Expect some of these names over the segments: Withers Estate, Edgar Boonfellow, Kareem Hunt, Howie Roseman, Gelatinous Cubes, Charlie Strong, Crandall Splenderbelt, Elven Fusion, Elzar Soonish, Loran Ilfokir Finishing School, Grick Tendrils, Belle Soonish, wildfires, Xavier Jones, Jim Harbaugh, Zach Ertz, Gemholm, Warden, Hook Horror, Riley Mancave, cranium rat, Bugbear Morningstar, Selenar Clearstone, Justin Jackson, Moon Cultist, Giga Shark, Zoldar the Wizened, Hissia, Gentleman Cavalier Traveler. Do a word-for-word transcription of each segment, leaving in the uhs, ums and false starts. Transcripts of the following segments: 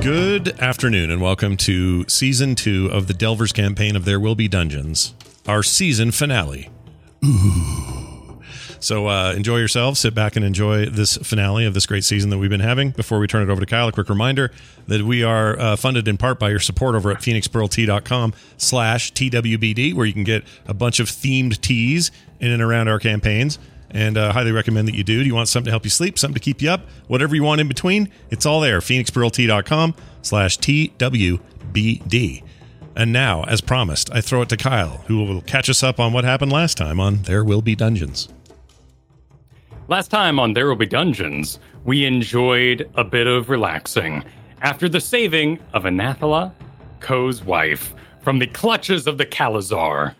Good afternoon and welcome to Season two of the Delvers campaign of There Will Be Dungeons, our season finale. Ooh. So uh, enjoy yourselves, sit back and enjoy this finale of this great season that we've been having. Before we turn it over to Kyle, a quick reminder that we are uh, funded in part by your support over at phoenix pearl tea dot com slash T W B D, where you can get a bunch of themed teas in and around our campaigns. And I uh, highly recommend that you do. Do you want something to help you sleep, something to keep you up, whatever you want in between? It's all there. phoenix pearl tea dot com slash T W B D. And now, as promised, I throw it to Kyle, who will catch us up on what happened last time on There Will Be Dungeons. Last time on There Will Be Dungeons, we enjoyed a bit of relaxing after the saving of Anathala, Ko's wife, from the clutches of the Kalazar.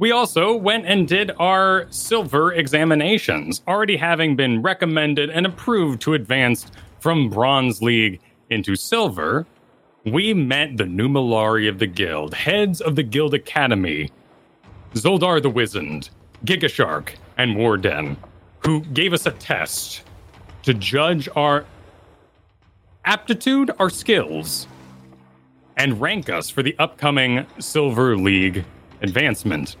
We also went and did our silver examinations, already having been recommended and approved to advance from Bronze League into Silver. We met the Numalari of the Guild, heads of the Guild Academy, Zoldar the Wizened, Giga Shark, and Warden, who gave us a test to judge our aptitude, our skills, and rank us for the upcoming Silver League advancement.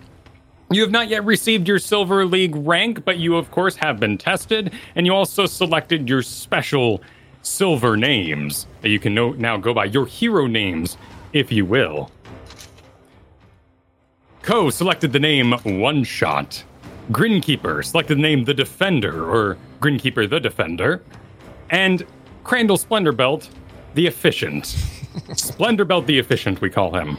You have not yet received your Silver League rank, but you, of course, have been tested, and you also selected your special silver names that you can now go by, your hero names, if you will. Ko selected the name One Shot. Grinkeeper selected the name The Defender, or Grinkeeper the Defender. And Crandall Splenderbelt the Efficient. Splenderbelt the Efficient, we call him.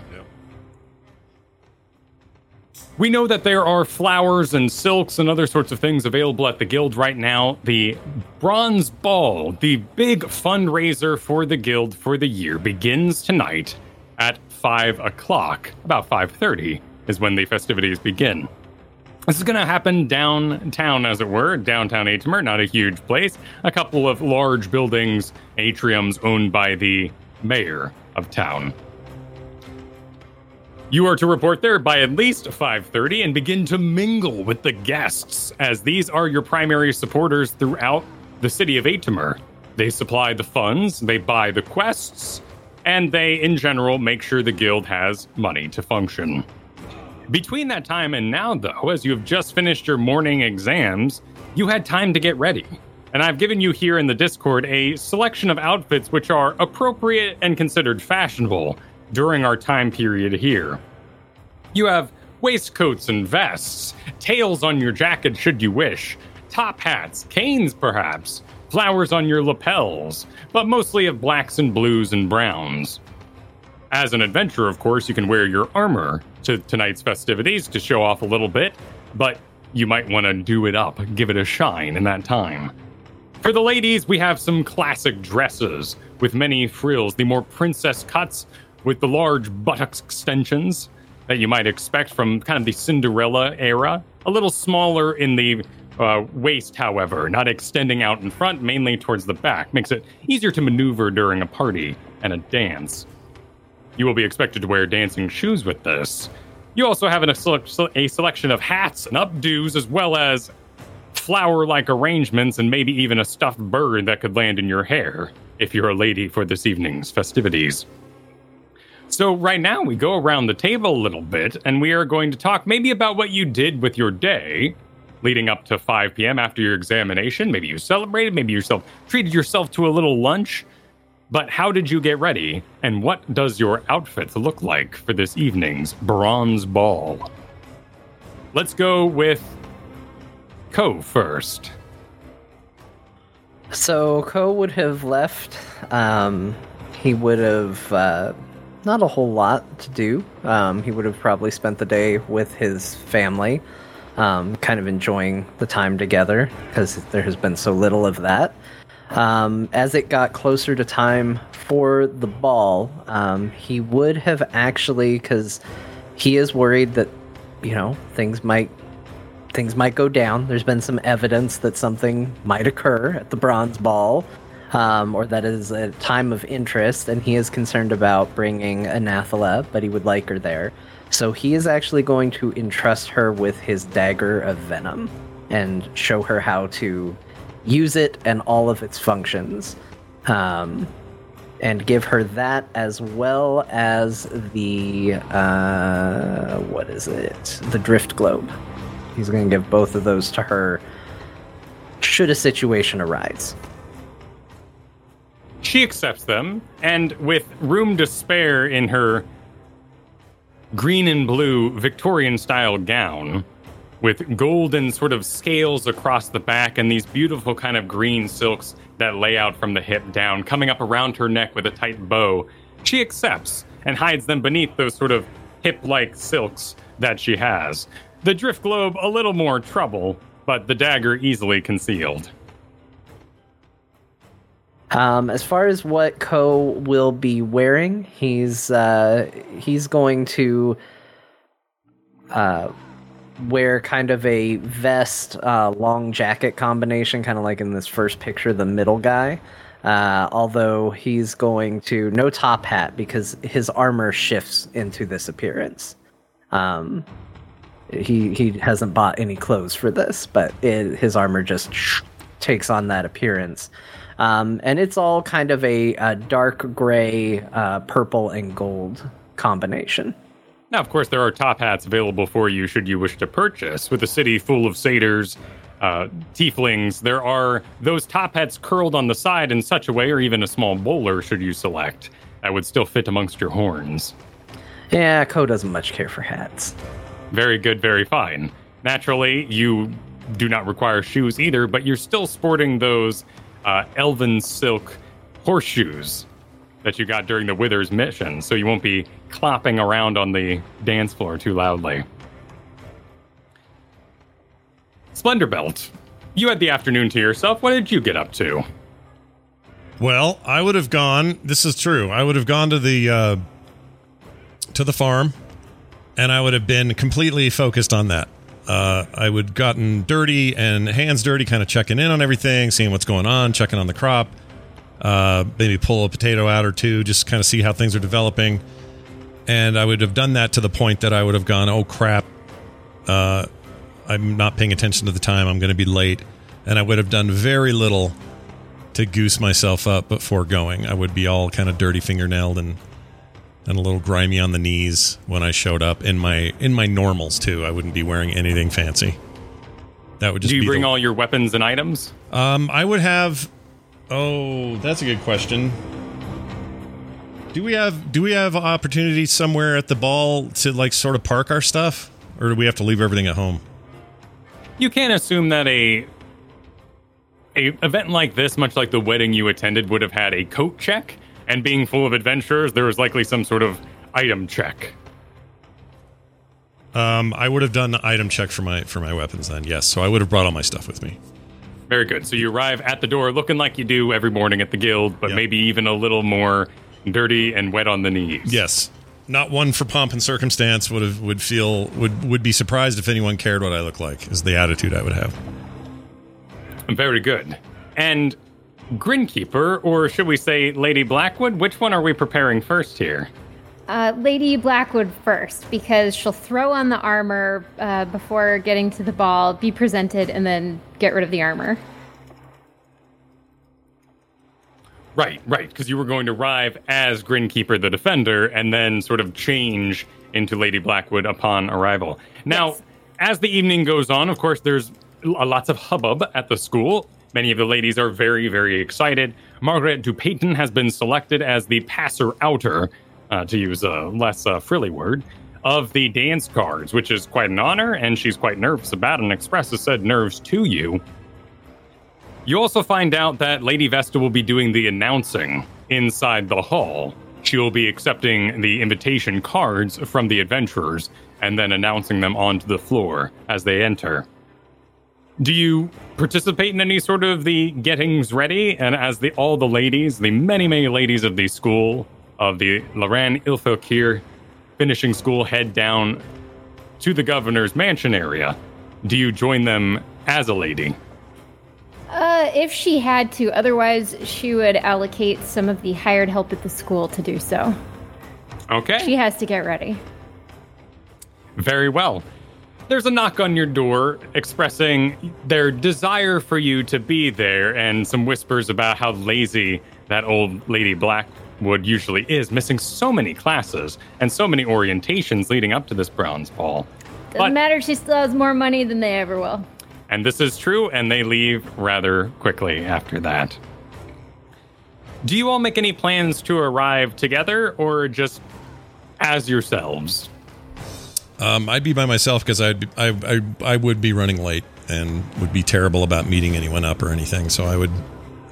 We know that there are flowers and silks and other sorts of things available at the guild right now. The Bronze Ball, the big fundraiser for the guild for the year, begins tonight at five o'clock. About five thirty is when the festivities begin. This is going to happen downtown, as it were, downtown Atomer, not a huge place. A couple of large buildings, atriums owned by the mayor of town. You are to report there by at least five thirty and begin to mingle with the guests, as these are your primary supporters throughout the city of Atomer. They supply the funds, they buy the quests, and they, in general, make sure the guild has money to function. Between that time and now, though, as you have just finished your morning exams, you had time to get ready. And I've given you here in the Discord a selection of outfits which are appropriate and considered fashionable during our time period here. You have waistcoats and vests, tails on your jacket should you wish, top hats, canes perhaps, flowers on your lapels, but mostly of blacks and blues and browns. As an adventurer, of course, you can wear your armor to tonight's festivities to show off a little bit, but you might want to do it up, give it a shine in that time. For the ladies, we have some classic dresses with many frills, the more princess cuts, with the large buttocks extensions that you might expect from kind of the Cinderella era. A little smaller in the uh, waist, however, not extending out in front, mainly towards the back. Makes it easier to maneuver during a party and a dance. You will be expected to wear dancing shoes with this. You also have an, a, select, a selection of hats and updos, as well as flower-like arrangements and maybe even a stuffed bird that could land in your hair if you're a lady for this evening's festivities. So right now we go around the table a little bit, and we are going to talk maybe about what you did with your day leading up to five p.m. after your examination. Maybe you celebrated, maybe you treated yourself to a little lunch. But how did you get ready, and what does your outfit look like for this evening's Bronze Ball? Let's go with Ko first. So Ko would have left. Um, he would have uh, not a whole lot to do. Um, he would have probably spent the day with his family, um, kind of enjoying the time together, because there has been so little of that. Um, as it got closer to time for the ball, um, he would have actually, because he is worried that, you know, things might things might go down. There's been some evidence that something might occur at the Bronze Ball, um, or that is a time of interest, and he is concerned about bringing Anathala, but he would like her there. So he is actually going to entrust her with his dagger of venom and show her how to use it and all of its functions, um, and give her that as well as the, uh, what is it? The Drift Globe. He's going to give both of those to her should a situation arise. She accepts them, and with room to spare in her green and blue Victorian-style gown, with golden sort of scales across the back and these beautiful kind of green silks that lay out from the hip down, coming up around her neck with a tight bow. She accepts and hides them beneath those sort of hip-like silks that she has. The Drift Globe, a little more trouble, but the dagger easily concealed. Um, as far as what Ko will be wearing, he's, uh, he's going to... Uh, wear kind of a vest, uh, long jacket combination, kind of like in this first picture, the middle guy. Uh, although he's going to... No top hat, because his armor shifts into this appearance. Um, he he hasn't bought any clothes for this, but it, his armor just takes on that appearance. Um, and it's all kind of a, a dark gray, uh, purple, and gold combination. Now, of course, there are top hats available for you should you wish to purchase. With a city full of satyrs, uh, tieflings, there are those top hats curled on the side in such a way, or even a small bowler should you select, that would still fit amongst your horns. Yeah, Ko doesn't much care for hats. Very good, very fine. Naturally, you do not require shoes either, but you're still sporting those uh, elven silk horseshoes that you got during the Withers mission, so you won't be clopping around on the dance floor too loudly. Splenderbelt, you had the afternoon to yourself. What did you get up to? Well, I would have gone, this is true, I would have gone to the uh, to the farm, and I would have been completely focused on that. Uh, I would have gotten dirty and hands dirty, kind of checking in on everything, seeing what's going on, checking on the crop. Uh, maybe pull a potato out or two, just kind of see how things are developing. And I would have done that to the point that I would have gone, oh crap, uh, I'm not paying attention to the time, I'm going to be late. And I would have done very little to goose myself up before going. I would be all kind of dirty fingernailed and and a little grimy on the knees when I showed up in my in my normals too. I wouldn't be wearing anything fancy. That would just be... Do you bring the... all your weapons and items? Um, I would have... Oh, that's a good question. Do we have do we have opportunity somewhere at the ball to like sort of park our stuff, or do we have to leave everything at home? You can assume that a a event like this, much like the wedding you attended, would have had a coat check, and being full of adventurers, there was likely some sort of item check. Um, I would have done the item check for my for my weapons then. Yes, so I would have brought all my stuff with me. Very good. So you arrive at the door looking like you do every morning at the guild, but yep, maybe even a little more dirty and wet on the knees. Yes. Not one for pomp and circumstance. Would have, would feel would, would be surprised if anyone cared what I look like, is the attitude I would have. Very good. And Grinkeeper, or should we say Lady Blackwood? Which one are we preparing first here? Uh, Lady Blackwood first, because she'll throw on the armor uh, before getting to the ball, be presented, and then get rid of the armor. Right, right, because you were going to arrive as Grinkeeper the Defender and then sort of change into Lady Blackwood upon arrival. Now, yes. As the evening goes on, of course, there's lots of hubbub at the school. Many of the ladies are very, very excited. Margaret DuPayton has been selected as the passer-outer, uh, to use a less uh, frilly word, of the dance cards, which is quite an honor, and she's quite nervous about it and expresses said nerves to you. You also find out that Lady Vesta will be doing the announcing inside the hall. She will be accepting the invitation cards from the adventurers and then announcing them onto the floor as they enter. Do you participate in any sort of the gettings ready? And as the all the ladies, the many, many ladies of the school, of the Loran Ilfokir Finishing School, head down to the governor's mansion area, do you join them as a lady? Uh, if she had to, otherwise she would allocate some of the hired help at the school to do so. Okay. She has to get ready. Very well. There's a knock on your door expressing their desire for you to be there and some whispers about how lazy that old Lady Blackwood usually is, missing so many classes and so many orientations leading up to this Bronze Ball. Doesn't but, matter, she still has more money than they ever will. And this is true, and they leave rather quickly after that. Do you all make any plans to arrive together, or just as yourselves? Um, I'd be by myself because I'd I, I I would be running late and would be terrible about meeting anyone up or anything. So I would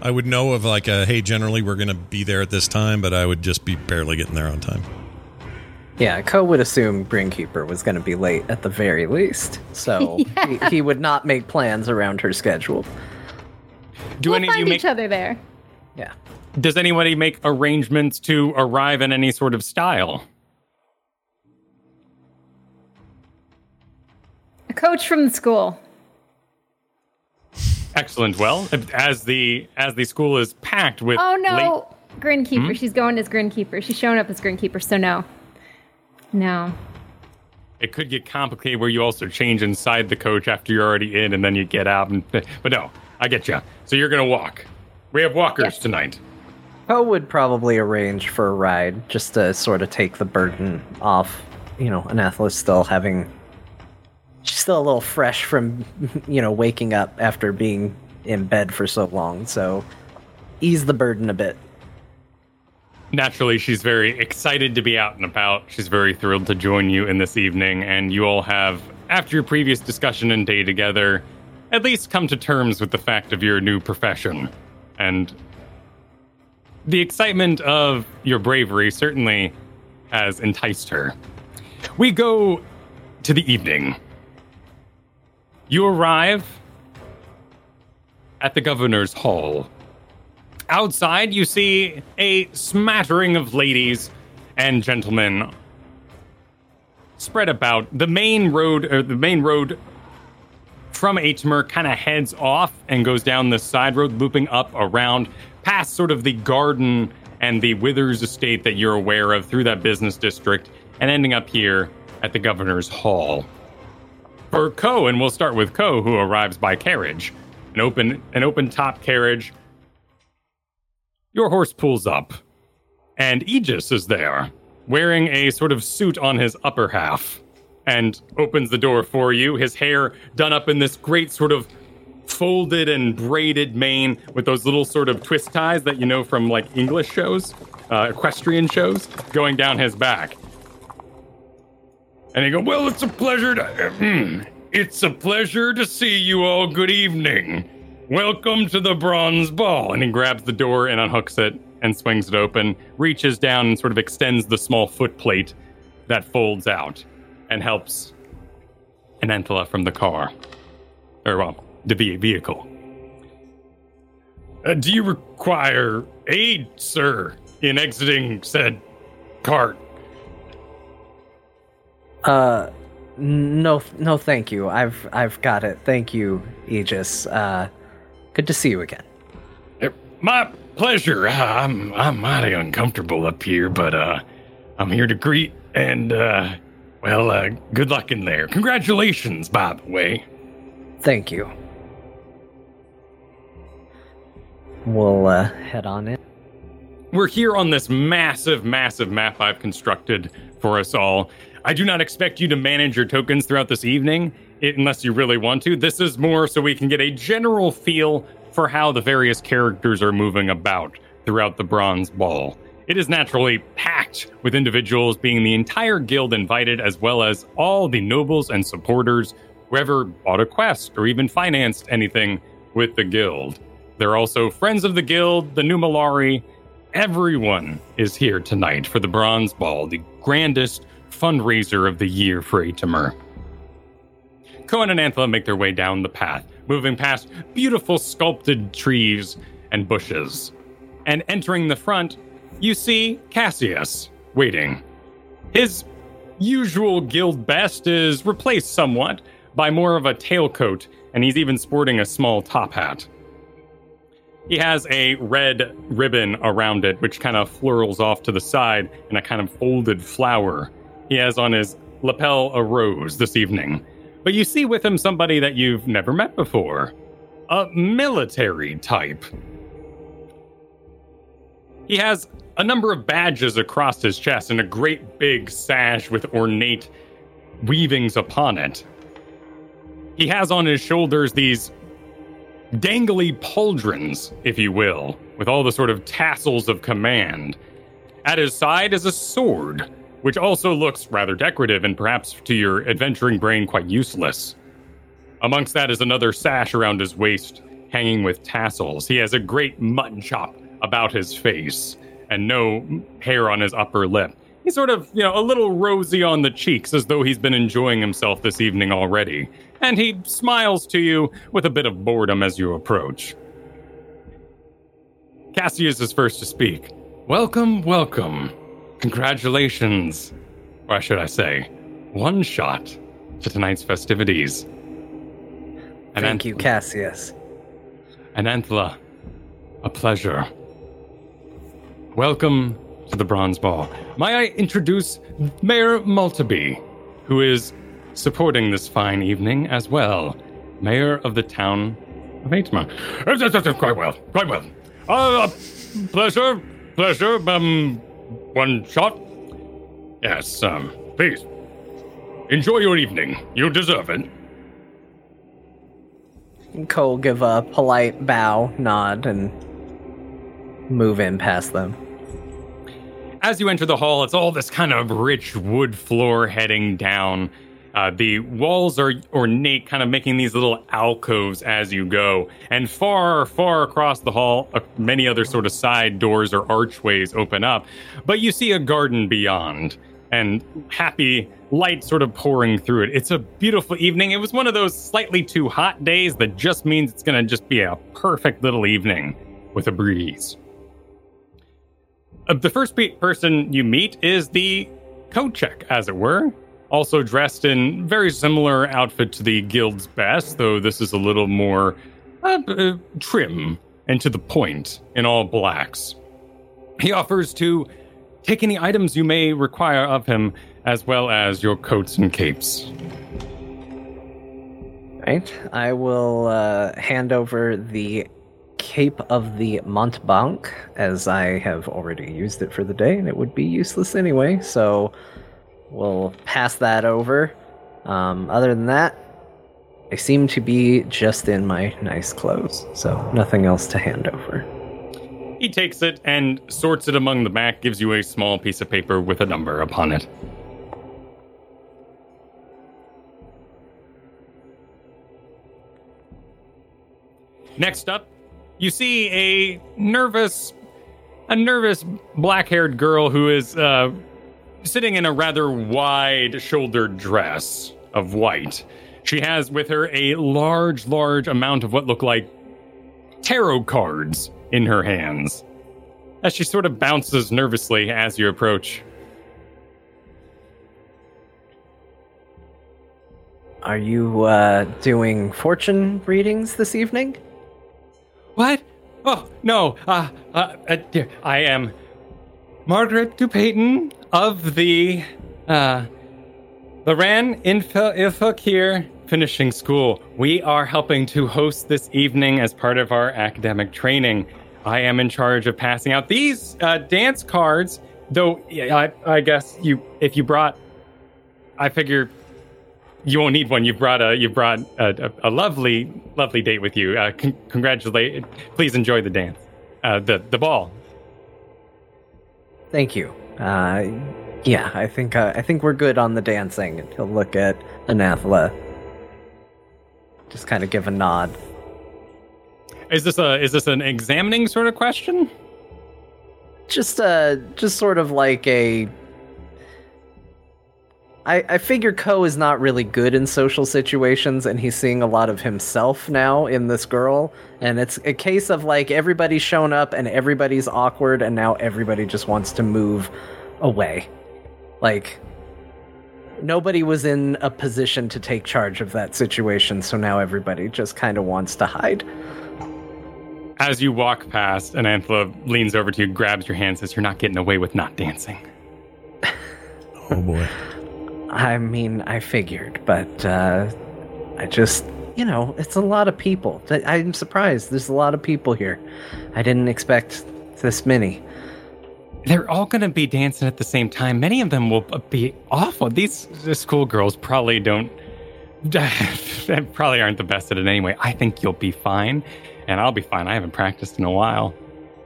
I would know of like a hey, generally we're gonna be there at this time, but I would just be barely getting there on time. Yeah, Ko would assume Grinkeeper was going to be late at the very least, so yeah. he, he would not make plans around her schedule. Do we'll any find of you make each other there? Yeah. Does anybody make arrangements to arrive in any sort of style? A coach from the school. Excellent. Well, as the as the school is packed with oh no, late... Grinkeeper. Hmm? She's going as Grinkeeper. She's showing up as Grinkeeper. So no. No. It could get complicated where you also change inside the coach after you're already in and then you get out. And, but no, I get you. So you're going to walk. We have walkers yes. tonight. Poe would probably arrange for a ride just to sort of take the burden off. You know, Anathela's still having... She's still a little fresh from, you know, waking up after being in bed for so long. So ease the burden a bit. Naturally, she's very excited to be out and about. She's very thrilled to join you in this evening, and you all have, after your previous discussion and day together, at least come to terms with the fact of your new profession. And the excitement of your bravery certainly has enticed her. We go to the evening. You arrive at the governor's hall. Outside, you see a smattering of ladies and gentlemen spread about. The main road, or the main road from Atomer kind of heads off and goes down the side road, looping up around, past sort of the garden and the Withers estate that you're aware of through that business district, and ending up here at the governor's hall. For Ko, and we'll start with Ko, who arrives by carriage, an open, an open-top carriage. Your horse pulls up, and Aegis is there, wearing a sort of suit on his upper half, and opens the door for you, his hair done up in this great sort of folded and braided mane with those little sort of twist ties that you know from, like, English shows, uh, equestrian shows, going down his back. And they go, well, it's a pleasure to... it's a pleasure to see you all. Good evening. Welcome to the Bronze Ball. And he grabs the door and unhooks it and swings it open, reaches down and sort of extends the small foot plate that folds out and helps Ananthala from the car. Or, well, the vehicle. Uh, do you require aid, sir, in exiting said cart? Uh, no, no, thank you. I've, I've got it. Thank you, Aegis. Uh, Good to see you again. My pleasure. Uh, I'm I'm mighty uncomfortable up here, but uh, I'm here to greet and, uh, well, uh, good luck in there. Congratulations, by the way. Thank you. We'll uh, head on in. we're here on this massive, massive map I've constructed for us all. I do not expect you to manage your tokens throughout this evening, unless you really want to. This is more so we can get a general feel for how the various characters are moving about throughout the Bronze Ball. It is naturally packed with individuals, being the entire guild invited, as well as all the nobles and supporters who ever bought a quest or even financed anything with the guild. There are also friends of the guild, the Numalari. Everyone is here tonight for the Bronze Ball, the grandest fundraiser of the year for Atomer. Cohen and Anathala make their way down the path, moving past beautiful sculpted trees and bushes. And entering the front, you see Cassius waiting. His usual guild best is replaced somewhat by more of a tailcoat, and he's even sporting a small top hat. He has a red ribbon around it, which kind of florals off to the side in a kind of folded flower. He has on his lapel a rose this evening. But you see with him somebody that you've never met before. A military type. He has a number of badges across his chest and a great big sash with ornate weavings upon it. He has on his shoulders these dangly pauldrons, if you will, with all the sort of tassels of command. At his side is a sword, which also looks rather decorative and perhaps to your adventuring brain quite useless. Amongst that is another sash around his waist, hanging with tassels. He has a great mutton chop about his face and no hair on his upper lip. He's sort of, you know, a little rosy on the cheeks, as though he's been enjoying himself this evening already. And he smiles to you with a bit of boredom as you approach. Cassius is first to speak. Welcome, welcome. Congratulations, or should I say, one shot to tonight's festivities. Thank Anant- you, Cassius. Ananthala, a pleasure. Welcome to the Bronze Ball. May I introduce Mayor Maltaby, who is supporting this fine evening as well. Mayor of the town of Atomer. Quite well, quite well. Uh, pleasure, pleasure, um, one shot. Yes, um, please. Enjoy your evening. You deserve it. Cole give a polite bow, nod, and move in past them. As you enter the hall, it's all this kind of rich wood floor heading down. Uh, the walls are ornate, kind of making these little alcoves as you go. And far, far across the hall, uh, many other sort of side doors or archways open up. But you see a garden beyond and happy light sort of pouring through it. It's a beautiful evening. It was one of those slightly too hot days that just means it's going to just be a perfect little evening with a breeze. Uh, the first pe- person you meet is the Kochek, as it were. Also dressed in very similar outfit to the guild's best, though this is a little more uh, uh, trim and to the point in all blacks. He offers to take any items you may require of him, as well as your coats and capes. Right. I will uh, hand over the cape of the Montbanc, as I have already used it for the day, and it would be useless anyway, so we'll pass that over. Um, other than that, I seem to be just in my nice clothes, so nothing else to hand over. He takes it and sorts it among the back, gives you a small piece of paper with a number upon it. Next up, you see a nervous, a nervous black-haired girl who is, uh, sitting in a rather wide-shouldered dress of white. She has with her a large, large amount of what look like tarot cards in her hands, as she sort of bounces nervously as you approach. Are you, uh, doing fortune readings this evening? What? Oh, no. Uh, uh, uh I am Margaret DuPayton of the uh, Loran Ilfokir Finishing School. We are helping to host this evening as part of our academic training. I am in charge of passing out these uh, dance cards, though I, I guess you, if you brought, I figure you won't need one. You brought a, you brought a, a, a lovely, lovely date with you. Uh, con- congratulate, please enjoy the dance, uh, the, the ball. Thank you. Uh, yeah, I think, uh, I think we're good on the dancing. He'll look at Anathala. Just kind of give a nod. Is this a is this an examining sort of question? Just uh just sort of like a I I figure Ko is not really good in social situations, and he's seeing a lot of himself now in this girl, and it's a case of like everybody's shown up and everybody's awkward and now everybody just wants to move away. Like nobody was in a position to take charge of that situation, so now everybody just kind of wants to hide. As you walk past, Ananthala leans over to you, grabs your hand, and says, "You're not getting away with not dancing." Oh, boy. I mean, I figured, but uh, I just, you know, it's a lot of people. I'm surprised. There's a lot of people here. I didn't expect this many. They're all going to be dancing at the same time. Many of them will be awful. These the schoolgirls probably don't, probably aren't the best at it anyway. I think you'll be fine. And I'll be fine. I haven't practiced in a while.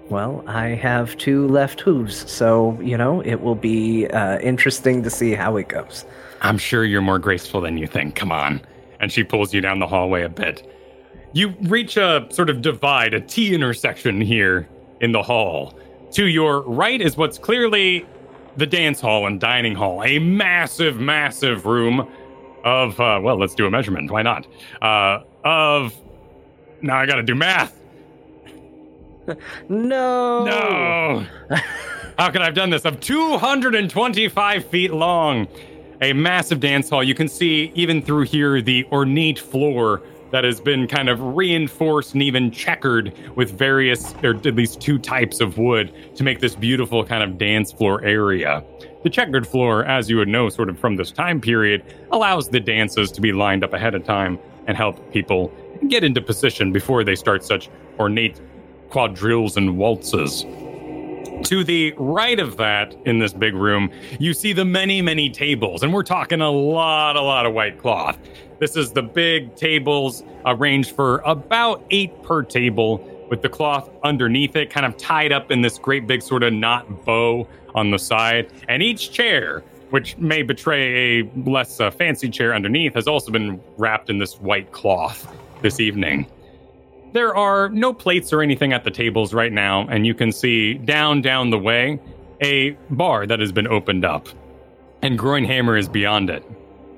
Well, I have two left hooves, so, you know, it will be uh, interesting to see how it goes. I'm sure you're more graceful than you think. Come on. And she pulls you down the hallway a bit. You reach a sort of divide, a T intersection here in the hall. To your right is what's clearly the dance hall and dining hall. A massive, massive room of, uh, well, let's do a measurement. Why not? Uh, of... Now I gotta do math. No. No. How could I have done this? I'm two hundred twenty-five feet long. A massive dance hall. You can see even through here the ornate floor that has been kind of reinforced and even checkered with various, or at least two types of wood to make this beautiful kind of dance floor area. The checkered floor, as you would know, sort of from this time period, allows the dances to be lined up ahead of time and help people get into position before they start such ornate quadrilles and waltzes. To the right of that, in this big room, you see the many, many tables, and we're talking a lot, a lot of white cloth. This is the big tables arranged for about eight per table, with the cloth underneath it kind of tied up in this great big sort of knot bow on the side, and each chair, which may betray a less uh, fancy chair underneath, has also been wrapped in this white cloth this evening. There are no plates or anything at the tables right now, and you can see down, down the way, a bar that has been opened up, and Groinhammer is beyond it.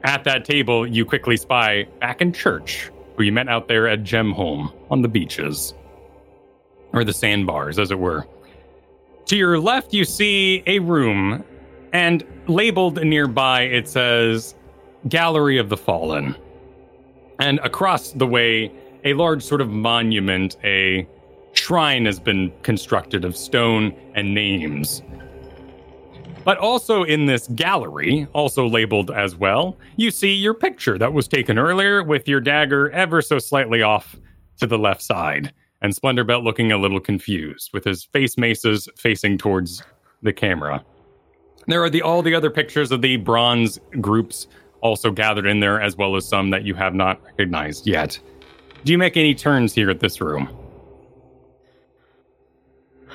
At that table, you quickly spy back in Church, who you met out there at Gemholm on the beaches, or the sandbars, as it were. To your left, you see a room, and labeled nearby, it says Gallery of the Fallen. And across the way, a large sort of monument, a shrine has been constructed of stone and names. But also in this gallery, also labeled as well, you see your picture that was taken earlier with your dagger ever so slightly off to the left side, and Splenderbelt looking a little confused with his face maces facing towards the camera. There are the all the other pictures of the bronze groups also gathered in there, as well as some that you have not recognized yet. Do you make any turns here at this room?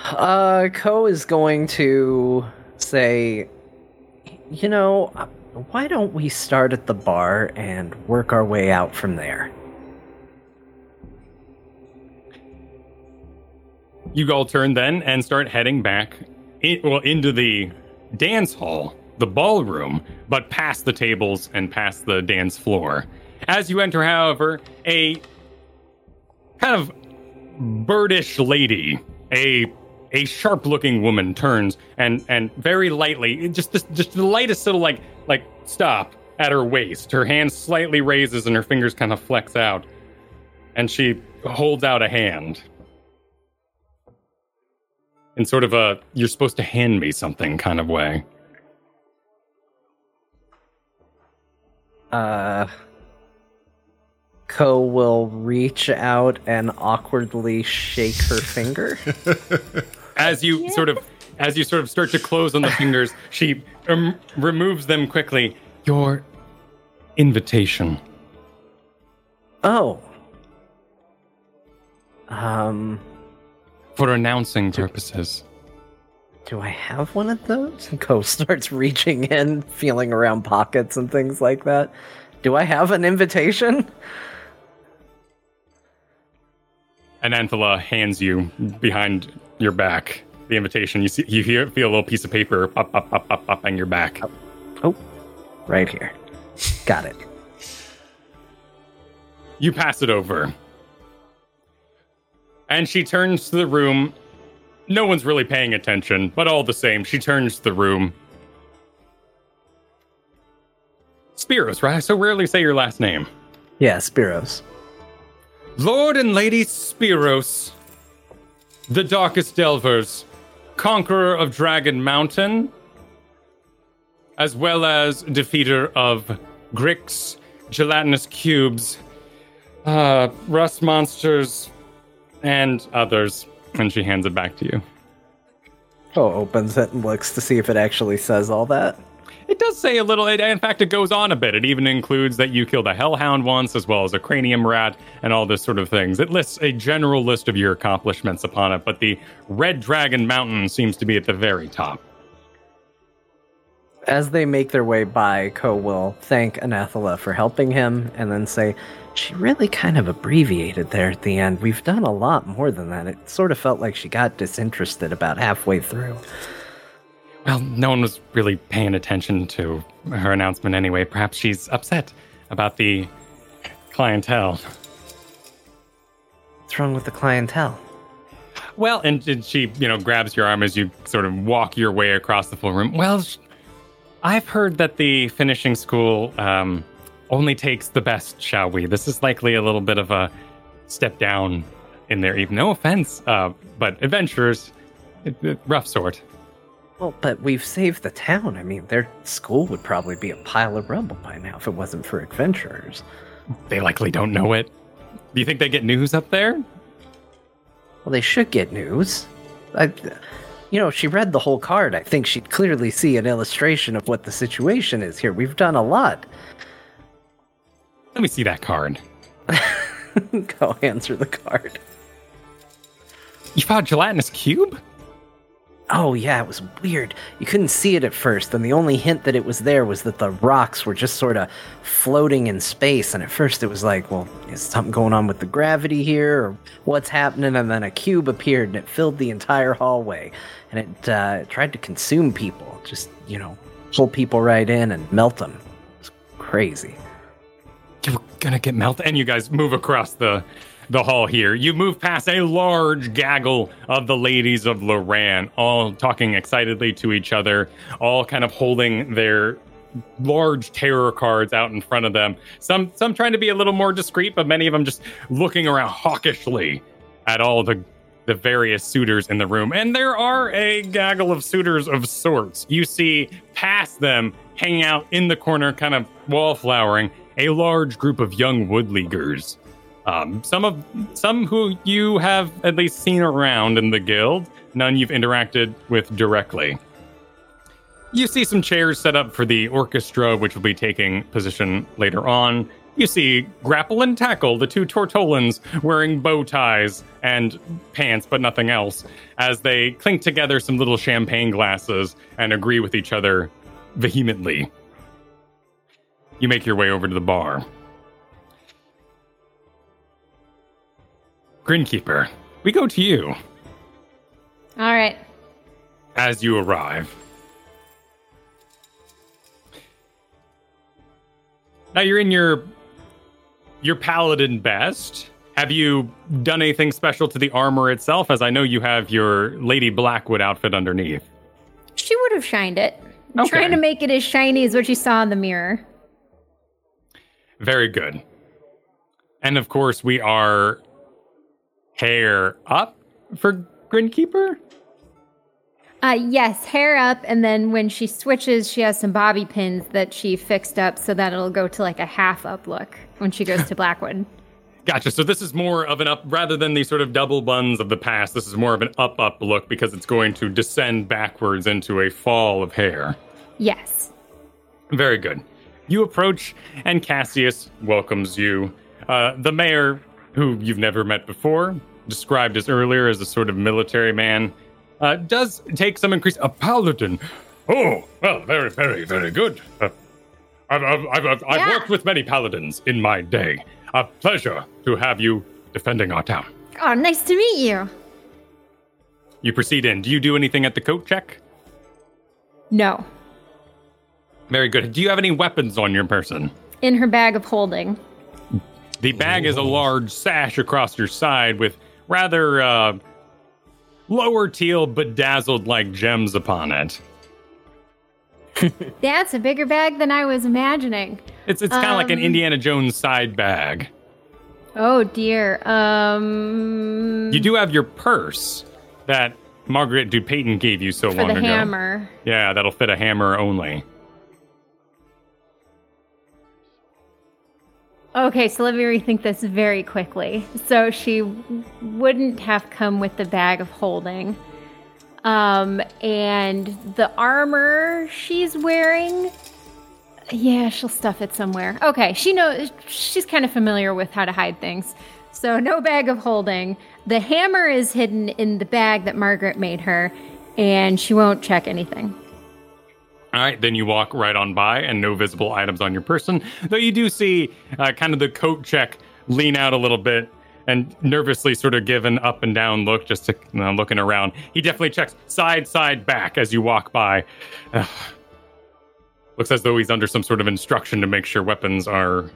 Uh, Ko is going to say, you know, why don't we start at the bar and work our way out from there? You all turn then and start heading back in, well, into the dance hall, the ballroom, but past the tables and past the dance floor. As you enter, however, a kind of birdish lady, a a sharp-looking woman turns and and very lightly, just this, just the lightest little like like stop at her waist. Her hand slightly raises and her fingers kind of flex out, and she holds out a hand. In sort of a "you're supposed to hand me something" kind of way. Uh, Co will reach out and awkwardly shake her finger. As you yeah. sort of, as you sort of start to close on the fingers, she um, removes them quickly. Your invitation. Oh. Um. For announcing purposes. Do I have one of those? And Co starts reaching in, feeling around pockets and things like that. Do I have an invitation? Anathala hands you behind your back the invitation. You see, you hear, feel a little piece of paper pop, pop, pop, pop, pop on your back. Oh, oh. Right here. Got it. You pass it over. And she turns to the room. No one's really paying attention, but all the same, she turns to the room. Spiros, right? I so rarely say your last name. Yeah, Spiros. Lord and Lady Spiros, the Darkest Delvers, conqueror of Dragon Mountain, as well as defeater of Grix, gelatinous cubes, uh, rust monsters, and others. And she hands it back to you. Oh, opens it and looks to see if it actually says all that. It does say a little, it, in fact, it goes on a bit. It even includes that you killed a hellhound once, as well as a cranium rat, and all this sort of things. It lists a general list of your accomplishments upon it, but the Red Dragon Mountain seems to be at the very top. As they make their way by, Co will thank Anathala for helping him, and then say, she really kind of abbreviated there at the end. We've done a lot more than that. It sort of felt like she got disinterested about halfway through. Well, no one was really paying attention to her announcement anyway. Perhaps she's upset about the clientele. What's wrong with the clientele? Well, and, and she, you know, grabs your arm as you sort of walk your way across the full room. Well, sh- I've heard that the finishing school um, only takes the best, shall we? This is likely a little bit of a step down in their even. No offense, uh, but adventurers, it, it, rough sort. Well, but we've saved the town. I mean, their school would probably be a pile of rubble by now if it wasn't for adventurers. They likely don't know it. Do you think they get news up there? Well, they should get news. I, you know, she read the whole card. I think she'd clearly see an illustration of what the situation is here. We've done a lot. Let me see that card. Go answer the card. You found gelatinous cube? Oh, yeah, it was weird. You couldn't see it at first, and the only hint that it was there was that the rocks were just sort of floating in space, and at first it was like, well, is something going on with the gravity here, or what's happening? And then a cube appeared, and it filled the entire hallway, and it uh, tried to consume people, just, you know, pull people right in and melt them. It's crazy. You're gonna get melted, and you guys move across the... the hall here. You move past a large gaggle of the ladies of Loran, all talking excitedly to each other, all kind of holding their large terror cards out in front of them. Some some trying to be a little more discreet, but many of them just looking around hawkishly at all the, the various suitors in the room. And there are a gaggle of suitors of sorts. You see past them, hanging out in the corner, kind of wallflowering, a large group of young woodleaguers. Um, some of some who you have at least seen around in the guild, none you've interacted with directly. You see some chairs set up for the orchestra, which will be taking position later on. You see Grapple and Tackle, the two Tortolans, wearing bow ties and pants, but nothing else, as they clink together some little champagne glasses and agree with each other vehemently. You make your way over to the bar. Grinkeeper, we go to you. All right. As you arrive. Now you're in your your paladin best. Have you done anything special to the armor itself? As I know you have your Lady Blackwood outfit underneath. She would have shined it. I'm okay. Trying to make it as shiny as what you saw in the mirror. Very good. And of course we are... hair up for Grinkeeper? Uh, yes, hair up, and then when she switches, she has some bobby pins that she fixed up so that it'll go to like a half up look when she goes to Blackwood. Gotcha. So this is more of an up, rather than the sort of double buns of the past, this is more of an up-up look because it's going to descend backwards into a fall of hair. Yes. Very good. You approach, and Cassius welcomes you. Uh, the mayor, who you've never met before, described as earlier as a sort of military man, uh, does take some increase... A paladin! Oh, well, very, very, very good. Uh, I've, I've, I've, I've yeah. worked with many paladins in my day. A pleasure to have you defending our town. Oh, nice to meet you. You proceed in. Do you do anything at the coat check? No. Very good. Do you have any weapons on your person? In her bag of holding. The bag is a large sash across your side with rather uh, lower teal bedazzled-like gems upon it. That's a bigger bag than I was imagining. It's it's kind of um, like an Indiana Jones side bag. Oh, dear. Um, you do have your purse that Margaret DuPayton gave you so long ago. For the hammer. Yeah, that'll fit a hammer only. Okay, so let me rethink this very quickly. So she wouldn't have come with the bag of holding. Um, and the armor she's wearing... Yeah, she'll stuff it somewhere. Okay, she knows, she's kind of familiar with how to hide things. So no bag of holding. The hammer is hidden in the bag that Margaret made her, and she won't check anything. All right, then you walk right on by, and no visible items on your person. Though you do see uh, kind of the coat check lean out a little bit and nervously sort of give an up and down look, just to, you know, looking around. He definitely checks side, side, back as you walk by. Uh, Looks as though he's under some sort of instruction to make sure weapons are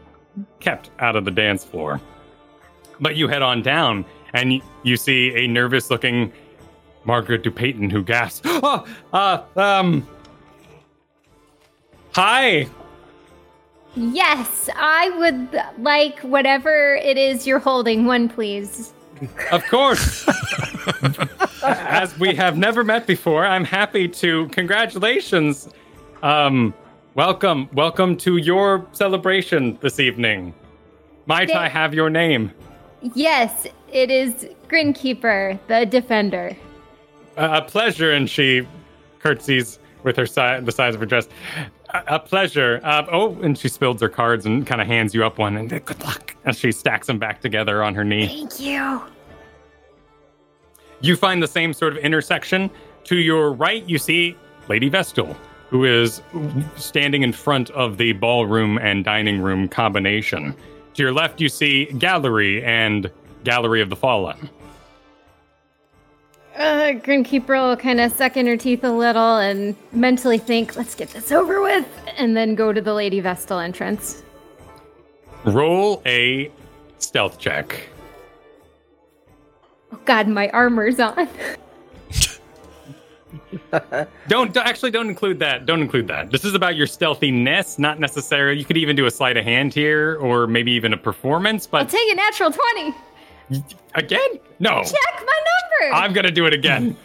kept out of the dance floor. But you head on down, and you see a nervous-looking Margaret DuPayton who gasps, "Oh, uh, um, hi!" Yes, I would like whatever it is you're holding. One, please. Of course. As we have never met before, I'm happy to. Congratulations. Um... Welcome, welcome to your celebration this evening. Might they, I have your name? Yes, it is Grinkeeper, the Defender. Uh, a pleasure, and she curtsies with her si- the size of her dress. A, a pleasure. Uh, oh, and she spills her cards and kind of hands you up one, and good luck. And she stacks them back together on her knee. Thank you. You find the same sort of intersection. To your right, you see Lady Vestal, who is standing in front of the ballroom and dining room combination. To your left, you see Gallery and Gallery of the Fallen. Uh, Grinkeeper will kind of suck in her teeth a little and mentally think, let's get this over with, and then go to the Lady Vestal entrance. Roll a stealth check. Oh God, my armor's on. don't, don't actually don't include that. Don't include that. This is about your stealthiness, not necessarily. You could even do a sleight of hand here, or maybe even a performance. But I'll take a natural twenty. Again? No. Check my number. I'm gonna do it again.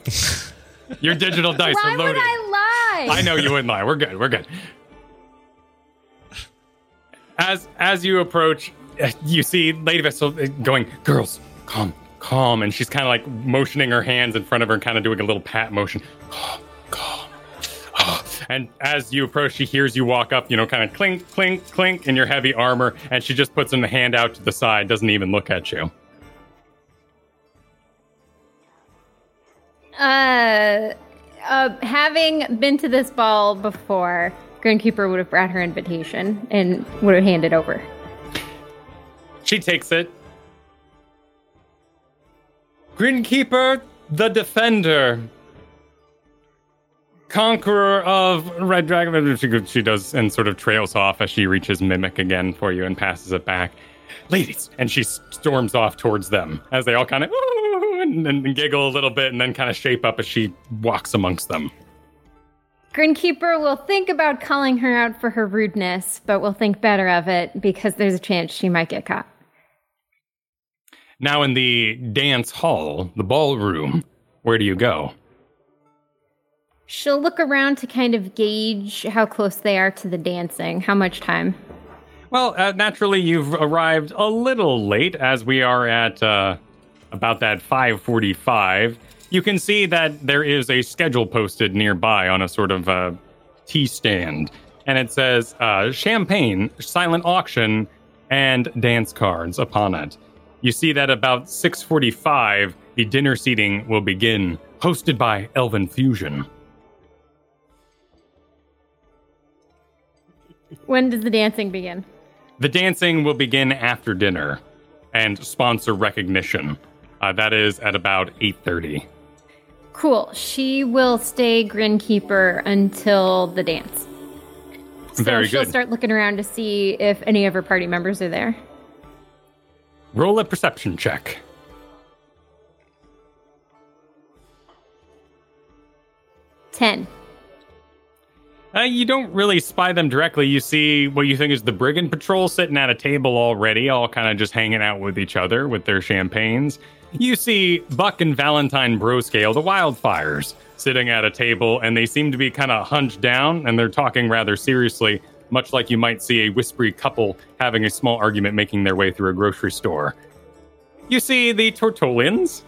Your digital dice Why are loaded. Why would I lie? I know you wouldn't lie. We're good. We're good. As as you approach, you see Lady Vessel going, "Girls, come." Calm, and she's kind of like motioning her hands in front of her and kind of doing a little pat motion. Calm, calm. And as you approach, she hears you walk up, you know, kind of clink, clink, clink in your heavy armor, and she just puts in the hand out to the side, doesn't even look at you. Uh, uh having been to this ball before, Grinkeeper would have brought her invitation and would have handed over. She takes it. Grinkeeper, the Defender, conqueror of Red Dragon. She does, and sort of trails off as she reaches Mimic again for you and passes it back. Ladies, and she storms off towards them as they all kind of and, and giggle a little bit and then kind of shape up as she walks amongst them. Grinkeeper will think about calling her out for her rudeness, but will think better of it because there's a chance she might get caught. Now in the dance hall, the ballroom, where do you go? She'll look around to kind of gauge how close they are to the dancing, how much time. Well, uh, naturally, you've arrived a little late, as we are at uh, about that five forty-five. You can see that there is a schedule posted nearby on a sort of uh, tea stand, and it says uh, champagne, silent auction, and dance cards upon it. You see that about six forty-five, the dinner seating will begin, hosted by Elven Fusion. When does the dancing begin? The dancing will begin after dinner and sponsor recognition. Uh, that is at about eight thirty. Cool. She will stay Grinkeeper until the dance. So Very she'll good. start looking around to see if any of her party members are there. Roll a perception check. Ten. Uh, you don't really spy them directly. You see what you think is the Brigand Patrol sitting at a table already, all kind of just hanging out with each other with their champagnes. You see Buck and Valentine Broscale, the Wildfires, sitting at a table, and they seem to be kind of hunched down, and they're talking rather seriously, much like you might see a whispery couple having a small argument making their way through a grocery store. You see the Tortolians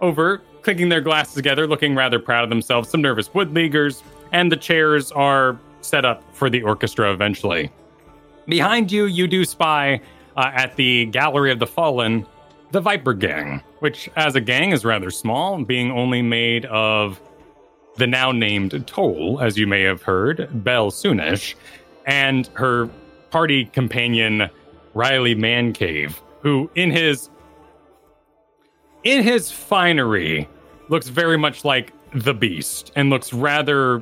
over, clinking their glasses together, looking rather proud of themselves, some nervous Woodleaguers, and the chairs are set up for the orchestra eventually. Behind you, you do spy uh, at the Gallery of the Fallen, the Viper Gang, which as a gang is rather small, being only made of the now-named Toll, as you may have heard, Belle Soonish, and her party companion, Riley Mancave, who in his, in his finery looks very much like the Beast and looks rather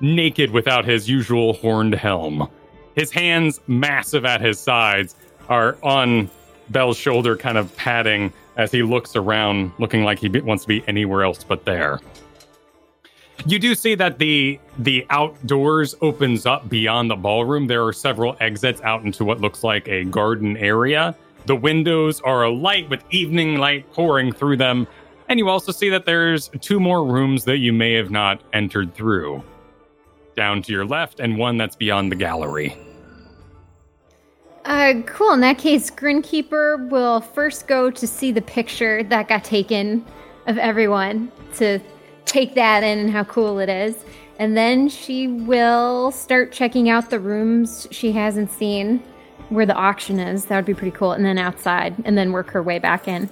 naked without his usual horned helm. His hands, massive at his sides, are on Belle's shoulder, kind of patting as he looks around, looking like he wants to be anywhere else but there. You do see that the the outdoors opens up beyond the ballroom. There are several exits out into what looks like a garden area. The windows are alight with evening light pouring through them, and you also see that there's two more rooms that you may have not entered through, down to your left, and one that's beyond the gallery. Uh, cool. In that case, Grinkeeper will first go to see the picture that got taken of everyone, to take that in and how cool it is. And then she will start checking out the rooms she hasn't seen where the auction is. That would be pretty cool. And then outside, and then work her way back in.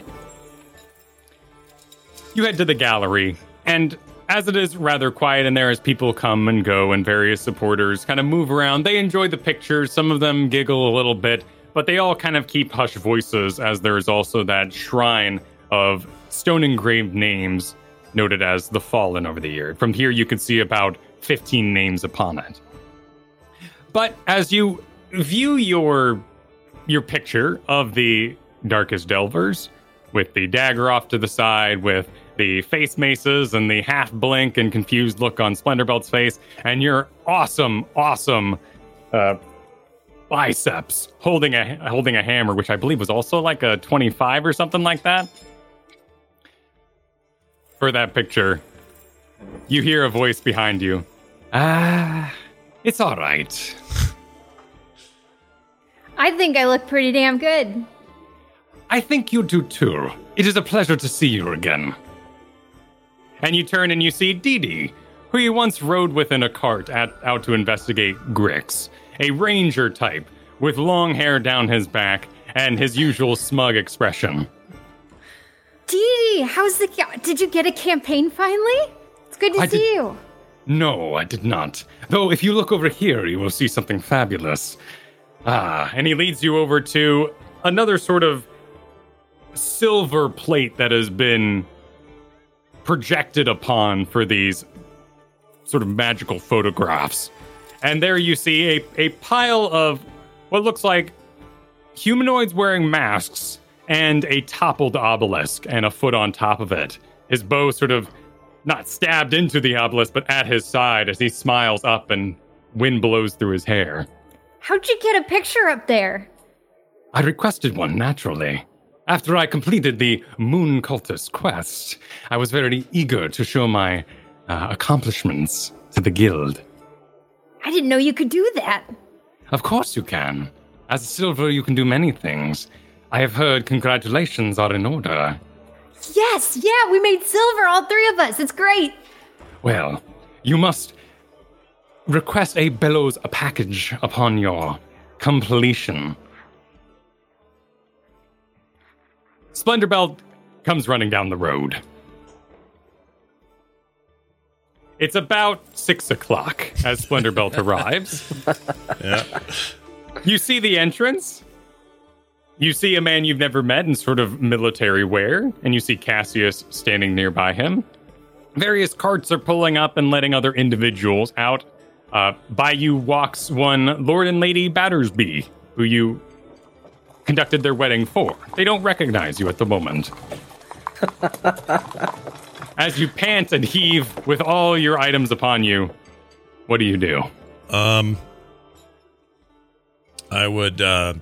You head to the gallery, and as it is rather quiet in there, as people come and go and various supporters kind of move around, they enjoy the pictures. Some of them giggle a little bit, but they all kind of keep hushed voices, as there is also that shrine of stone-engraved names noted as the Fallen over the year. From here, you can see about fifteen names upon it. But as you view your, your picture of the Darkest Delvers, with the dagger off to the side, with the face maces and the half blink and confused look on Splenderbelt's face, and your awesome, awesome uh, biceps holding a holding a hammer, which I believe was also like a twenty-five or something like that. For that picture, you hear a voice behind you. Ah, it's all right. I think I look pretty damn good. I think you do too. It is a pleasure to see you again. And you turn and you see Didi, who you once rode with in a cart at, out to investigate Grix, a ranger type with long hair down his back and his usual smug expression. Didi, how's the? Ca- did you get a campaign finally? It's good to I see did- you. No, I did not. Though if you look over here, you will see something fabulous. Ah, and he leads you over to another sort of silver plate that has been projected upon for these sort of magical photographs. And there you see a, a pile of what looks like humanoids wearing masks and a toppled obelisk and a foot on top of it. His bow sort of not stabbed into the obelisk, but at his side as he smiles up and wind blows through his hair. How'd you get a picture up there? I requested one, naturally. After I completed the Moon Cultist quest, I was very eager to show my uh, accomplishments to the guild. I didn't know you could do that. Of course you can. As a silver, you can do many things. I have heard congratulations are in order. Yes, yeah, we made silver, all three of us. It's great. Well, you must request a bellows a package upon your completion. Splenderbelt comes running down the road. It's about six o'clock as Splenderbelt arrives. Yeah. You see the entrance. You see a man you've never met in sort of military wear, and you see Cassius standing nearby him. Various carts are pulling up and letting other individuals out. Uh, by you walks one Lord and Lady Battersby, who you conducted their wedding for. They don't recognize you at the moment. As you pant and heave with all your items upon you, what do you do? Um, I would uh,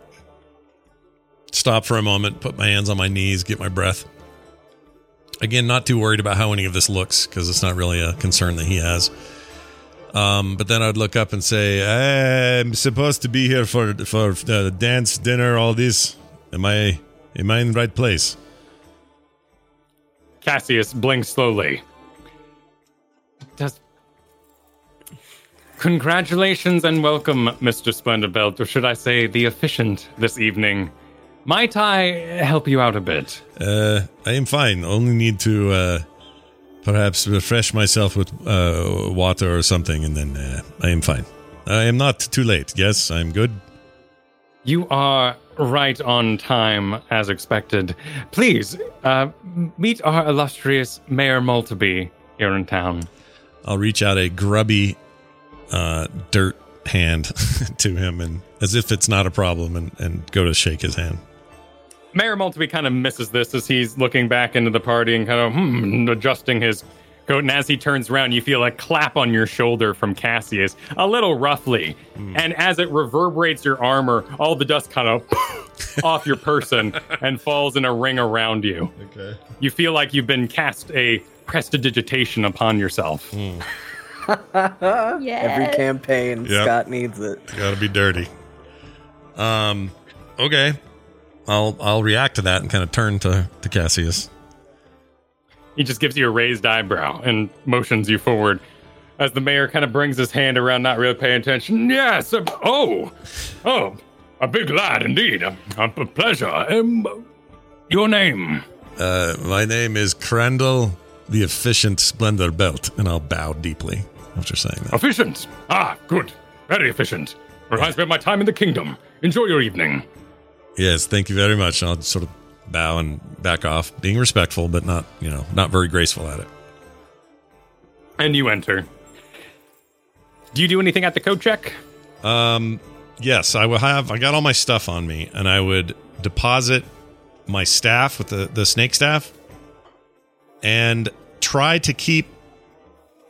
stop for a moment, put my hands on my knees, get my breath. Again, not too worried about how any of this looks, because it's not really a concern that he has. Um, but then I'd look up and say, I'm supposed to be here for for uh, dance, dinner, all this. Am I, am I in the right place? Cassius blinks slowly. Does... Congratulations and welcome, Mister Splenderbelt, or should I say the efficient this evening. Might I help you out a bit? Uh, I am fine. Only need to uh, perhaps refresh myself with uh, water or something, and then uh, I am fine. I am not too late. Yes, I'm good. You are right on time, as expected. Please, uh, meet our illustrious Mayor Maltaby here in town. I'll reach out a grubby uh, dirt hand to him, and as if it's not a problem, and, and go to shake his hand. Mayor Maltaby kind of misses this as he's looking back into the party and kind of hmm, adjusting his coat. And as he turns around, you feel a clap on your shoulder from Cassius, a little roughly. Mm. And as it reverberates your armor, all the dust kind of off your person and falls in a ring around you. Okay. You feel like you've been cast a prestidigitation upon yourself. Mm. Yes. Every campaign, yep. Scott needs it. Got to be dirty. Um. Okay. I'll I'll react to that and kind of turn to, to Cassius. He just gives you a raised eyebrow and motions you forward as the mayor kind of brings his hand around, not really paying attention. Yes. Uh, oh. Oh. A big lad indeed. A, a pleasure. Um, your name? Uh, my name is Crandall, the efficient Splenderbelt, and I'll bow deeply after saying that. Efficient. Ah, good. Very efficient. Reminds me of my time in the kingdom. Enjoy your evening. Yes, thank you very much. I'll sort of bow and back off, being respectful, but not, you know, not very graceful at it. And you enter. Do you do anything at the code check? Um, yes, I will have. I got all my stuff on me, and I would deposit my staff with the, the snake staff, and try to keep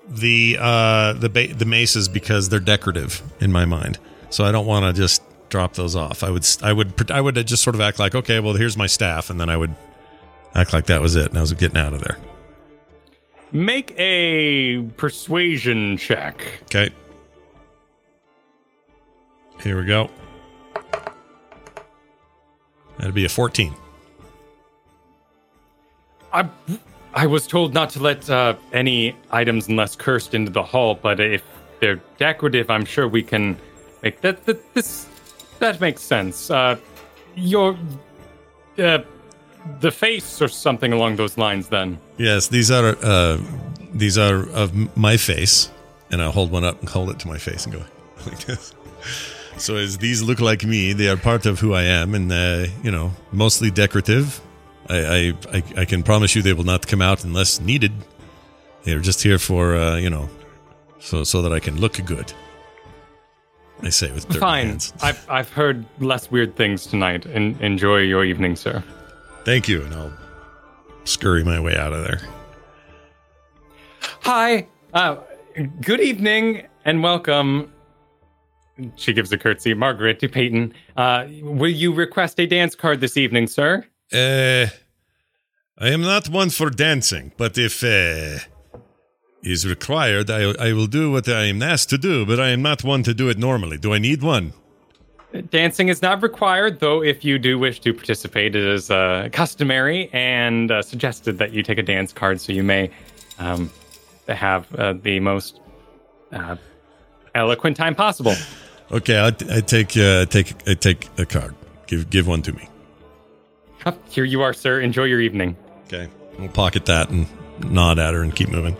the uh, the ba- the maces because they're decorative in my mind. So I don't want to just drop those off. I would, I would, I would just sort of act like, okay, well, here's my staff, and then I would act like that was it, and I was getting out of there. Make a persuasion check. Okay. Here we go. That'd be a fourteen. I, I was told not to let uh, any items unless cursed into the hall, but if they're decorative, I'm sure we can make that. That this. That makes sense. Uh, your, uh, the face or something along those lines. Then yes, these are uh, these are of my face, and I hold one up and hold it to my face and go like this. So as these look like me, they are part of who I am, and uh, you know, mostly decorative. I, I, I, I can promise you they will not come out unless needed. They are just here for uh, you know, so so that I can look good. I say with dirty Fine. Hands. I've I've heard less weird things tonight. En- enjoy your evening, sir. Thank you, and I'll scurry my way out of there. Hi. Uh, good evening and welcome. She gives a curtsy. Margaret DuPayton. Uh, will you request a dance card this evening, sir? Uh, I am not one for dancing, but if uh, is required, I I will do what I am asked to do, but I am not one to do it normally. Do I need one? Dancing is not required, though if you do wish to participate, it is uh, customary and uh, suggested that you take a dance card, so you may um, have uh, the most uh, eloquent time possible. Okay, I, t- I take uh, take I take a card. Give give one to me. Oh, here you are, sir. Enjoy your evening. Okay, we'll pocket that and nod at her and keep moving.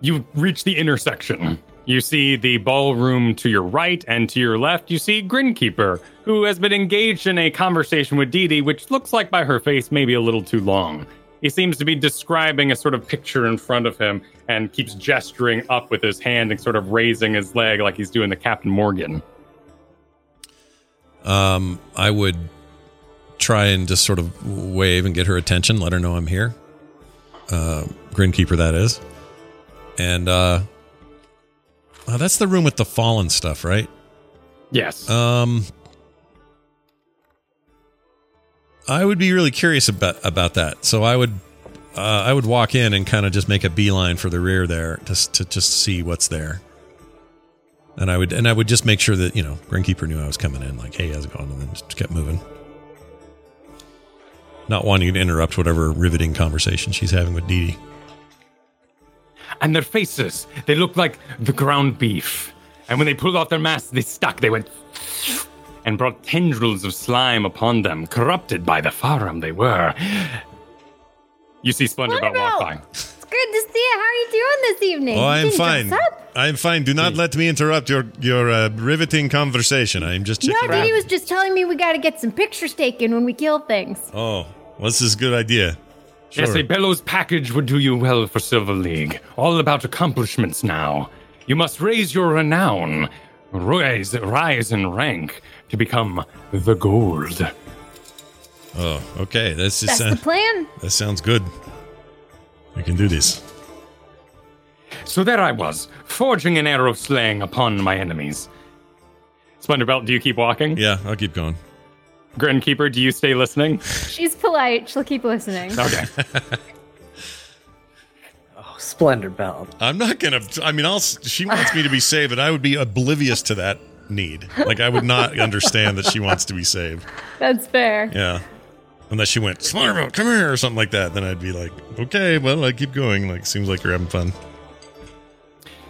You reach the intersection. You see the ballroom to your right, and to your left, you see Grinkeeper, who has been engaged in a conversation with Didi, which looks like by her face maybe a little too long. He seems to be describing a sort of picture in front of him and keeps gesturing up with his hand and sort of raising his leg like he's doing the Captain Morgan. Um, I would try and just sort of wave and get her attention, let her know I'm here. Uh, Grinkeeper, that is. And, uh... Oh, that's the room with the fallen stuff, right? Yes. Um, I would be really curious about about that. So I would, uh, I would walk in and kind of just make a beeline for the rear there, just to just see what's there. And I would, and I would just make sure that you know, Grinkeeper knew I was coming in. Like, hey, how's it going? And then just kept moving, not wanting to interrupt whatever riveting conversation she's having with Didi. And their faces, they look like the ground beef. And when they pulled off their masks, they stuck. They went and brought tendrils of slime upon them, corrupted by the farm they were. You see Splenderbelt walk by. It's good to see you. How are you doing this evening? Oh, I'm fine. I'm fine. Do not let me interrupt your your uh, riveting conversation. I'm just checking. No, Didi was just telling me we got to get some pictures taken when we kill things. Oh, what's this good idea? Sure. Yes, a bellows package would do you well for Silver League. All about accomplishments now. You must raise your renown, rise, rise in rank to become the gold. Oh, okay. That's just that's uh, the plan. That sounds good. We can do this. So there I was, forging an arrow slaying upon my enemies. Splenderbelt, do you keep walking? Yeah, I'll keep going. Grinkeeper, do you stay listening? She's polite. She'll keep listening. Okay. Oh, Splenderbelt. I'm not going to... I mean, I'll, she wants me to be saved, and I would be oblivious to that need. Like, I would not understand that she wants to be saved. That's fair. Yeah. Unless she went, Splenderbelt, come here, or something like that. Then I'd be like, okay, well, I keep going. Like, seems like you're having fun.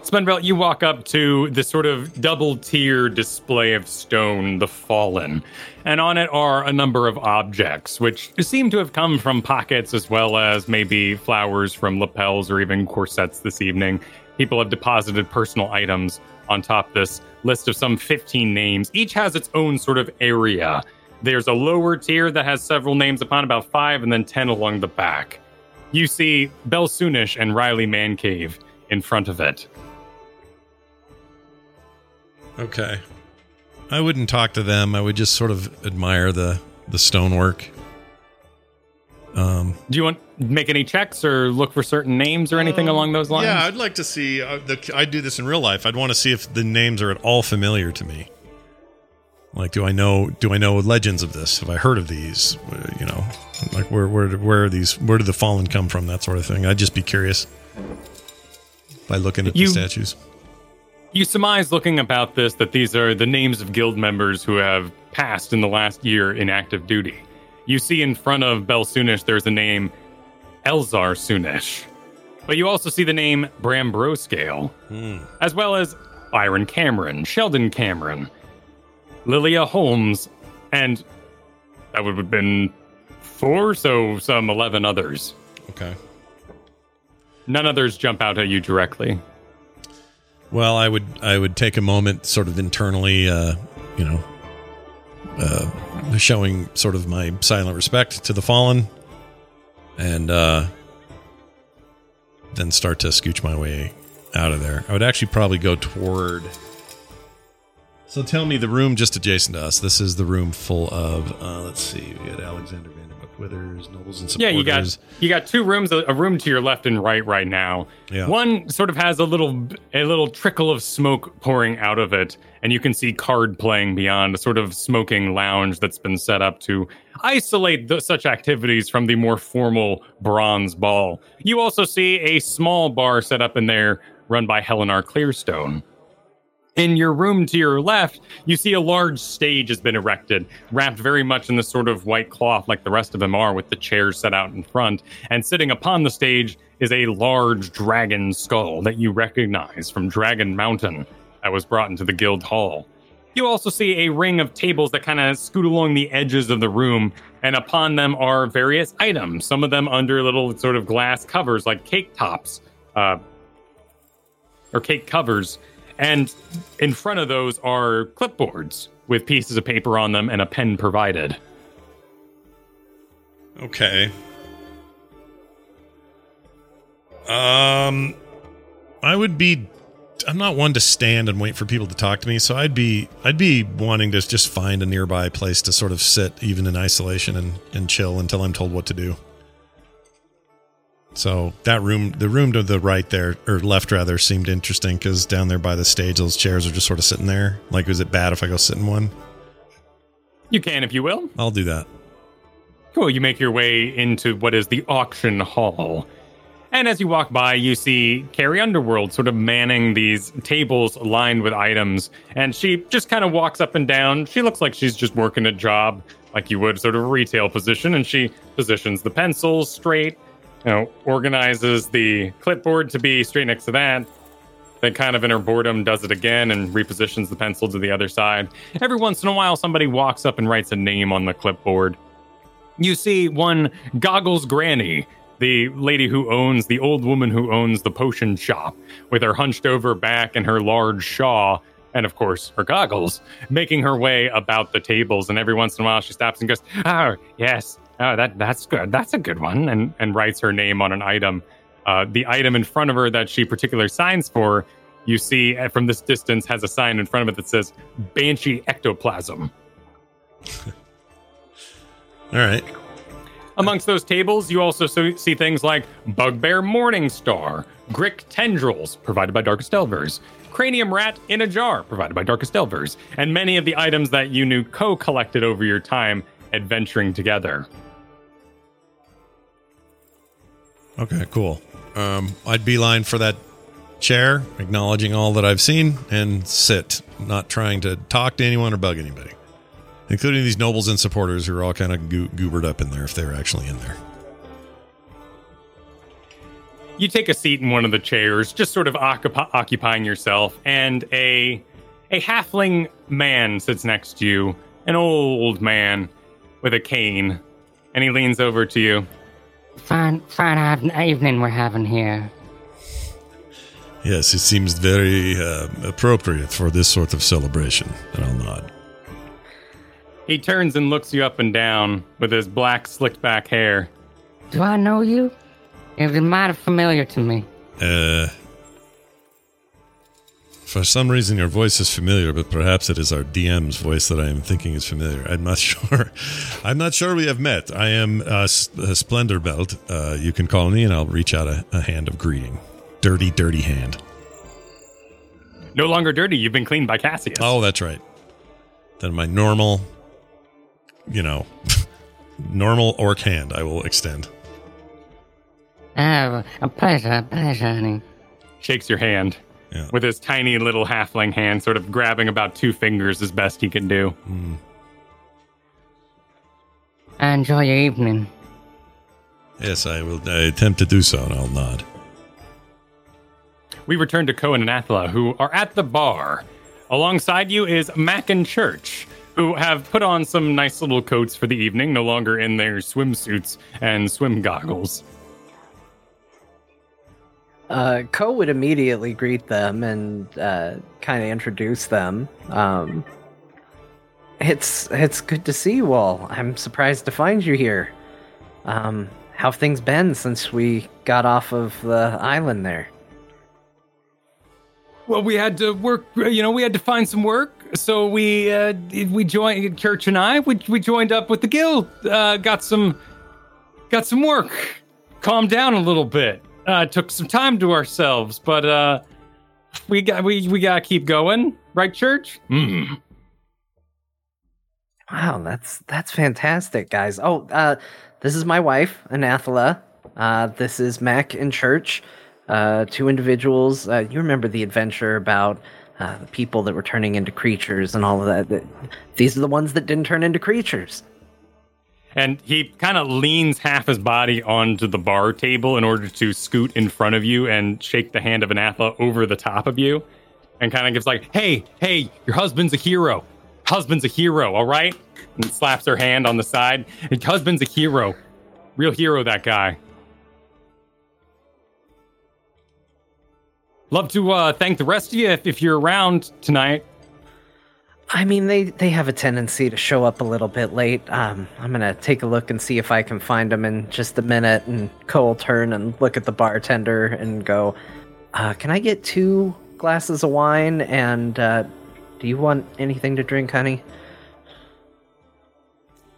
Splenderbelt, you walk up to the sort of double-tier display of stone, the Fallen, and on it are a number of objects, which seem to have come from pockets as well as maybe flowers from lapels or even corsets this evening. People have deposited personal items on top of this list of some fifteen names. Each has its own sort of area. There's a lower tier that has several names upon, about five, and then ten along the back. You see Belle Soonish and Riley Mancave in front of it. Okay. I wouldn't talk to them. I would just sort of admire the, the stonework. Um, Do you want to make any checks or look for certain names or anything um, along those lines? Yeah, I'd like to see... Uh, the, I'd do this in real life. I'd want to see if the names are at all familiar to me. Like, do I know Do I know legends of this? Have I heard of these? You know, like, where where where are these? Where did the Fallen come from? That sort of thing. I'd just be curious by looking at you, the statues. You surmise, looking about this, that these are the names of guild members who have passed in the last year in active duty. You see in front of Belle Soonish, there's a name, Elzar Soonish. But you also see the name Bram Broscale, hmm. as well as Byron Cameron, Sheldon Cameron, Lilia Holmes, and that would have been four, so some eleven others. Okay. None others jump out at you directly. Well, I would I would take a moment sort of internally, uh, you know, uh, showing sort of my silent respect to the Fallen, and uh, then start to scooch my way out of there. I would actually probably go toward... So tell me, the room just adjacent to us, this is the room full of, uh, let's see, we got Alexander Vanderbuck Withers, Nobles and Supporters. Yeah, you got you got two rooms, a room to your left and right right now. Yeah. One sort of has a little a little trickle of smoke pouring out of it, and you can see card playing beyond, a sort of smoking lounge that's been set up to isolate the, such activities from the more formal Bronze Ball. You also see a small bar set up in there run by Selenar Clearstone. In your room to your left, you see a large stage has been erected, wrapped very much in this sort of white cloth like the rest of them are, with the chairs set out in front. And sitting upon the stage is a large dragon skull that you recognize from Dragon Mountain that was brought into the Guild Hall. You also see a ring of tables that kind of scoot along the edges of the room, and upon them are various items, some of them under little sort of glass covers like cake tops, uh, or cake covers. And in front of those are clipboards with pieces of paper on them and a pen provided. Okay. Um, I would be... I'm not one to stand and wait for people to talk to me, so I'd be I'd be wanting to just find a nearby place to sort of sit, even in isolation, and, and chill until I'm told what to do. So that room, the room to the right there, or left rather, seemed interesting because down there by the stage, those chairs are just sort of sitting there. Like, is it bad if I go sit in one? You can if you will. I'll do that. Cool. You make your way into what is the auction hall. And as you walk by, you see Carrie Underworld sort of manning these tables lined with items. And she just kind of walks up and down. She looks like she's just working a job like you would, sort of a retail position. And she positions the pencils straight, you know, organizes the clipboard to be straight next to that. Then kind of in her boredom does it again and repositions the pencil to the other side. Every once in a while, somebody walks up and writes a name on the clipboard. You see one Goggles Granny, the lady who owns, the old woman who owns the potion shop, with her hunched over back and her large shawl, and of course, her goggles, making her way about the tables. And every once in a while she stops and goes, oh, yes, oh, that that's good, that's a good one, and, and writes her name on an item. Uh, the item in front of her that she particularly signs for, you see from this distance, has a sign in front of it that says, Banshee Ectoplasm. All right. Amongst those tables, you also see things like Bugbear Morningstar, Grick Tendrils, provided by Darkest Delvers, Cranium Rat in a Jar, provided by Darkest Delvers, and many of the items that you knew co-collected over your time adventuring together. Okay, cool. Um, I'd beeline for that chair, acknowledging all that I've seen, and sit, not trying to talk to anyone or bug anybody. Including these nobles and supporters who are all kind of go- goobered up in there, if they were actually in there. You take a seat in one of the chairs, just sort of ocup- occupying yourself, and a a halfling man sits next to you, an old man with a cane, and he leans over to you. Fine, fine evening we're having here. Yes, it seems very uh, appropriate for this sort of celebration, and I'll nod. He turns and looks you up and down with his black, slicked-back hair. Do I know you? It was mighty familiar to me. Uh, for some reason, your voice is familiar, but perhaps it is our D M's voice that I am thinking is familiar. I'm not sure. I'm not sure we have met. I am uh, S- uh, Splenderbelt. Uh, you can call me, and I'll reach out a, a hand of greeting. Dirty, dirty hand. No longer dirty. You've been cleaned by Cassius. Oh, that's right. Then my normal... you know, normal orc hand I will extend. Oh, a pleasure, a pleasure, honey. Shakes your hand yeah. with his tiny little halfling hand, sort of grabbing about two fingers as best he can do. Mm. Enjoy your evening. Yes, I will I attempt to do so, and I'll nod. We return to Cohen and Anathala, who are at the bar. Alongside you is Mac and Church, who have put on some nice little coats for the evening, no longer in their swimsuits and swim goggles. Uh, Ko would immediately greet them and uh, kind of introduce them. Um, it's it's good to see you all. I'm surprised to find you here. Um, how have things been since we got off of the island there? Well, we had to work, you know, we had to find some work. So we uh, we joined Church and I. We we joined up with the guild. Uh, got some got some work. Calmed down a little bit. Uh, took some time to ourselves, but uh, we got we we gotta keep going, right, Church? Mm. Wow, that's that's fantastic, guys. Oh, uh, this is my wife, Anathala. Uh, this is Mac and Church. Uh, two individuals. Uh, you remember the adventure about. uh, the people that were turning into creatures and all of that, that, these are the ones that didn't turn into creatures. And he kind of leans half his body onto the bar table in order to scoot in front of you and shake the hand of Anathala over the top of you and kind of gives like, hey, hey, your husband's a hero. Husband's a hero, all right? And slaps her hand on the side. And husband's a hero. Real hero, that guy. Love to uh, thank the rest of you if, if you're around tonight. I mean, they, they have a tendency to show up a little bit late. Um, I'm going to take a look and see if I can find them in just a minute. And Cole turn and look at the bartender and go, uh, can I get two glasses of wine? And uh, do you want anything to drink, honey?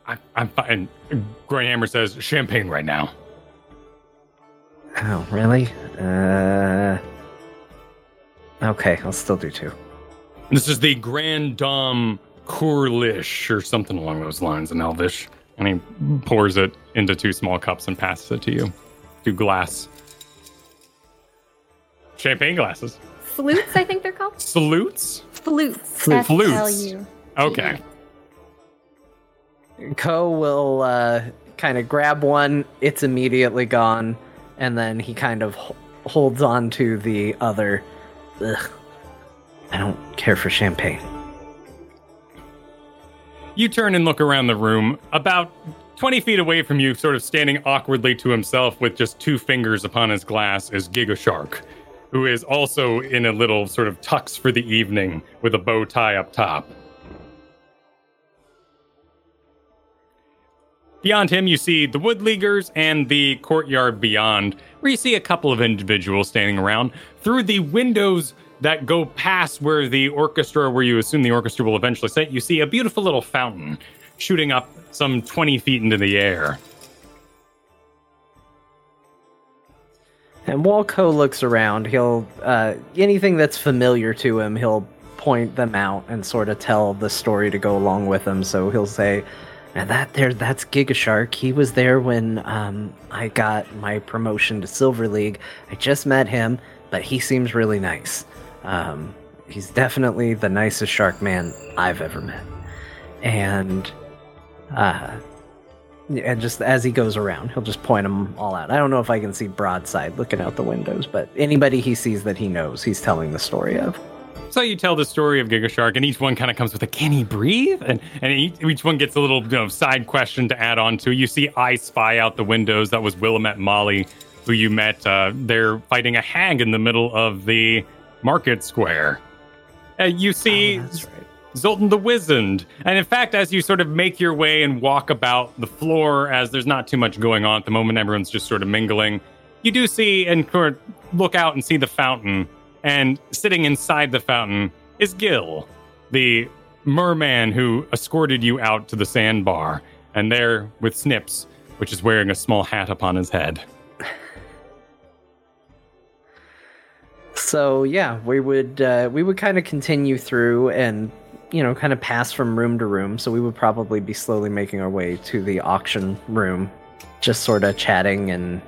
I, I'm fine. Greyhammer says champagne right now. Oh, really? Uh, okay, I'll still do two. This is the Grand Dame Kurlish, or something along those lines in Elvish. And he pours it into two small cups and passes it to you. Two glass. Champagne glasses. Flutes, I think they're called? Salutes? Flutes. Flutes. Flutes. Okay. Ko will uh, kind of grab one. It's immediately gone. And then he kind of ho- holds on to the other. Ugh. I don't care for champagne. You turn and look around the room. About twenty feet away from you, sort of standing awkwardly to himself with just two fingers upon his glass, is Giga Shark, who is also in a little sort of tux for the evening with a bow tie up top. Beyond him, you see the Woodleaguers and the courtyard beyond, where you see a couple of individuals standing around. Through the windows that go past where the orchestra, where you assume the orchestra will eventually set, you see a beautiful little fountain shooting up some twenty feet into the air. And while Ko looks around, he'll, uh, anything that's familiar to him, he'll point them out and sort of tell the story to go along with them. So he'll say, now that there, that's Giga Shark. He was there when um, I got my promotion to Silver League. I just met him, but he seems really nice. Um, he's definitely the nicest shark man I've ever met. And uh, and just as he goes around, he'll just point them all out. I don't know if I can see broadside looking out the windows, but anybody he sees that he knows, he's telling the story of. So you tell the story of Giga Shark, and each one kind of comes with a, can he breathe? And and each, each one gets a little, you know, side question to add on to. You see I Spy out the windows. That was Willamette Molly, who you met. Uh, they're fighting a hag in the middle of the market square. Uh, you see oh, that's right. Zoldar the Wizened. And in fact, as you sort of make your way and walk about the floor, as there's not too much going on at the moment, everyone's just sort of mingling, you do see and look out and see the fountain. And sitting inside the fountain is Gil, the merman who escorted you out to the sandbar. And there with Snips, which is wearing a small hat upon his head. So yeah, we would uh, we would kind of continue through and, you know, kind of pass from room to room. So we would probably be slowly making our way to the auction room, just sort of chatting and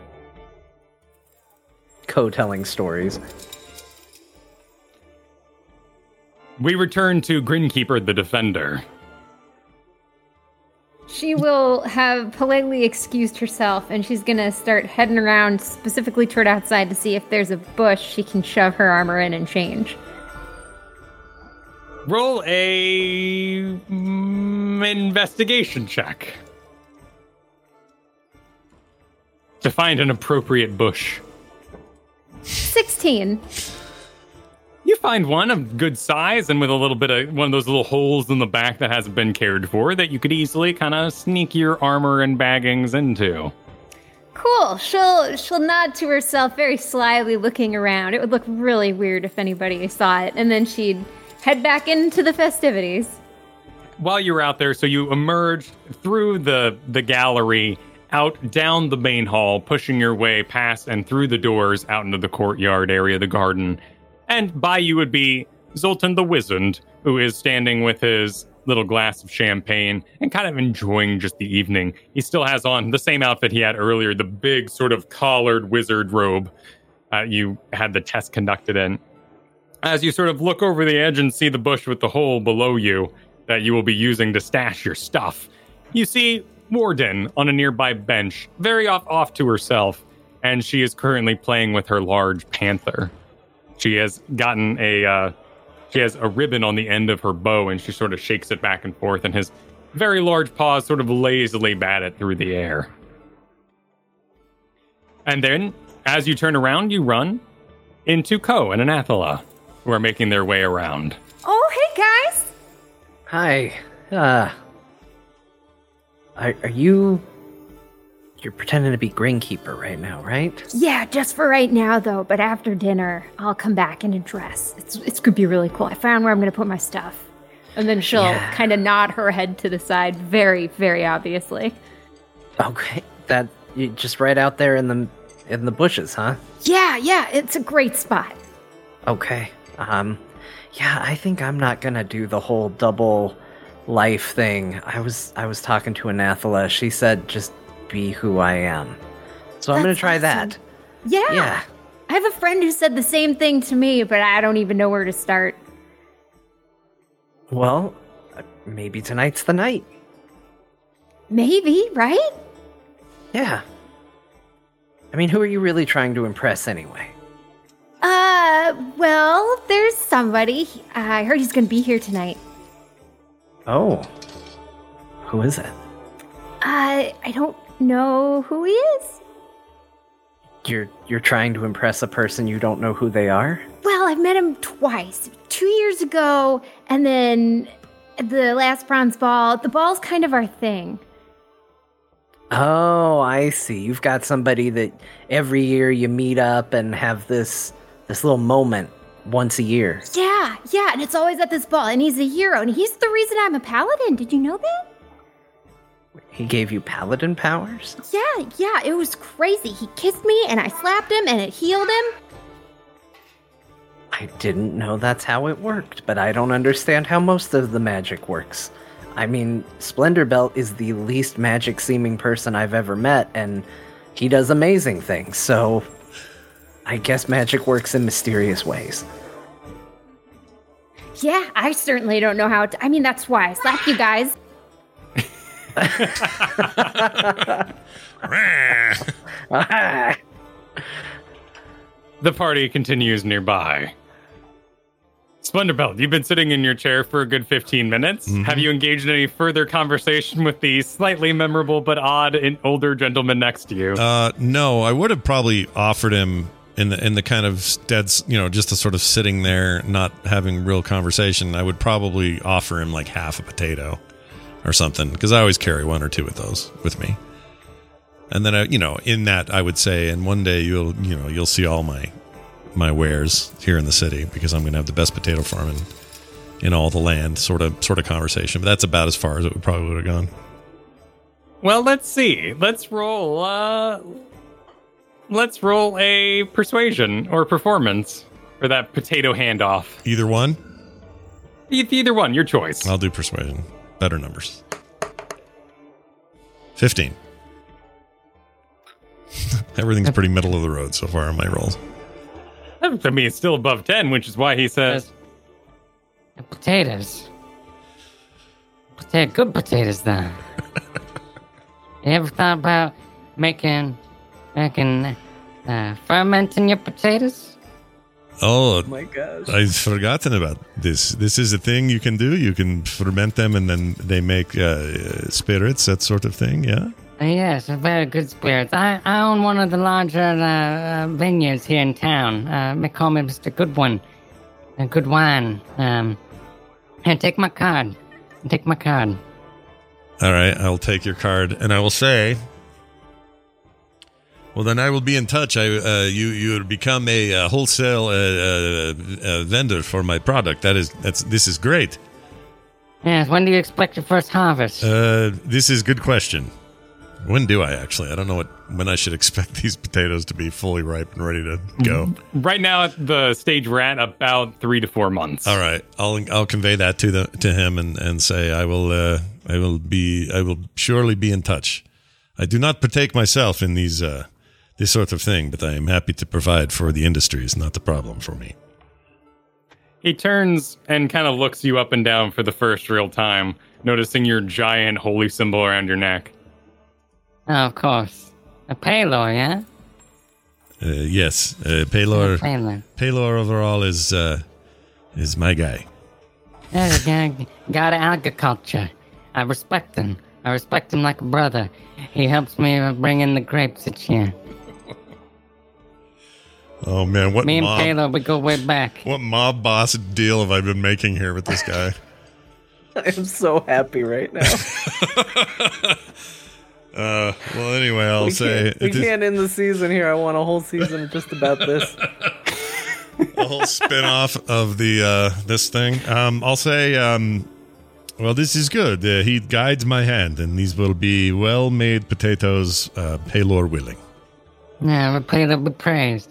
co-telling stories. We return to Grinkeeper the Defender. She will have politely excused herself, and she's going to start heading around specifically toward outside to see if there's a bush she can shove her armor in and change. Roll a... Mm, investigation check. To find an appropriate bush. sixteen. You find one of good size and with a little bit of one of those little holes in the back that hasn't been cared for that you could easily kind of sneak your armor and baggings into. Cool. She'll she'll nod to herself very slyly, looking around. It would look really weird if anybody saw it. And then she'd head back into the festivities. While you're out there, so you emerge through the, the gallery, out down the main hall, pushing your way past and through the doors out into the courtyard area, the garden. And by you would be Zoldar the Wizened, who is standing with his little glass of champagne and kind of enjoying just the evening. He still has on the same outfit he had earlier, the big sort of collared wizard robe uh, you had the test conducted in. as you sort of look over the edge and see the bush with the hole below you that you will be using to stash your stuff, you see Warden on a nearby bench, very off off to herself, and she is currently playing with her large panther. She has gotten a uh, she has a ribbon on the end of her bow, and she sort of shakes it back and forth, and his very large paws sort of lazily bat it through the air. And then, as you turn around, you run into Ko and Anathala, who are making their way around. Oh, hey, guys! Hi. Uh, are, are you... You're pretending to be Grainkeeper right now, right? Yeah, just for right now, though. But after dinner, I'll come back and address. It's it's could be really cool. I found where I'm going to put my stuff. And then she'll yeah. kind of nod her head to the side very, very obviously. Okay, that... You just right out there in the in the bushes, huh? Yeah, yeah, it's a great spot. Okay. Um, yeah, I think I'm not gonna do the whole double life thing. I was I was talking to Anathala. She said just be who I am. So That's I'm gonna try awesome. that. Yeah. Yeah. I have a friend who said the same thing to me, but I don't even know where to start. Well, maybe tonight's the night. Maybe, right? Yeah. I mean, who are you really trying to impress anyway? Uh, well, there's somebody. I heard he's going to be here tonight. Oh. Who is it? Uh, I don't know who he is. You're you're trying to impress a person you don't know who they are? Well, I've met him twice. Two years ago, and then the last Bronze Ball. The ball's kind of our thing. Oh, I see. You've got somebody that every year you meet up and have this this little moment once a year. Yeah, yeah, and it's always at this ball, and he's a hero, and he's the reason I'm a paladin. Did you know that? He gave you paladin powers? Yeah, yeah, it was crazy. He kissed me, and I slapped him, and it healed him. I didn't know that's how it worked, but I don't understand how most of the magic works. I mean, Splenderbelt is the least magic-seeming person I've ever met, and he does amazing things, so I guess magic works in mysterious ways. Yeah, I certainly don't know how to... I mean, that's why I slap you guys. The party continues nearby. Splenderbelt, you've been sitting in your chair for a good fifteen minutes. Mm-hmm. Have you engaged in any further conversation with the slightly memorable but odd and older gentleman next to you? Uh, no, I would have probably offered him in the in the kind of dead, you know, just the sort of sitting there, not having real conversation. I would probably offer him like half a potato or something, because I always carry one or two of those with me. And then, I, you know, in that I would say, and one day you'll, you know, you'll see all my... my wares here in the city, because I'm going to have the best potato farm in, in all the land, sort of sort of conversation. But that's about as far as it would probably would have gone. Well, let's see. Let's roll. Uh, let's roll a persuasion or performance for that potato handoff. Either one? E- either one, your choice. I'll do persuasion. Better numbers. fifteen. Everything's pretty middle of the road so far on my rolls. I mean, it's still above ten, which is why he says... Potatoes. Potato, good potatoes, then. You ever thought about making, making, uh, fermenting your potatoes? Oh, oh my gosh. I've forgotten about this. This is a thing you can do. You can ferment them, and then they make uh, spirits, that sort of thing, yeah? Yes, a very good spirits. I, I own one of the larger uh, vineyards here in town. Uh, they call me Mister Goodwin. Uh, good wine. Um, here, take my card. Take my card. All right, I'll take your card, and I will say, well, then I will be in touch. I uh, you you become a uh, wholesale uh, uh, uh, vendor for my product. That is that's this is great. Yes. When do you expect your first harvest? Uh, this is a good question. When do I actually? I don't know what when I should expect these potatoes to be fully ripe and ready to go. Right now, at the stage we're at, about three to four months. All right, I'll I'll convey that to the to him and, and say I will uh, I will be I will surely be in touch. I do not partake myself in these uh, this sort of thing, but I am happy to provide for the industry. It's not the problem for me. He turns and kind of looks you up and down for the first real time, noticing your giant holy symbol around your neck. Oh, of course. A Paylor, yeah? Uh, yes, uh, Paylor, Paylor. Paylor overall is uh, is my guy. Uh, God, God of agriculture. I respect him. I respect him like a brother. He helps me bring in the grapes each year. Oh, man. What me and mob, Paylor, we go way back. What mob boss deal have I been making here with this guy? I'm so happy right now. Uh, well, anyway, I'll we say... We just, can't end the season here. I want a whole season just about this. A whole spin-off of the uh, this thing. Um, I'll say, um, well, this is good. Uh, he guides my hand, and these will be well-made potatoes, uh, Paylor willing. Yeah, but Paylor be praised.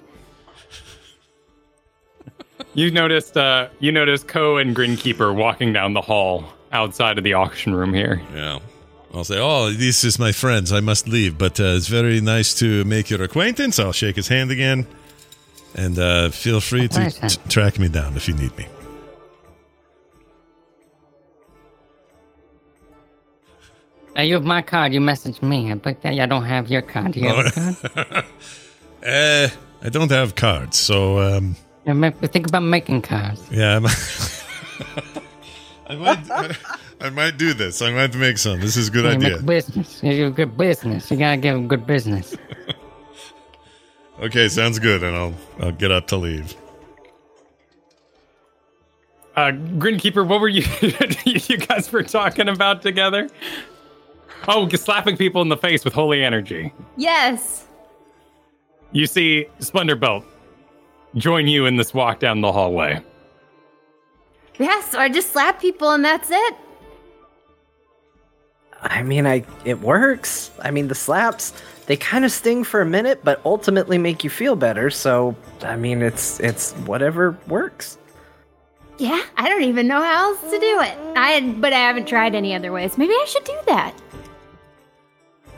You noticed, uh, you noticed Ko and Grinkeeper walking down the hall outside of the auction room here. Yeah. I'll say, oh, this is my friends. I must leave, but uh, it's very nice to make your acquaintance. I'll shake his hand again, and uh, feel free to t- track me down if you need me. Uh, you have my card. You messaged me. I bet that I don't have your card. Do you have a card? uh, I don't have cards, so... Um, yeah, maybe think about making cards. Yeah. I might... I might do this. I might make some. This is a good yeah, idea. Make business. You're good business. You gotta give them good business. Okay, sounds good, and I'll I'll get up to leave. Uh, Grinkeeper, what were you you guys were talking about together? Oh, slapping people in the face with holy energy. Yes. You see, Splenderbelt join you in this walk down the hallway. Yes, or just slap people and that's it. I mean, I it works. I mean, the slaps, they kind of sting for a minute, but ultimately make you feel better. So, I mean, it's it's whatever works. Yeah, I don't even know how else to do it. I But I haven't tried any other ways. Maybe I should do that.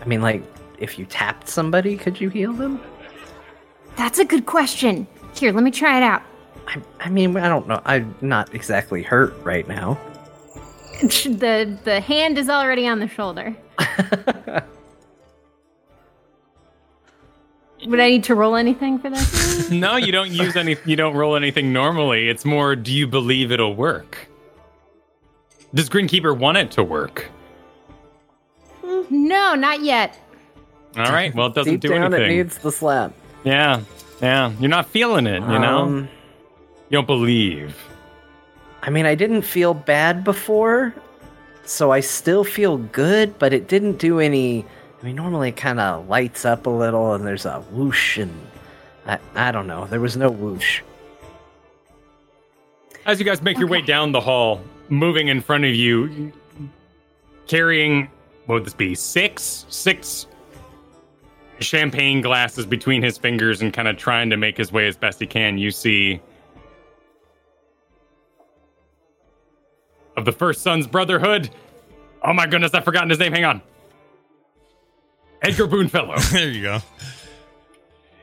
I mean, like, if you tapped somebody, could you heal them? That's a good question. Here, let me try it out. I, I mean, I don't know. I'm not exactly hurt right now. The the hand is already on the shoulder. Would I need to roll anything for that? No, you don't use any. You don't roll anything normally. It's more, do you believe it'll work? Does Grinkeeper want it to work? No, not yet. All right. Well, it doesn't Deep do down, anything. It needs the slap. Yeah, yeah. You're not feeling it. You know. Um, you don't believe. I mean, I didn't feel bad before, so I still feel good, but it didn't do any... I mean, normally it kind of lights up a little, and there's a whoosh, and... I, I don't know. There was no whoosh. As you guys make okay. your way down the hall, moving in front of you, carrying, what would this be, six? Six champagne glasses between his fingers and kind of trying to make his way as best he can, you see... of the First Sons Brotherhood. Oh my goodness, I've forgotten his name. Hang on. Edgar Boonfellow. There you go.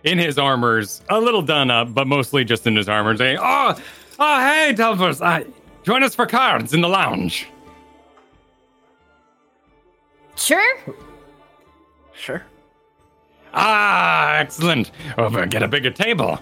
In his armors, a little done up, but mostly just in his armor, saying, oh, oh, hey, Delvers, uh, join us for cards in the lounge. Sure. Sure. Ah, excellent. Over, get a bigger table.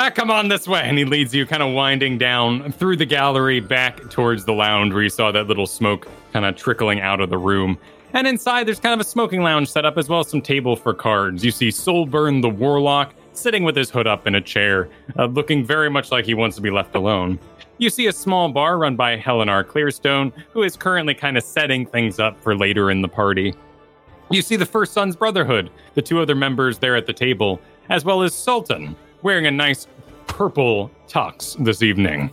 Ah, come on this way. And he leads you kind of winding down through the gallery back towards the lounge where you saw that little smoke kind of trickling out of the room. And inside, there's kind of a smoking lounge set up as well as some table for cards. You see Soulburn the Warlock sitting with his hood up in a chair, uh, looking very much like he wants to be left alone. You see a small bar run by Selenar Clearstone, who is currently kind of setting things up for later in the party. You see the First Sons Brotherhood, the two other members there at the table, as well as Sultan, wearing a nice purple tux this evening.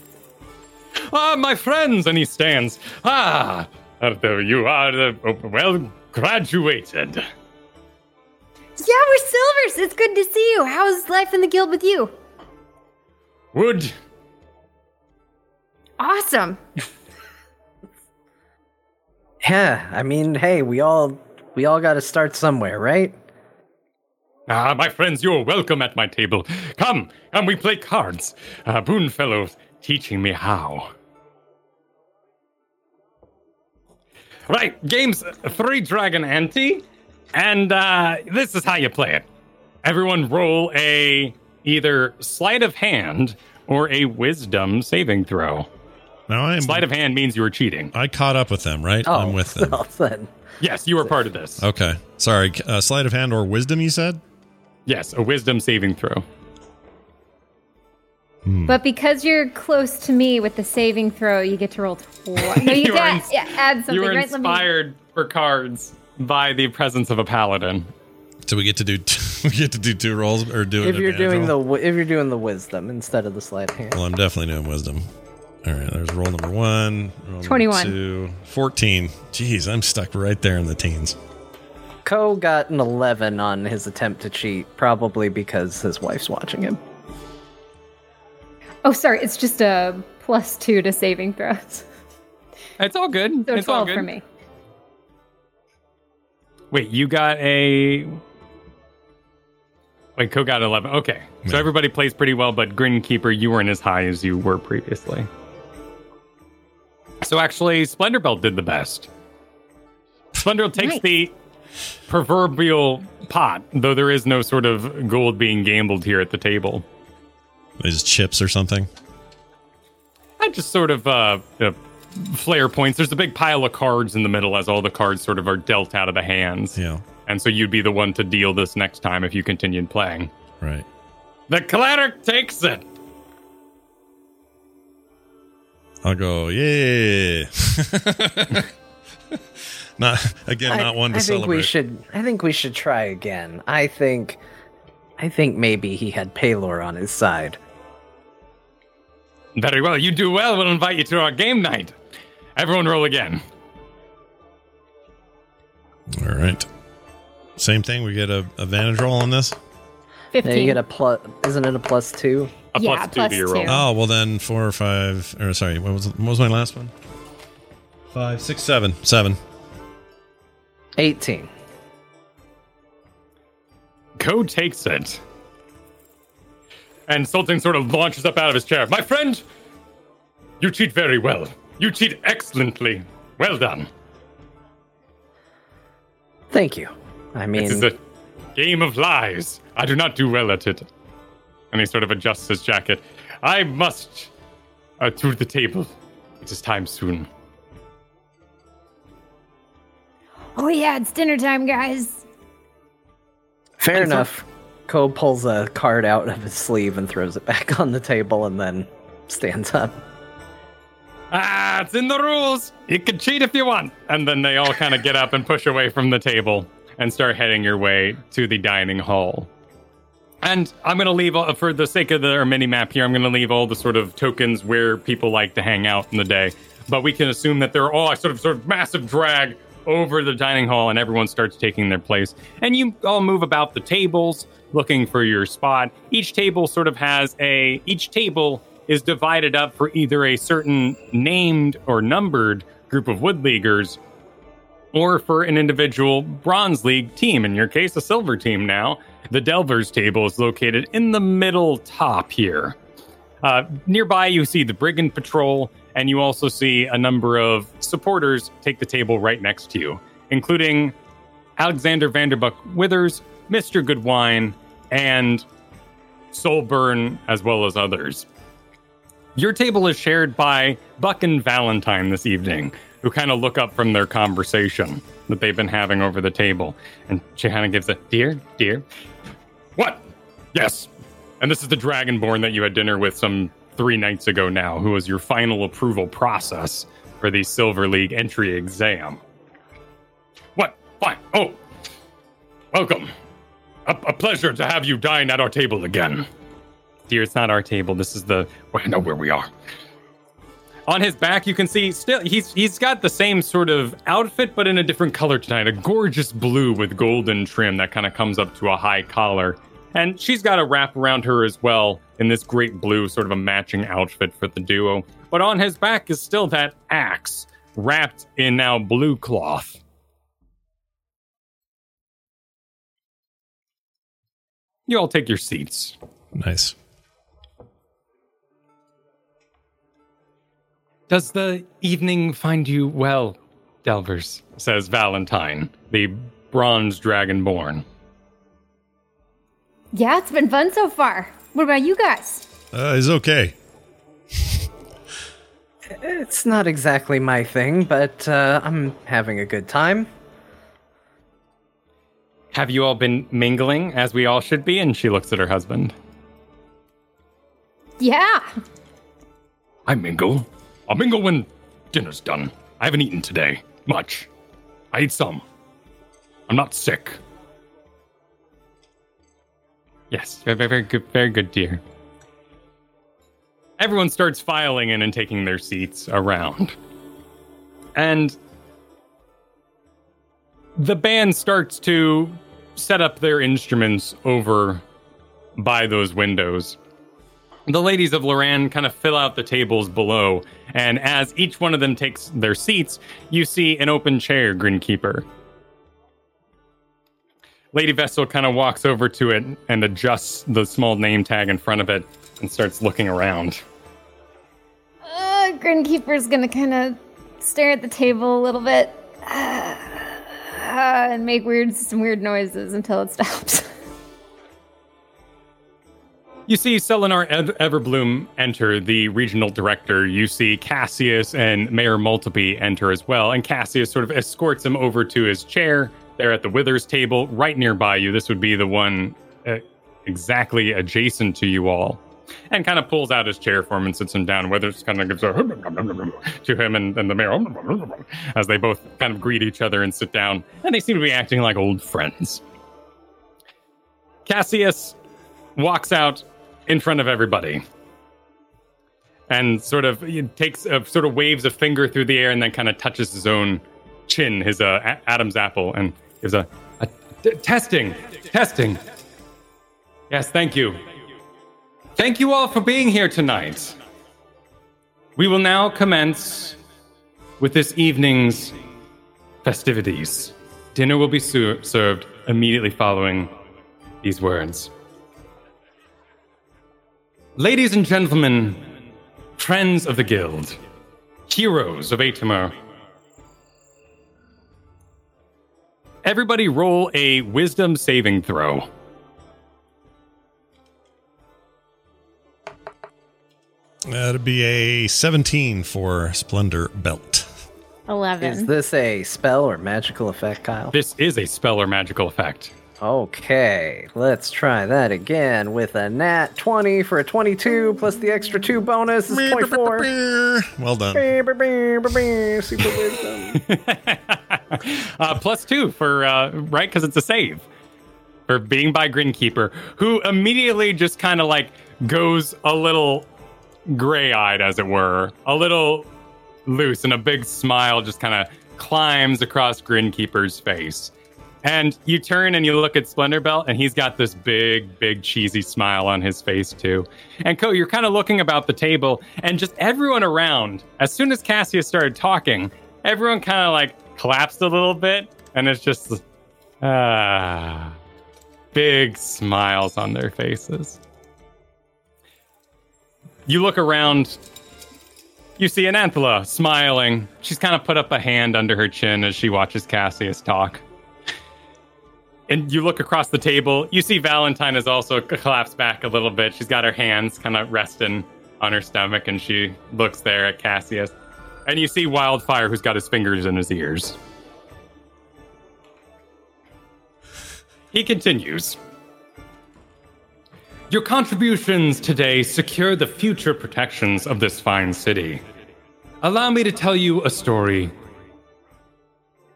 Ah, my friends! And he stands. Ah, you are, well, graduated. Yeah, we're Silvers! It's good to see you. How's life in the guild with you? Wood. Awesome. Yeah, I mean, hey, we all we all got to start somewhere, right? Ah, my friends, you are welcome at my table. Come, and we play cards. Uh, Boonfellow, teaching me how. Right, game's three Dragon Ante, and uh, this is how you play it. Everyone roll a either sleight of hand or a wisdom saving throw. Now I am, sleight of hand means you were cheating. I caught up with them, right? Oh, I'm with them. Well, then. Yes, you were part of this. Okay, sorry. Uh, sleight of hand or wisdom, you said? Yes, a wisdom saving throw. Hmm. But because you're close to me with the saving throw, you get to roll twice. No, you, you got ins- yeah, add something. You were right? inspired me- for cards by the presence of a paladin. So we get to do t- we get to do two rolls or do if it you're doing roll? the if you're doing the wisdom instead of the sleight of hand. Well, I'm definitely doing wisdom. All right, there's roll number one. Roll twenty-one. Number two, fourteen. Jeez, I'm stuck right there in the teens. Ko got an eleven on his attempt to cheat, probably because his wife's watching him. Oh, sorry, it's just a plus two to saving throws. It's all good. So it's all good for me. Wait, you got a... Wait, Ko got eleven. Okay, yeah. So everybody plays pretty well, but Grinkeeper, you weren't as high as you were previously. So actually, Splenderbelt did the best. Splenderbelt takes nice. the... proverbial pot, though there is no sort of gold being gambled here at the table. Is it chips or something? I just sort of uh, uh, flair points. There's a big pile of cards in the middle as all the cards sort of are dealt out of the hands. Yeah. And so you'd be the one to deal this next time if you continued playing. Right. The cleric takes it. I'll go, yeah. Not again. I, not one to I think celebrate. We should, I think we should try again. I think, I think maybe he had Paylor on his side. Very well. You do well. We'll invite you to our game night. Everyone, roll again. All right. Same thing. We get a advantage roll on this. Fifteen. You get a plus. Isn't it a plus two? A yeah, plus two. Plus to your roll. Oh well, then four or five. Or sorry, what was what was my last one? Five, six, seven, seven. eighteen. Ko takes it. And Sultan sort of launches up out of his chair. My friend, you cheat very well. You cheat excellently. Well done. Thank you. I mean... This is a game of lies. I do not do well at it. And he sort of adjusts his jacket. I must uh, to the table. It is time soon. Oh yeah, it's dinner time, guys. Fair and enough. So- Ko pulls a card out of his sleeve and throws it back on the table and then stands up. Ah, it's in the rules. You can cheat if you want. And then they all kind of get up and push away from the table and start heading your way to the dining hall. And I'm going to leave, for the sake of the mini-map here, I'm going to leave all the sort of tokens where people like to hang out in the day. But we can assume that they're all a sort of, sort of massive drag over the dining hall, and everyone starts taking their place. And you all move about the tables, looking for your spot. Each table sort of has a... Each table is divided up for either a certain named or numbered group of Wood Leaguers, or for an individual Bronze League team. In your case, a Silver team now. The Delvers table is located in the middle top here. Uh, nearby, you see the Brigand Patrol, and you also see a number of supporters take the table right next to you, including Alexander Vanderbuck Withers, Mister Goodwine, and Soulburn, as well as others. Your table is shared by Buck and Valentine this evening, who kind of look up from their conversation that they've been having over the table. And Chihana gives a, dear, dear. What? Yes. And this is the Dragonborn that you had dinner with some three nights ago now, who was your final approval process for the Silver League entry exam. What? Fine. Oh, welcome. A, a pleasure to have you dine at our table again. Dear, it's not our table. This is the... Well, I know where we are. On his back, you can see still he's he's got the same sort of outfit, but in a different color tonight, a gorgeous blue with golden trim that kind of comes up to a high collar. And she's got a wrap around her as well in this great blue, sort of a matching outfit for the duo. But on his back is still that axe wrapped in now blue cloth. You all take your seats. Nice. Does the evening find you well, Delvers? Says Valentine, the bronze dragonborn. Yeah, it's been fun so far. What about you guys? Uh, it's okay. It's not exactly my thing, but uh, I'm having a good time. Have you all been mingling, as we all should be? And she looks at her husband. Yeah. I mingle. I'll mingle when dinner's done. I haven't eaten today. Much. I ate some. I'm not sick. Yes, very, very good, very good, dear. Everyone starts filing in and taking their seats around. And the band starts to set up their instruments over by those windows. The ladies of Loran kind of fill out the tables below, and as each one of them takes their seats, you see an open chair, Grinkeeper. Lady Vestal kind of walks over to it and adjusts the small name tag in front of it and starts looking around. Uh, Grinkeeper's going to kind of stare at the table a little bit uh, and make weird, some weird noises until it stops. You see Selenar Everbloom enter, the regional director. You see Cassius and Mayor Maltaby enter as well. And Cassius sort of escorts him over to his chair there at the Withers table right nearby you. This would be the one uh, exactly adjacent to you all. And kind of pulls out his chair for him and sits him down. Withers kind of gives a to him and, and the mayor as they both kind of greet each other and sit down. And they seem to be acting like old friends. Cassius walks out in front of everybody and sort of takes a, sort of waves a finger through the air and then kind of touches his own chin, his uh, a- Adam's apple, and gives a, a t- testing, testing. Yes, thank you. Thank you all for being here tonight. We will now commence with this evening's festivities. Dinner will be su- served immediately following these words. Ladies and gentlemen, friends of the guild, heroes of Atomer, everybody roll a wisdom saving throw. That'd be a seventeen for Splendor Belt. eleven. Is this a spell or magical effect, Kyle? This is a spell or magical effect. Okay, let's try that again with a nat twenty for a twenty-two, plus the extra two bonus is zero point four. Well done. Super wisdom. uh, plus two for, uh, right, because it's a save. For being by Grinkeeper, who immediately just kind of like goes a little gray-eyed, as it were, a little loose, and a big smile just kind of climbs across Grinkeeper's face. And you turn and you look at Splenderbelt, and he's got this big, big cheesy smile on his face, too. And Co, you're kind of looking about the table, and just everyone around, as soon as Cassius started talking, everyone kind of, like, collapsed a little bit, and it's just, ah, uh, big smiles on their faces. You look around, you see Anathala smiling. She's kind of put up a hand under her chin as she watches Cassius talk. And you look across the table, you see Valentine has also collapsed back a little bit. She's got her hands kind of resting on her stomach, and she looks there at Cassius. And you see Wildfire, who's got his fingers in his ears. He continues. Your contributions today secure the future protections of this fine city. Allow me to tell you a story.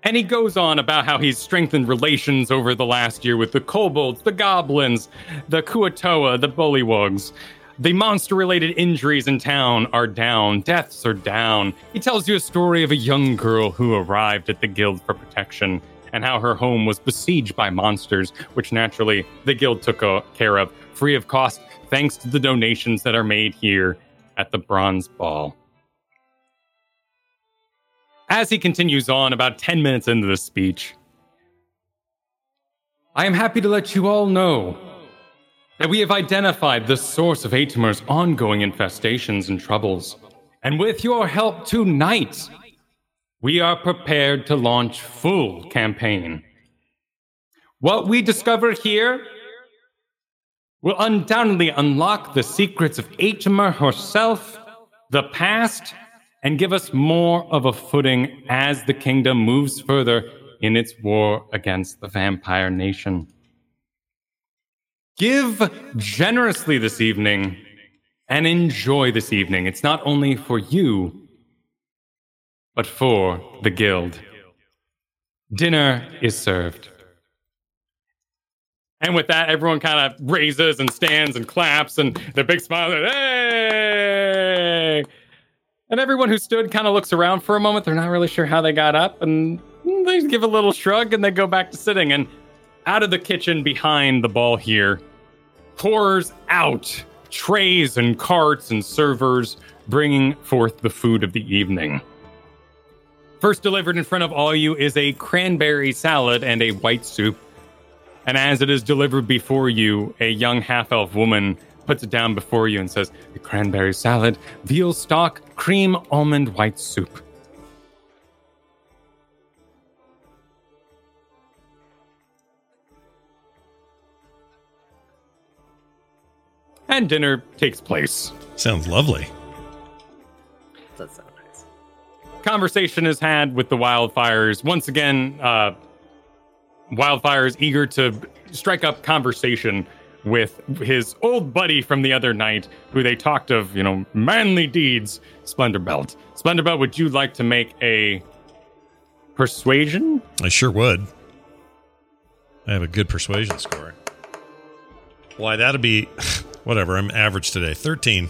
And he goes on about how he's strengthened relations over the last year with the kobolds, the goblins, the Kuatoa, the bullywugs. The monster-related injuries in town are down. Deaths are down. He tells you a story of a young girl who arrived at the guild for protection and how her home was besieged by monsters, which naturally the guild took care of, free of cost, thanks to the donations that are made here at the Bronze Ball. As he continues on, about ten minutes into the speech, I am happy to let you all know that we have identified the source of Atomer's ongoing infestations and troubles, And with your help tonight, we are prepared to launch full campaign. What we discover here will undoubtedly unlock the secrets of Atomer herself, the past, and give us more of a footing as the kingdom moves further in its war against the vampire nation. Give generously this evening and enjoy this evening. It's not only for you, but for the guild. Dinner is served. And with that, everyone kind of raises and stands and claps and the big smile, hey! And everyone who stood kind of looks around for a moment. They're not really sure how they got up, and they give a little shrug and they go back to sitting. And out of the kitchen behind the ball here pours out trays and carts and servers, bringing forth the food of the evening. First delivered in front of all you is a cranberry salad and a white soup. And as it is delivered before you, a young half-elf woman puts it down before you and says, "The cranberry salad, veal stock, cream, almond, white soup." And dinner takes place. Sounds lovely. That sounds nice. Conversation is had with the wildfires. Once again, uh, wildfires eager to strike up conversation with his old buddy from the other night, who they talked of, you know, manly deeds, Splenderbelt. Splenderbelt, would you like to make a persuasion? I sure would. I have a good persuasion score. Why, that'd be... Whatever, I'm average today. thirteen.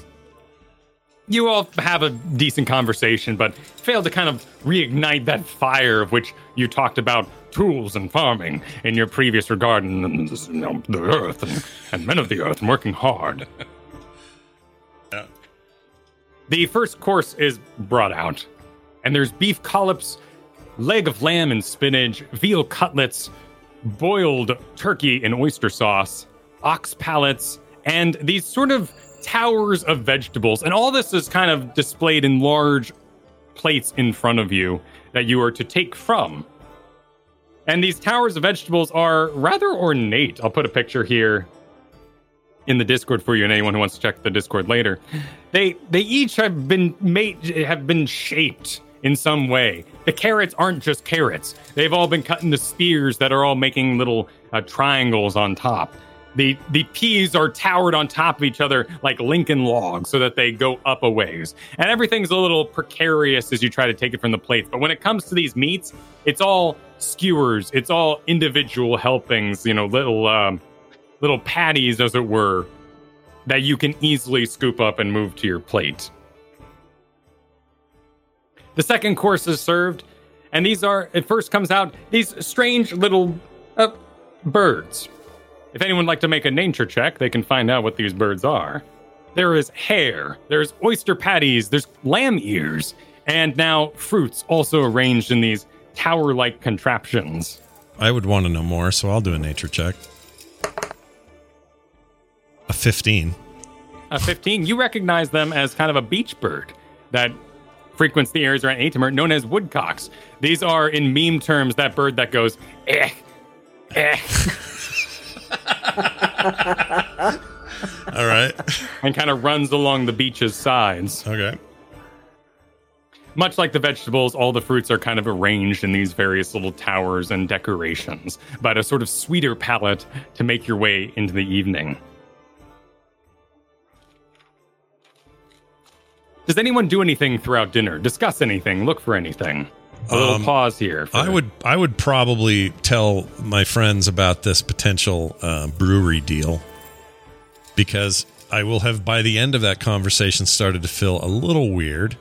You all have a decent conversation, but fail to kind of reignite that fire of which you talked about tools and farming in your previous regard, and you know, the earth and, and men of the earth working hard. Yeah. The first course is brought out, and there's beef collops, leg of lamb and spinach, veal cutlets, boiled turkey in oyster sauce, ox palates, and these sort of towers of vegetables. And all this is kind of displayed in large plates in front of you that you are to take from. And these towers of vegetables are rather ornate. I'll put a picture here in the Discord for you, and anyone who wants to check the Discord later. They they each have been made, have been shaped in some way. The carrots aren't just carrots. They've all been cut into spears that are all making little uh, triangles on top. The the peas are towered on top of each other like Lincoln logs so that they go up a ways. And everything's a little precarious as you try to take it from the plates. But when it comes to these meats, it's all skewers. It's all individual helpings, you know, little um, little patties, as it were, that you can easily scoop up and move to your plate. The second course is served. And these are, it first comes out, these strange little uh, birds. If anyone would like to make a nature check, they can find out what these birds are. There is hare, there's oyster patties, there's lamb ears, and now fruits also arranged in these tower-like contraptions. I would want to know more, so I'll do a nature check. A fifteen. A fifteen. You recognize them as kind of a beach bird that frequents the areas around Atomer, known as woodcocks. These are, in meme terms, that bird that goes, eh, eh. All right. And kind of runs along the beach's sides. Okay. Much like the vegetables, all the fruits are kind of arranged in these various little towers and decorations, but a sort of sweeter palette to make your way into the evening. Does anyone do anything throughout dinner? Discuss anything? Look for anything? A little um, pause here. For... I would I would probably tell my friends about this potential uh, brewery deal, because I will have, by the end of that conversation, started to feel a little weird,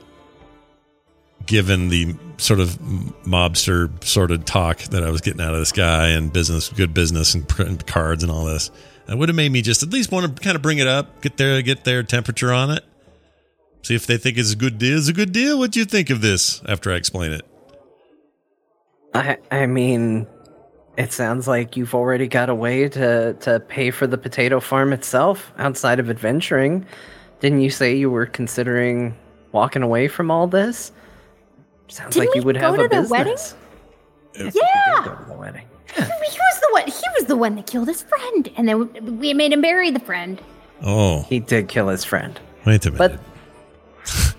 given the sort of mobster sort of talk that I was getting out of this guy, and business, good business, and print cards and all this. It would have made me just at least want to kind of bring it up, get their get their temperature on it, see if they think it's a good deal. It's a good deal. What do you think of this after I explain it? I I mean, it sounds like you've already got a way to, to pay for the potato farm itself outside of adventuring. Didn't you say you were considering walking away from all this. Sounds Didn't like you would have a business. Wedding? If yeah. We go to the wedding. Yeah. He was the one. He was the one that killed his friend, and then we made him bury the friend. Oh. He did kill his friend. Wait a minute. But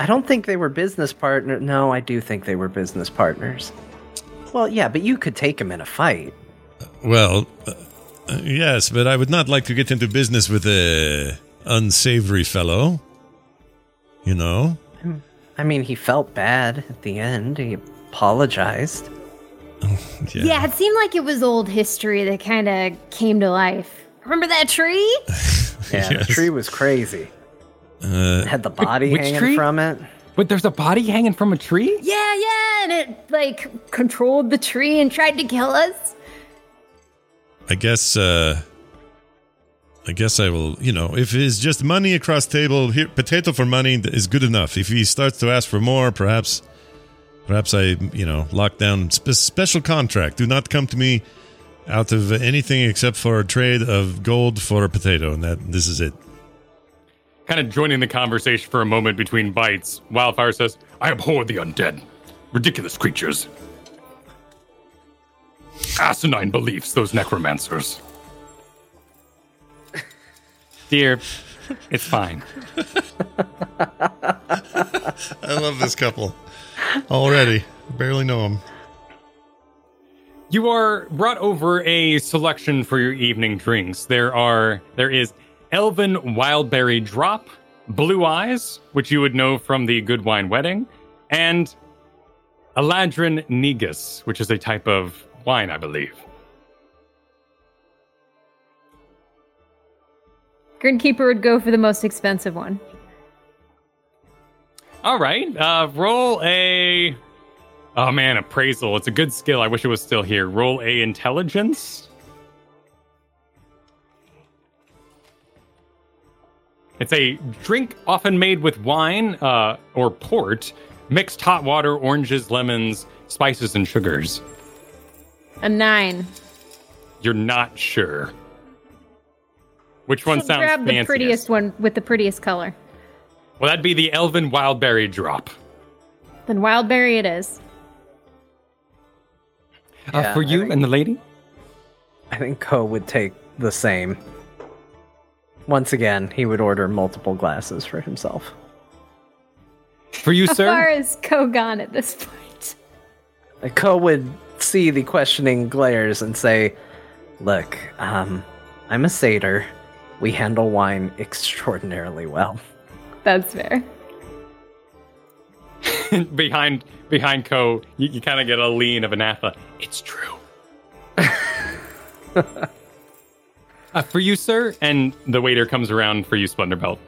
I don't think they were business partners. No, I do think they were business partners. Well, yeah, but you could take him in a fight. Uh, well, uh, yes, but I would not like to get into business with a unsavory fellow. You know? I mean, he felt bad at the end. He apologized. Yeah. Yeah, it seemed like it was old history that kind of came to life. Remember that tree? Yeah, yes. The tree was crazy. Uh, it had the body which, which hanging tree? From it. Wait, there's a body hanging from a tree? Yeah, yeah, and it, like, controlled the tree and tried to kill us. I guess, uh... I guess I will, you know, if it's just money across table, here, potato for money is good enough. If he starts to ask for more, perhaps... Perhaps I, you know, lock down spe- special contract. Do not come to me out of anything except for a trade of gold for a potato, and that this is it. Kind of joining the conversation for a moment between bites, Wildfire says, "I abhor the undead. Ridiculous creatures. Asinine beliefs, those necromancers." Dear, it's fine. I love this couple. Already. Barely know him. You are brought over a selection for your evening drinks. There are there is Elven Wildberry Drop, Blue Eyes, which you would know from the Good Wine Wedding, and Aladrin Negus, which is a type of wine, I believe. Grinkeeper would go for the most expensive one. All right, uh, roll a, oh man, appraisal. It's a good skill. I wish it was still here. Roll a intelligence. It's a drink often made with wine uh, or port, mixed hot water, oranges, lemons, spices, and sugars. A nine. You're not sure. Which one sounds fanciest? Grab the prettiest one with the prettiest color. Well, that'd be the Elven Wildberry Drop. Then Wildberry it is. Uh, yeah, for you think, and the lady? I think Ko would take the same. Once again, he would order multiple glasses for himself. For you, How sir? How far is Ko gone at this point? Ko would see the questioning glares and say, "Look, um, I'm a satyr. We handle wine extraordinarily well." That's fair. behind behind Ko, you, you kind of get a lean of Anatha. It's true. uh, for you, sir, and the waiter comes around for you, Splenderbelt.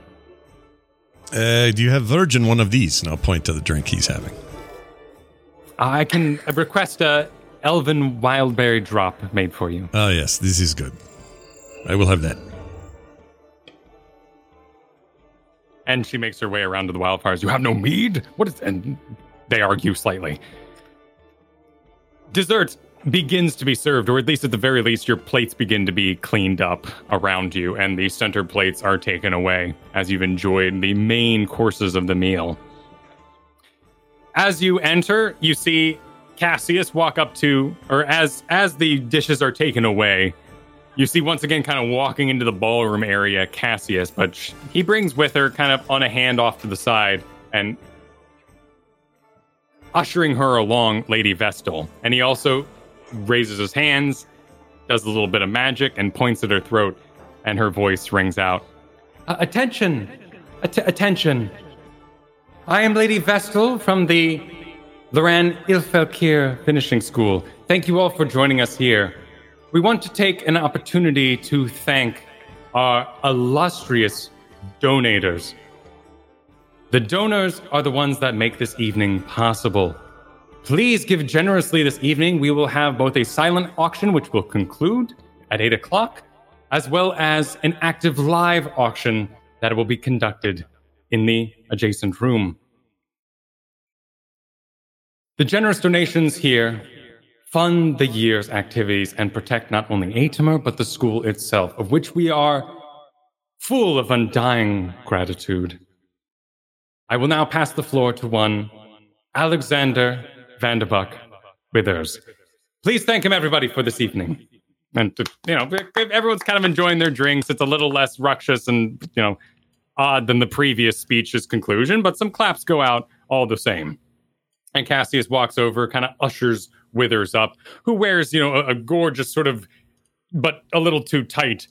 Uh, do you have virgin one of these? And I'll point to the drink he's having. I can request a Elven Wildberry Drop made for you. Oh, yes, this is good. I will have that. And she makes her way around to the Wildfires. "You have no mead? What is?" And they argue slightly. Dessert begins to be served, or at least at the very least, your plates begin to be cleaned up around you, and the center plates are taken away as you've enjoyed the main courses of the meal. As you enter, you see Cassius walk up to, or as as the dishes are taken away, you see, once again, kind of walking into the ballroom area, Cassius, but sh- he brings with her, kind of on a hand off to the side, and ushering her along, Lady Vestal. And he also raises his hands, does a little bit of magic, and points at her throat, and her voice rings out. Uh, attention! At- attention! I am Lady Vestal from the Loran Ilfokir Finishing School. Thank you all for joining us here. We want to take an opportunity to thank our illustrious donators. The donors are the ones that make this evening possible. Please give generously this evening. We will have both a silent auction, which will conclude at eight o'clock, as well as an active live auction that will be conducted in the adjacent room. The generous donations here fund the year's activities and protect not only Atomer, but the school itself, of which we are full of undying gratitude. I will now pass the floor to one Alexander Vanderbuck Withers. Please thank him, everybody, for this evening. And, to, you know, everyone's kind of enjoying their drinks. It's a little less ruckus and, you know, odd than the previous speech's conclusion, but some claps go out all the same. And Cassius walks over, kind of ushers Withers up, who wears, you know, a, a gorgeous sort of, but a little too tight,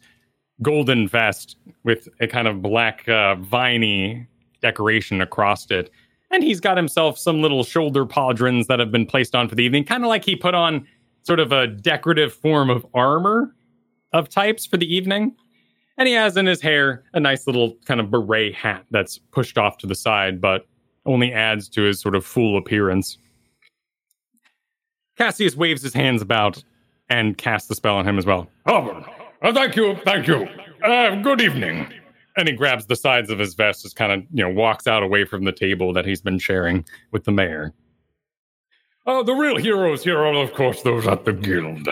golden vest with a kind of black uh, viney decoration across it. And he's got himself some little shoulder pauldrons that have been placed on for the evening, kind of like he put on sort of a decorative form of armor of types for the evening. And he has in his hair a nice little kind of beret hat that's pushed off to the side, but only adds to his sort of fool appearance. Cassius waves his hands about and casts the spell on him as well. Oh, oh thank you, thank you. Uh, good evening. And he grabs the sides of his vest, just kind of, you know, walks out away from the table that he's been sharing with the mayor. Uh, the real heroes here are, of course, those at the guild,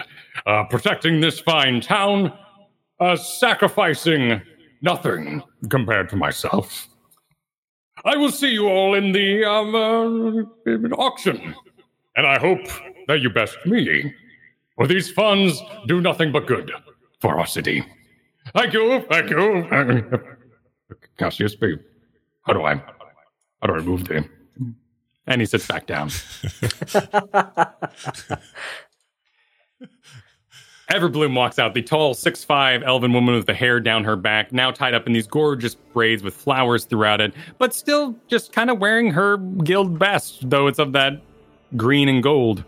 uh, protecting this fine town, uh, sacrificing nothing compared to myself. I will see you all in the um, uh, auction, and I hope that you best me, for these funds do nothing but good for our city. Thank you, thank you. Uh, Cassius, how do I, how do I move the... And he sits back down. Everbloom walks out, the tall six foot five elven woman with the hair down her back, now tied up in these gorgeous braids with flowers throughout it, but still just kind of wearing her guild best, though it's of that green and gold.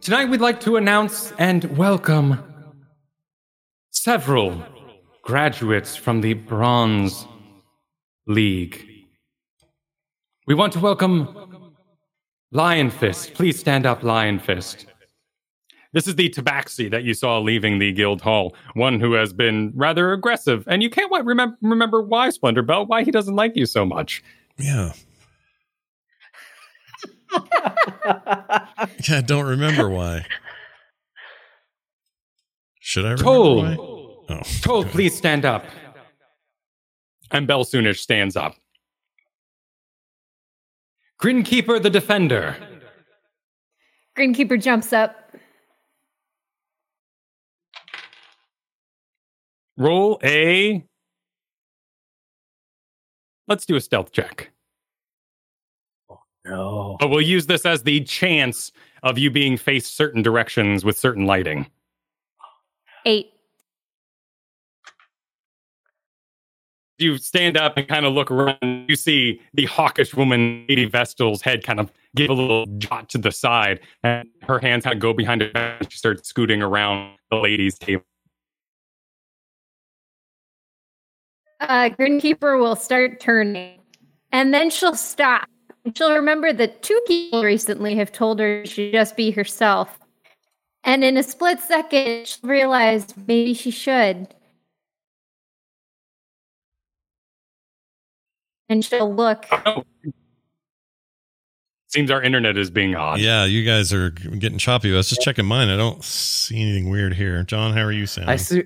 Tonight we'd like to announce and welcome several graduates from the Bronze League. We want to welcome Lion Fist. Please stand up, Lion Fist. This is the Tabaxi that you saw leaving the guild hall, one who has been rather aggressive. And you can't remember remember why, Splenderbelt, why he doesn't like you so much. Yeah. Yeah, I don't remember why. Should I remember Toll. why? Oh, Toll, please stand up. And Belle Soonish stands up. Grinkeeper the Defender. Grinkeeper jumps up. Roll a... Let's do a stealth check. Oh, no. But we'll use this as the chance of you being faced certain directions with certain lighting. Eight. You stand up and kind of look around. You see the hawkish woman, Lady Vestal's head kind of give a little jot to the side, and her hands kind of go behind her back. She starts scooting around the ladies' table. Uh, Grinkeeper will start turning, and then she'll stop. She'll remember that two people recently have told her she should just be herself. And in a split second, she'll realize maybe she should. And she'll look. Oh. Seems our internet is being odd. Yeah, you guys are getting choppy. I was just checking mine. I don't see anything weird here. John, how are you sounding? I see.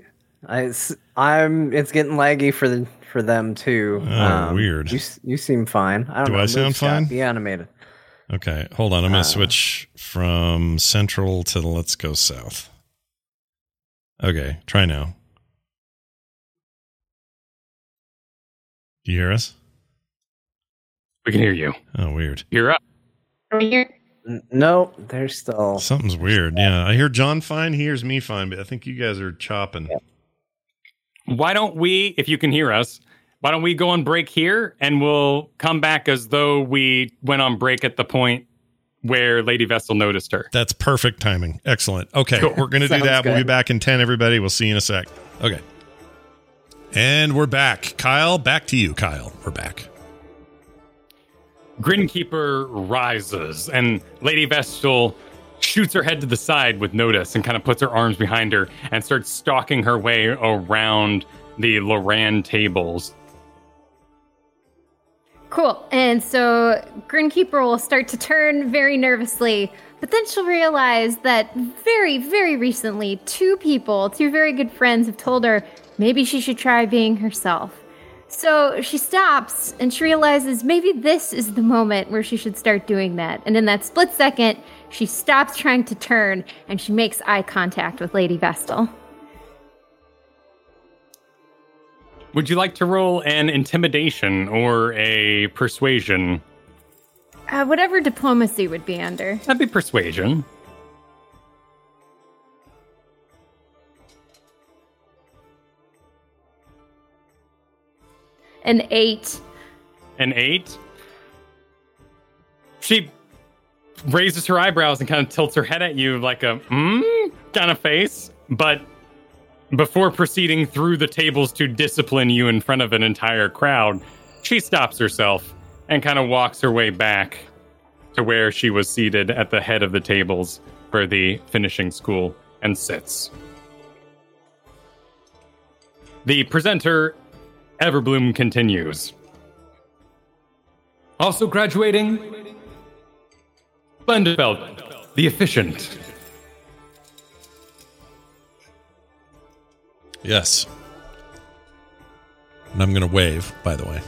I, I'm. It's getting laggy for the for them too. Oh, um, weird. You you seem fine. I don't Do know. I sound fine? Be animated. Okay, hold on. I'm gonna uh, switch from central to the, let's go south. Okay, try now. Do you hear us? We can hear you. Oh, weird. You're up. Are we here? No, there's still... Something's weird, yeah. I hear John fine, he hears me fine, but I think you guys are chopping. Why don't we, if you can hear us, why don't we go on break here, and we'll come back as though we went on break at the point where Lady Vestal noticed her. That's perfect timing. Excellent. Okay, cool. We're going to do that. Good. We'll be back in ten, everybody. We'll see you in a sec. Okay. And we're back. Kyle, back to you, Kyle. We're back. Grinkeeper rises, and Lady Vestal shoots her head to the side with notice and kind of puts her arms behind her and starts stalking her way around the Loran tables. Cool. And so Grinkeeper will start to turn very nervously, but then she'll realize that very, very recently, two people, two very good friends have told her maybe she should try being herself. So she stops and she realizes maybe this is the moment where she should start doing that. And in that split second, she stops trying to turn and she makes eye contact with Lady Vestal. Would you like to roll an intimidation or a persuasion? Uh, whatever diplomacy would be under. That'd be persuasion. An eight. An eight? She raises her eyebrows and kind of tilts her head at you like a mm kind of face, but before proceeding through the tables to discipline you in front of an entire crowd, she stops herself and kind of walks her way back to where she was seated at the head of the tables for the finishing school and sits. The presenter Everbloom continues. Also graduating, Splenderbelt, the efficient. Yes. And I'm going to wave, by the way.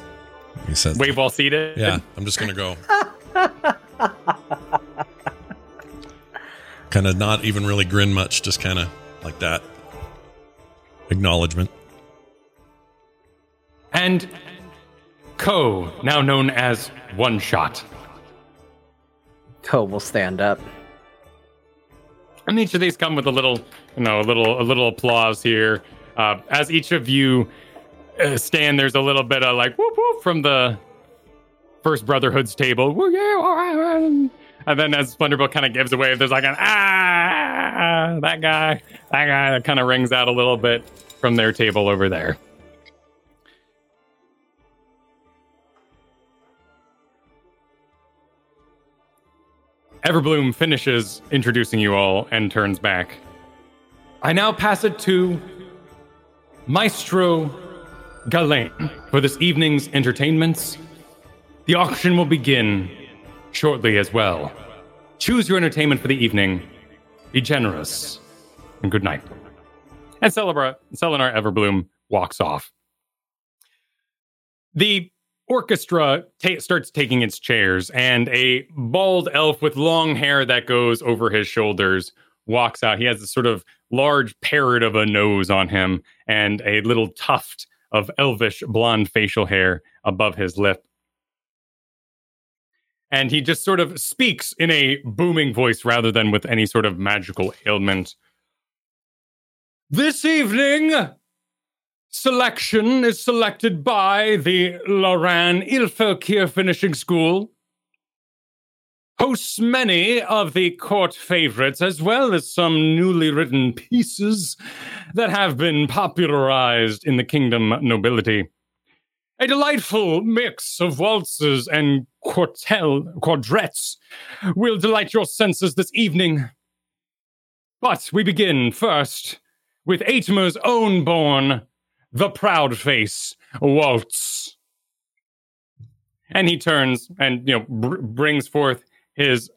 He says wave while seated? Yeah, I'm just going to go. Kind of not even really grin much, just kind of like that. Acknowledgement. And Co, now known as One Shot. Co will stand up. And each of these come with a little, you know, a little, a little applause here. Uh, as each of you uh, stand, there's a little bit of like whoop whoop from the First Brotherhood's table. Woo, yeah, all right, all right. And then as Splenderbelt kind of gives a wave, there's like an ah, that guy, that guy that kind of rings out a little bit from their table over there. Everbloom finishes introducing you all and turns back. I now pass it to Maestro Galen for this evening's entertainments. The auction will begin shortly as well. Choose your entertainment for the evening. Be generous. And good night. And Selenar Everbloom walks off. The orchestra ta- starts taking its chairs, and a bald elf with long hair that goes over his shoulders walks out. He has this sort of large parrot of a nose on him and a little tuft of elvish blonde facial hair above his lip. And he just sort of speaks in a booming voice rather than with any sort of magical ailment. This evening, selection is selected by the Loran Ilfokir Finishing School. Hosts many of the court favorites, as well as some newly written pieces that have been popularized in the kingdom nobility. A delightful mix of waltzes and quartel, quadrettes will delight your senses this evening. But we begin first with Atomer's own born, the proud face waltz. And he turns and, you know, br- brings forth his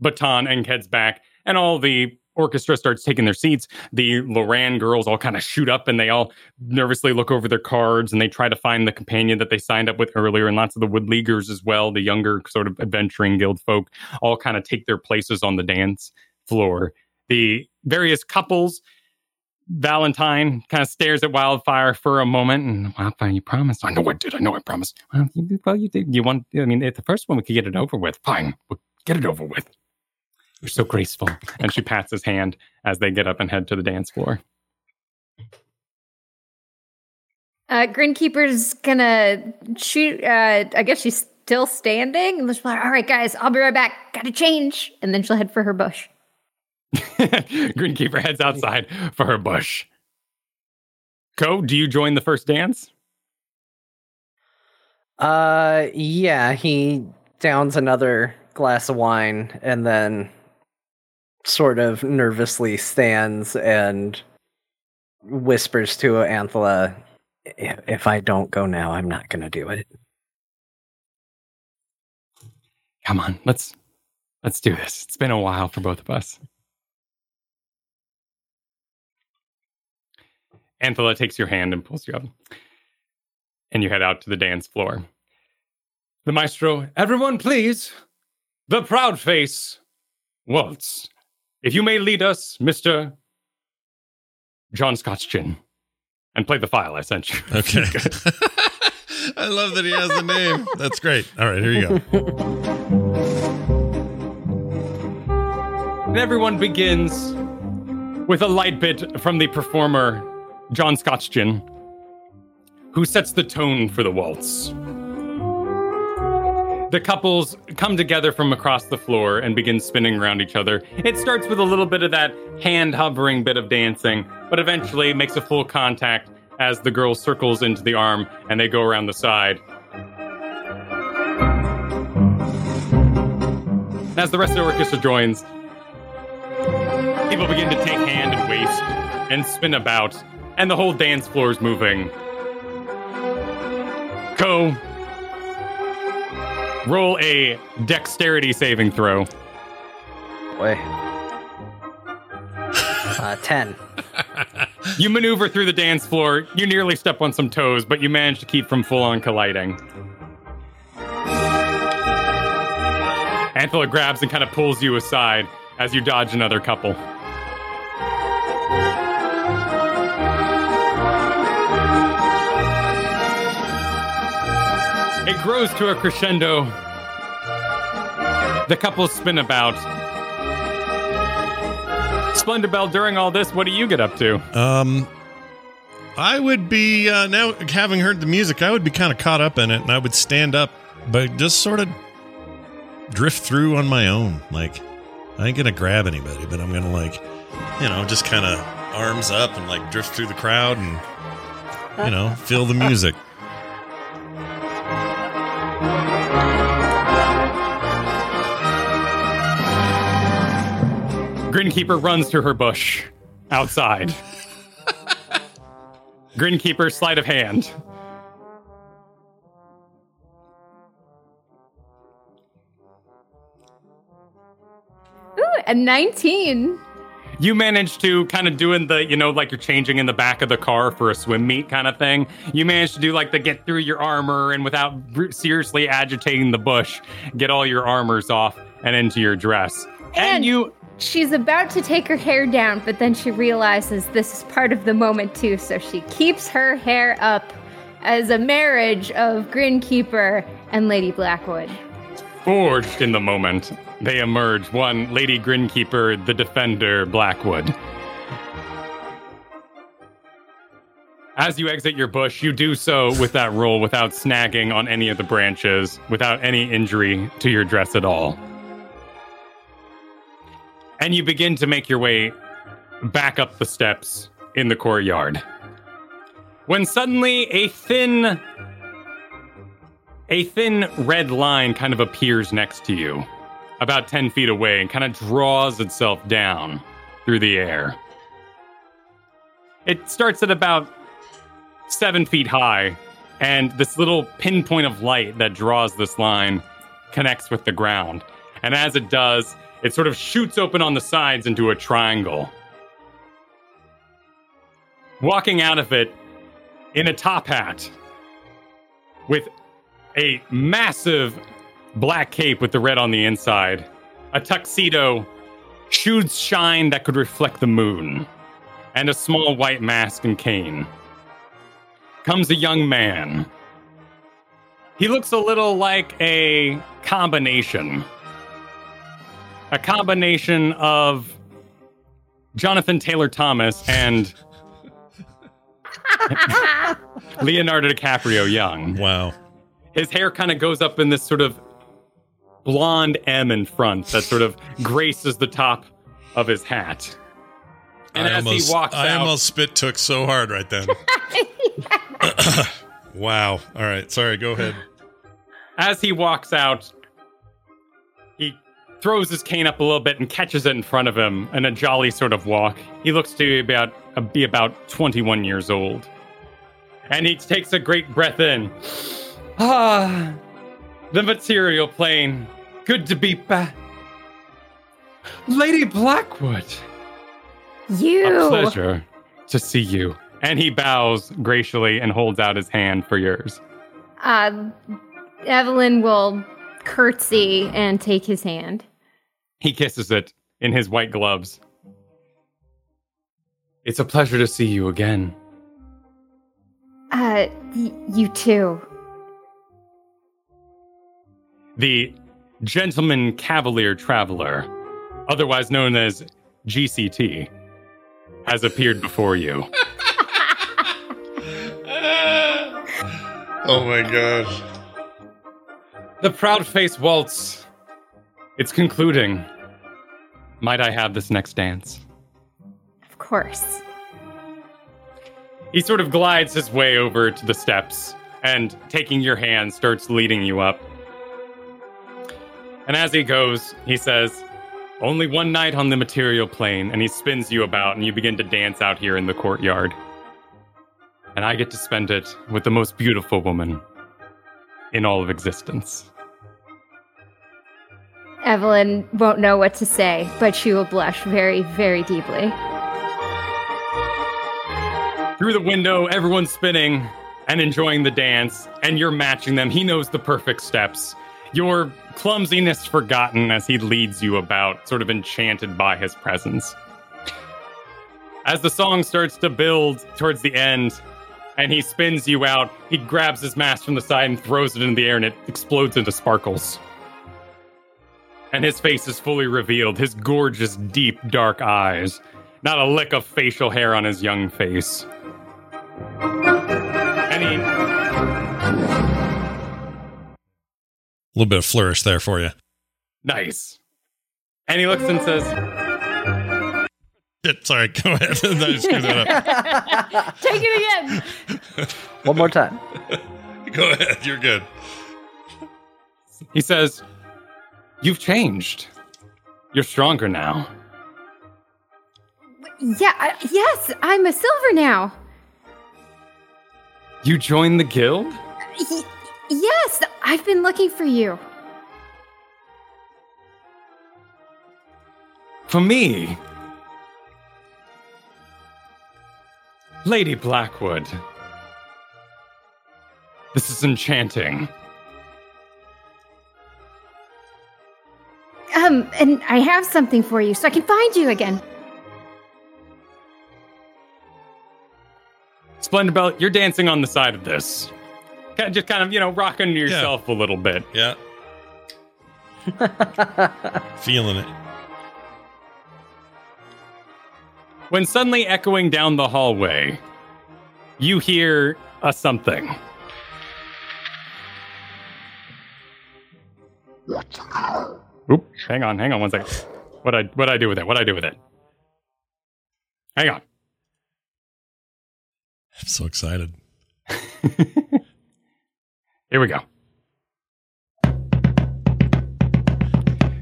baton and heads back. And all the orchestra starts taking their seats. The Loran girls all kind of shoot up and they all nervously look over their cards and they try to find the companion that they signed up with earlier. And lots of the Wood Leaguers as well, the younger sort of adventuring guild folk, all kind of take their places on the dance floor. The various couples, Valentine kind of stares at Wildfire for a moment, and Wildfire, you promised. I know I did. I know I promised. Well, you, well, you did. You want? I mean, at the first one, we could get it over with. Fine, we'll get it over with. You're so graceful. And she pats his hand as they get up and head to the dance floor. Uh, Grinkeeper's gonna shoot. Uh, I guess she's still standing, and she's like, "All right, guys, I'll be right back. Got to change," and then she'll head for her bush. Greenkeeper heads outside for her bush. Co, do you join the first dance? Uh, yeah, he downs another glass of wine and then sort of nervously stands and whispers to Anathala, if I don't go now, I'm not going to do it. Come on, let's let's do this. It's been a while for both of us. Anathala takes your hand and pulls you up. and you head out to the dance floor. The maestro, everyone please, the Proudface Waltz. If you may lead us, Mister John Scottschin, and play the file I sent you. Okay. I love that he has the name. That's great. All right, here you go. And everyone begins with a light bit from the performer, John Scottschin, who sets the tone for the waltz. The couples come together from across the floor and begin spinning around each other. It starts with a little bit of that hand-hovering bit of dancing, but eventually makes a full contact as the girl circles into the arm and they go around the side. And as the rest of the orchestra joins, people begin to take hand and waist and spin about, and the whole dance floor is moving. Co... Roll a dexterity saving throw. Boy. Uh, ten. You maneuver through the dance floor. You nearly step on some toes, but you manage to keep from full-on colliding. Anathala grabs and kind of pulls you aside as you dodge another couple. It grows to a crescendo. The couple spin about. Splenderbelt, during all this, what do you get up to? Um, I would be, uh, now having heard the music, I would be kind of caught up in it, and I would stand up, but just sort of drift through on my own. Like, I ain't gonna grab anybody, but I'm gonna, like, you know, just kind of arms up and, like, drift through the crowd and, you know, feel the music. Grinkeeper runs to her bush outside. Grinkeeper, sleight of hand. Ooh, a nineteen. You manage to kind of doing the, you know, like you're changing in the back of the car for a swim meet kind of thing. You manage to do like the get through your armor and without seriously agitating the bush, get all your armors off and into your dress. And, and you... She's about to take her hair down, but then she realizes this is part of the moment, too, so she keeps her hair up as a marriage of Grinkeeper and Lady Blackwood. Forged in the moment, they emerge. One, Lady Grinkeeper, the Defender, Blackwood. As you exit your bush, you do so with that roll without snagging on any of the branches, without any injury to your dress at all. And you begin to make your way back up the steps in the courtyard. When suddenly a thin, a thin red line kind of appears next to you, about ten feet away, and kind of draws itself down through the air. It starts at about seven feet high, and this little pinpoint of light that draws this line connects with the ground. And as it does, it sort of shoots open on the sides into a triangle. Walking out of it in a top hat with a massive black cape with the red on the inside, a tuxedo, shoes shine that could reflect the moon, and a small white mask and cane, comes a young man. He looks a little like a combination. A combination of Jonathan Taylor Thomas and Leonardo DiCaprio young. Wow. His hair kind of goes up in this sort of blonde M in front that sort of graces the top of his hat. And I as almost, he walks I out... I almost spit took so hard right then. Wow. All right. Sorry, go ahead. As he walks out, throws his cane up a little bit and catches it in front of him in a jolly sort of walk. He looks to about, uh, be about twenty-one years old. And he takes a great breath in. Ah, the material plane. Good to be back. Lady Blackwood. You. A pleasure to see you. And he bows graciously and holds out his hand for yours. Uh, Evelyn will curtsy and take his hand. He kisses it in his white gloves. It's a pleasure to see you again. Uh, y- you too. The Gentleman Cavalier Traveler, otherwise known as G C T, has appeared before you. Oh my gosh. The Proudface Waltz. It's concluding. Might I have this next dance? Of course. He sort of glides his way over to the steps and, taking your hand, starts leading you up. And as he goes, he says, "Only one night on the material plane," and he spins you about, and you begin to dance out here in the courtyard. And I get to spend it with the most beautiful woman in all of existence. Evelyn won't know what to say, but she will blush very, very deeply. Through the window, everyone's spinning and enjoying the dance, and you're matching them. He knows the perfect steps. Your clumsiness forgotten as he leads you about, sort of enchanted by his presence. As the song starts to build towards the end, and he spins you out, he grabs his mask from the side and throws it into the air, and it explodes into sparkles. And his face is fully revealed, his gorgeous, deep, dark eyes. Not a lick of facial hair on his young face. And he... A little bit of flourish there for you. Nice. And he looks and says... Shit, sorry, go ahead. No, just screwed that up. Take it again. One more time. Go ahead, you're good. He says... You've changed. You're stronger now. Yeah, I, yes, I'm a silver now. You joined the guild? Y- yes, I've been looking for you. For me? Lady Blackwood. This is enchanting. Um, and I have something for you, so I can find you again. Splenderbelt, you're dancing on the side of this. Just kind of, you know, rocking yourself yeah. a little bit. Yeah. Feeling it. When suddenly echoing down the hallway, you hear a something. What's up? Oop, hang on, hang on one second. What I what I do with it? What I do with it? Hang on. I'm so excited. Here we go.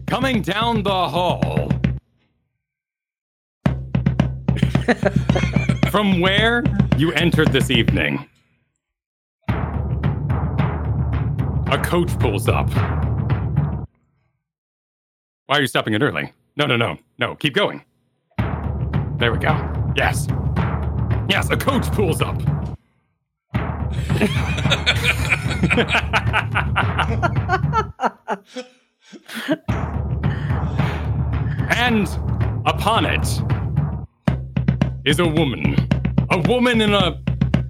Coming down the hall. From where you entered this evening. A coach pulls up. Why are you stopping it early? No, no, no, no. Keep going. There we go. Yes. Yes, a coach pulls up. And upon it is a woman. A woman in a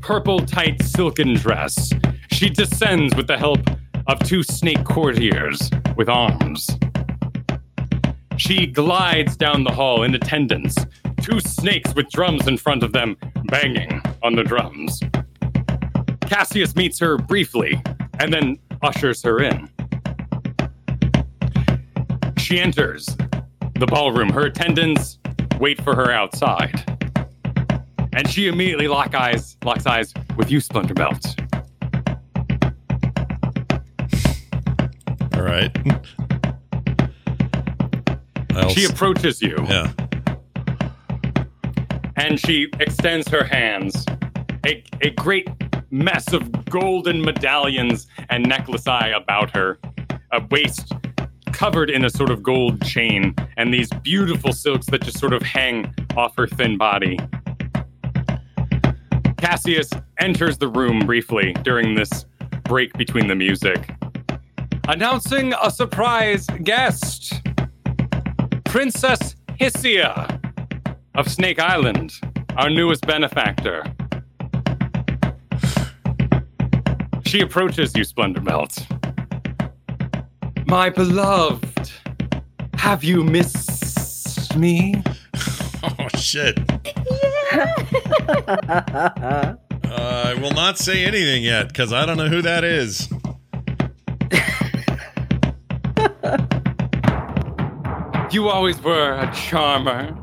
purple tight silken dress. She descends with the help of two snake courtiers with arms. She glides down the hall in attendance, two snakes with drums in front of them, banging on the drums. Cassius meets her briefly and then ushers her in. She enters the ballroom. Her attendants wait for her outside. And she immediately lock eyes, locks eyes with you, Splenderbelt. All right. She approaches you. Yeah. And she extends her hands. A, a great mess of golden medallions and necklace-eye about her. A waist covered in a sort of gold chain. And these beautiful silks that just sort of hang off her thin body. Cassius enters the room briefly during this break between the music, announcing a surprise guest, Princess Hissia of Snake Island, our newest benefactor. She approaches you, Splenderbelt. My beloved, have you missed me? Oh, shit. Yeah. uh, I will not say anything yet, because I don't know who that is. You always were a charmer.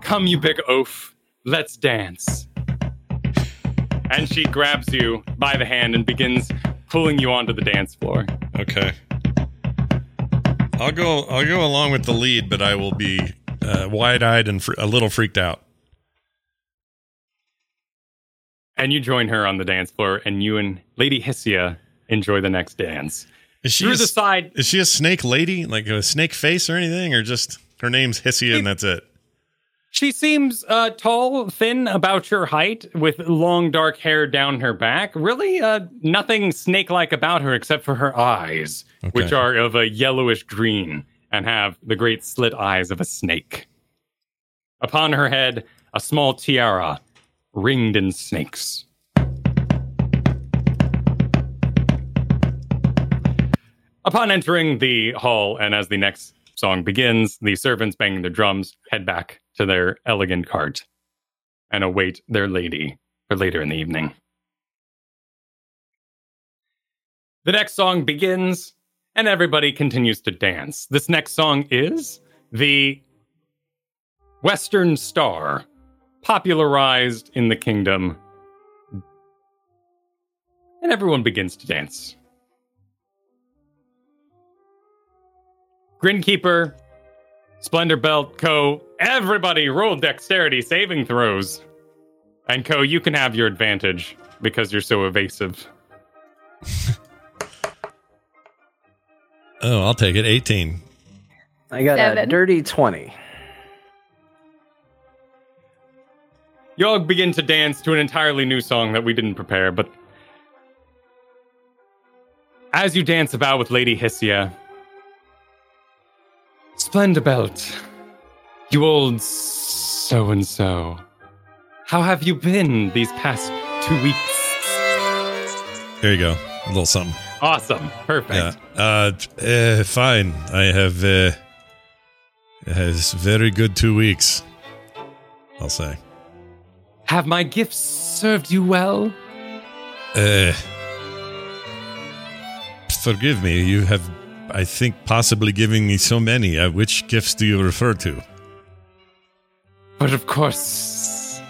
Come, you big oaf. Let's dance. And she grabs you by the hand and begins pulling you onto the dance floor. Okay. I'll go I'll go along with the lead, but I will be uh, wide-eyed and fr- a little freaked out. And you join her on the dance floor, and you and Lady Hissia enjoy the next dance. Is she Through a, the side. Is she a snake lady? Like a snake face or anything? Or just her name's Hissia she, and that's it? She seems uh, tall, thin, about your height, with long dark hair down her back. Really uh, nothing snake-like about her except for her eyes, okay, which are of a yellowish green and have the great slit eyes of a snake. Upon her head, a small tiara ringed in snakes. Upon entering the hall, and as the next song begins, the servants banging their drums head back to their elegant cart and await their lady for later in the evening. The next song begins, and everybody continues to dance. This next song is the Western Star, popularized in the kingdom, and everyone begins to dance. Grinkeeper, Splenderbelt, Co, everybody roll dexterity saving throws. And Co, you can have your advantage because you're so evasive. Oh, I'll take it. eighteen. I got Seven. A dirty twenty. Y'all begin to dance to an entirely new song that we didn't prepare, but as you dance about with Lady Hissia, Splenderbelt, you old so-and-so, how have you been these past two weeks? There you go. A little something. Awesome. Perfect. Yeah. Uh, uh, fine. I have uh, a very good two weeks, I'll say. Have my gifts served you well? Uh, forgive me, you have... I think possibly giving me so many. Uh, which gifts do you refer to? But of course,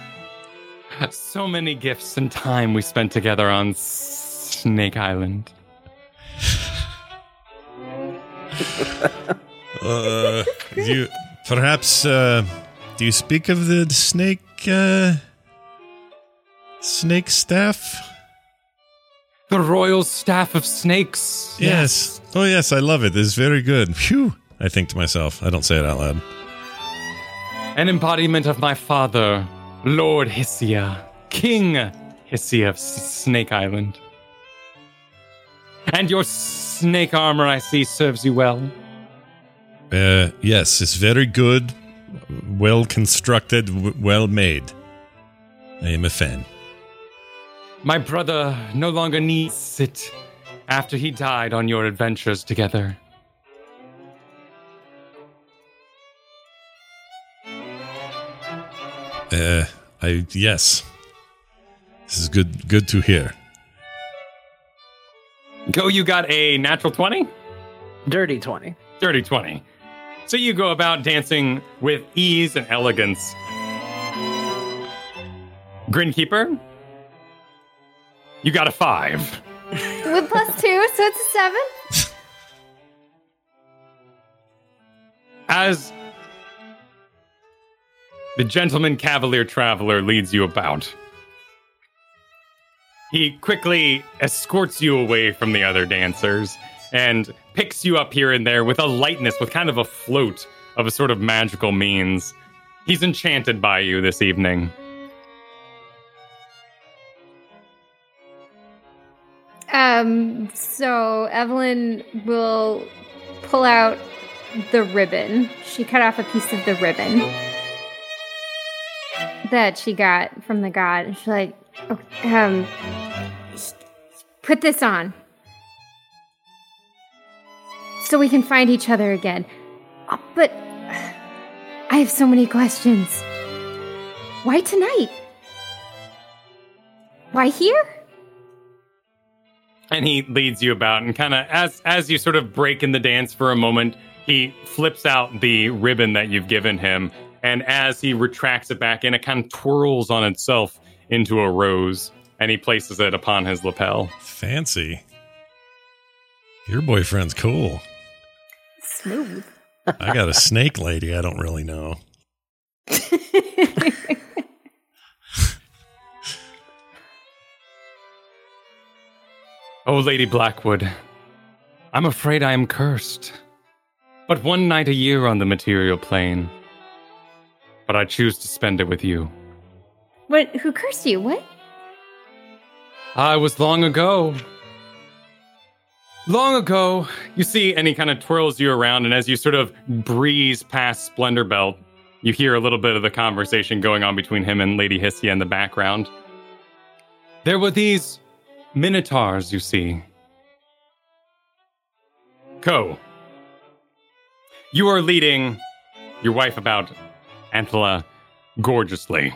so many gifts and time we spent together on Snake Island. uh, you perhaps uh, do you speak of the snake uh, snake staff? The Royal Staff of Snakes. Yes. yes. Oh, yes, I love it. It's very good. Phew, I think to myself. I don't say it out loud. An embodiment of my father, Lord Hissia, King Hissia of S- Snake Island. And your snake armor, I see, serves you well. Uh, yes, it's very good, well constructed, w- well made. I am a fan. My brother no longer needs it after he died on your adventures together. Uh, I, yes. This is good good to hear. Go, you got a natural twenty? Dirty twenty. Dirty twenty. So you go about dancing with ease and elegance. Grinkeeper? You got a five. With plus two, so it's a seven. As the gentleman cavalier traveler leads you about, he quickly escorts you away from the other dancers and picks you up here and there with a lightness, with kind of a float of a sort of magical means. He's enchanted by you this evening. Um, so Evelyn will pull out the ribbon. She cut off a piece of the ribbon that she got from the god. And she's like, okay, um, put this on so we can find each other again. Oh, but I have so many questions. Why tonight? Why here? And he leads you about, and kind of as as you sort of break in the dance for a moment, he flips out the ribbon that you've given him, and as he retracts it back in, it kind of twirls on itself into a rose, and he places it upon his lapel. Fancy. Your boyfriend's cool. Smooth. I got a snake lady I don't really know. Oh, Lady Blackwood, I'm afraid I am cursed. But one night a year on the material plane. But I choose to spend it with you. What? Who cursed you? What? I was long ago. Long ago, you see, and he kind of twirls you around, and as you sort of breeze past Splenderbelt, you hear a little bit of the conversation going on between him and Lady Hissia in the background. There were these minotaurs, you see. Ko, you are leading your wife about Anathala gorgeously,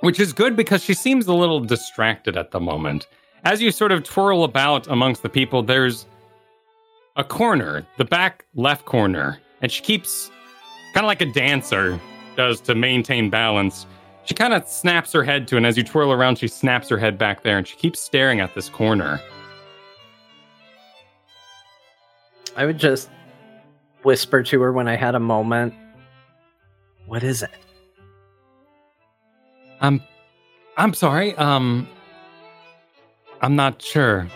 which is good because she seems a little distracted at the moment. As you sort of twirl about amongst the people, there's a corner, the back left corner, and she keeps, kind of like a dancer does to maintain balance, she kind of snaps her head to, and as you twirl around, she snaps her head back there, and she keeps staring at this corner. I would just whisper to her when I had a moment, what is it? Um, I'm sorry, um... I'm not sure.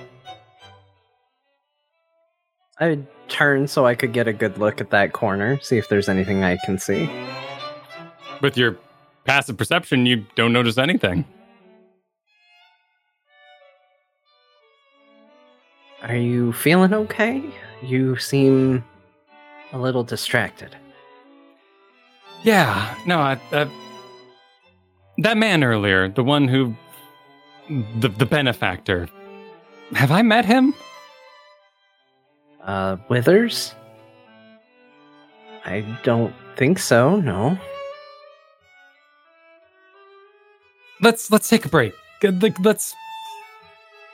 I would turn so I could get a good look at that corner, see if there's anything I can see. With your passive perception, you don't notice anything. Are you feeling okay? You seem a little distracted. Yeah, no, I, I, that man earlier, the one who The the benefactor. Have I met him? Uh, Withers? I don't think so, no. Let's let's take a break. Let's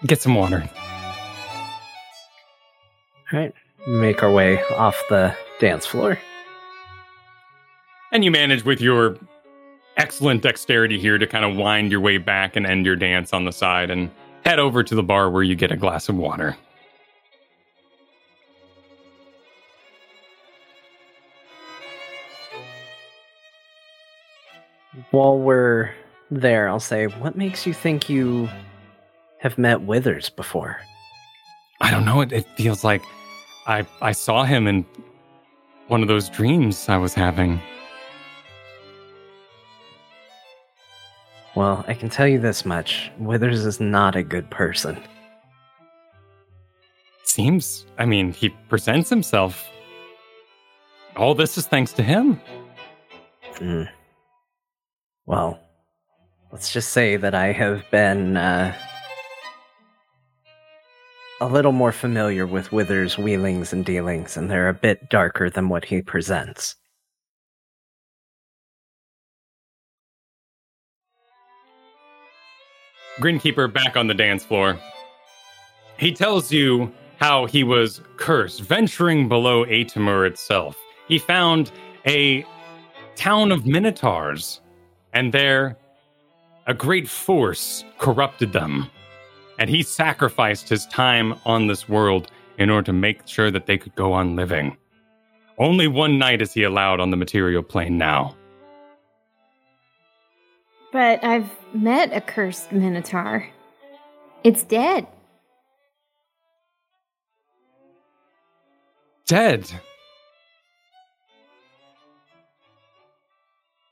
get some water. Alright, make our way off the dance floor. And you manage with your excellent dexterity here to kind of wind your way back and end your dance on the side and head over to the bar where you get a glass of water. While we're there, I'll say, what makes you think you have met Withers before? I don't know. It, it feels like I I saw him in one of those dreams I was having. Well, I can tell you this much. Withers is not a good person. Seems, I mean, he presents himself. All this is thanks to him. Mm. Well, let's just say that I have been uh, a little more familiar with Withers' wheelings and dealings, and they're a bit darker than what he presents. Grinkeeper back on the dance floor. He tells you how he was cursed, venturing below Atomer itself. He found a town of minotaurs, and there a great force corrupted them. And he sacrificed his time on this world in order to make sure that they could go on living. Only one night is he allowed on the material plane now. But I've met a cursed minotaur. It's dead. Dead?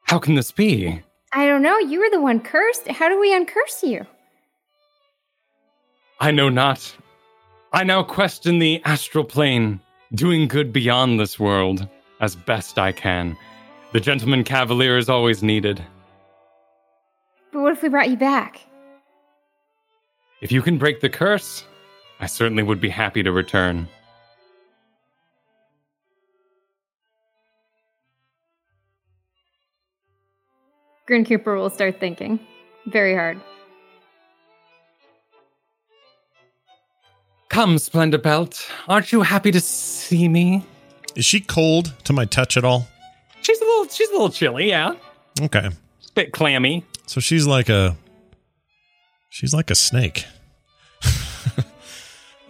How can this be? I don't know. You were the one cursed. How do we uncurse you? I know not. I now question the astral plane, doing good beyond this world, as best I can. The gentleman cavalier is always needed. But what if we brought you back? If you can break the curse, I certainly would be happy to return. Grin Cooper will start thinking very hard. Come, Splenderbelt. Aren't you happy to see me? Is she cold to my touch at all? She's a little. She's a little chilly. Yeah. Okay. It's a bit clammy. So she's like a. She's like a snake.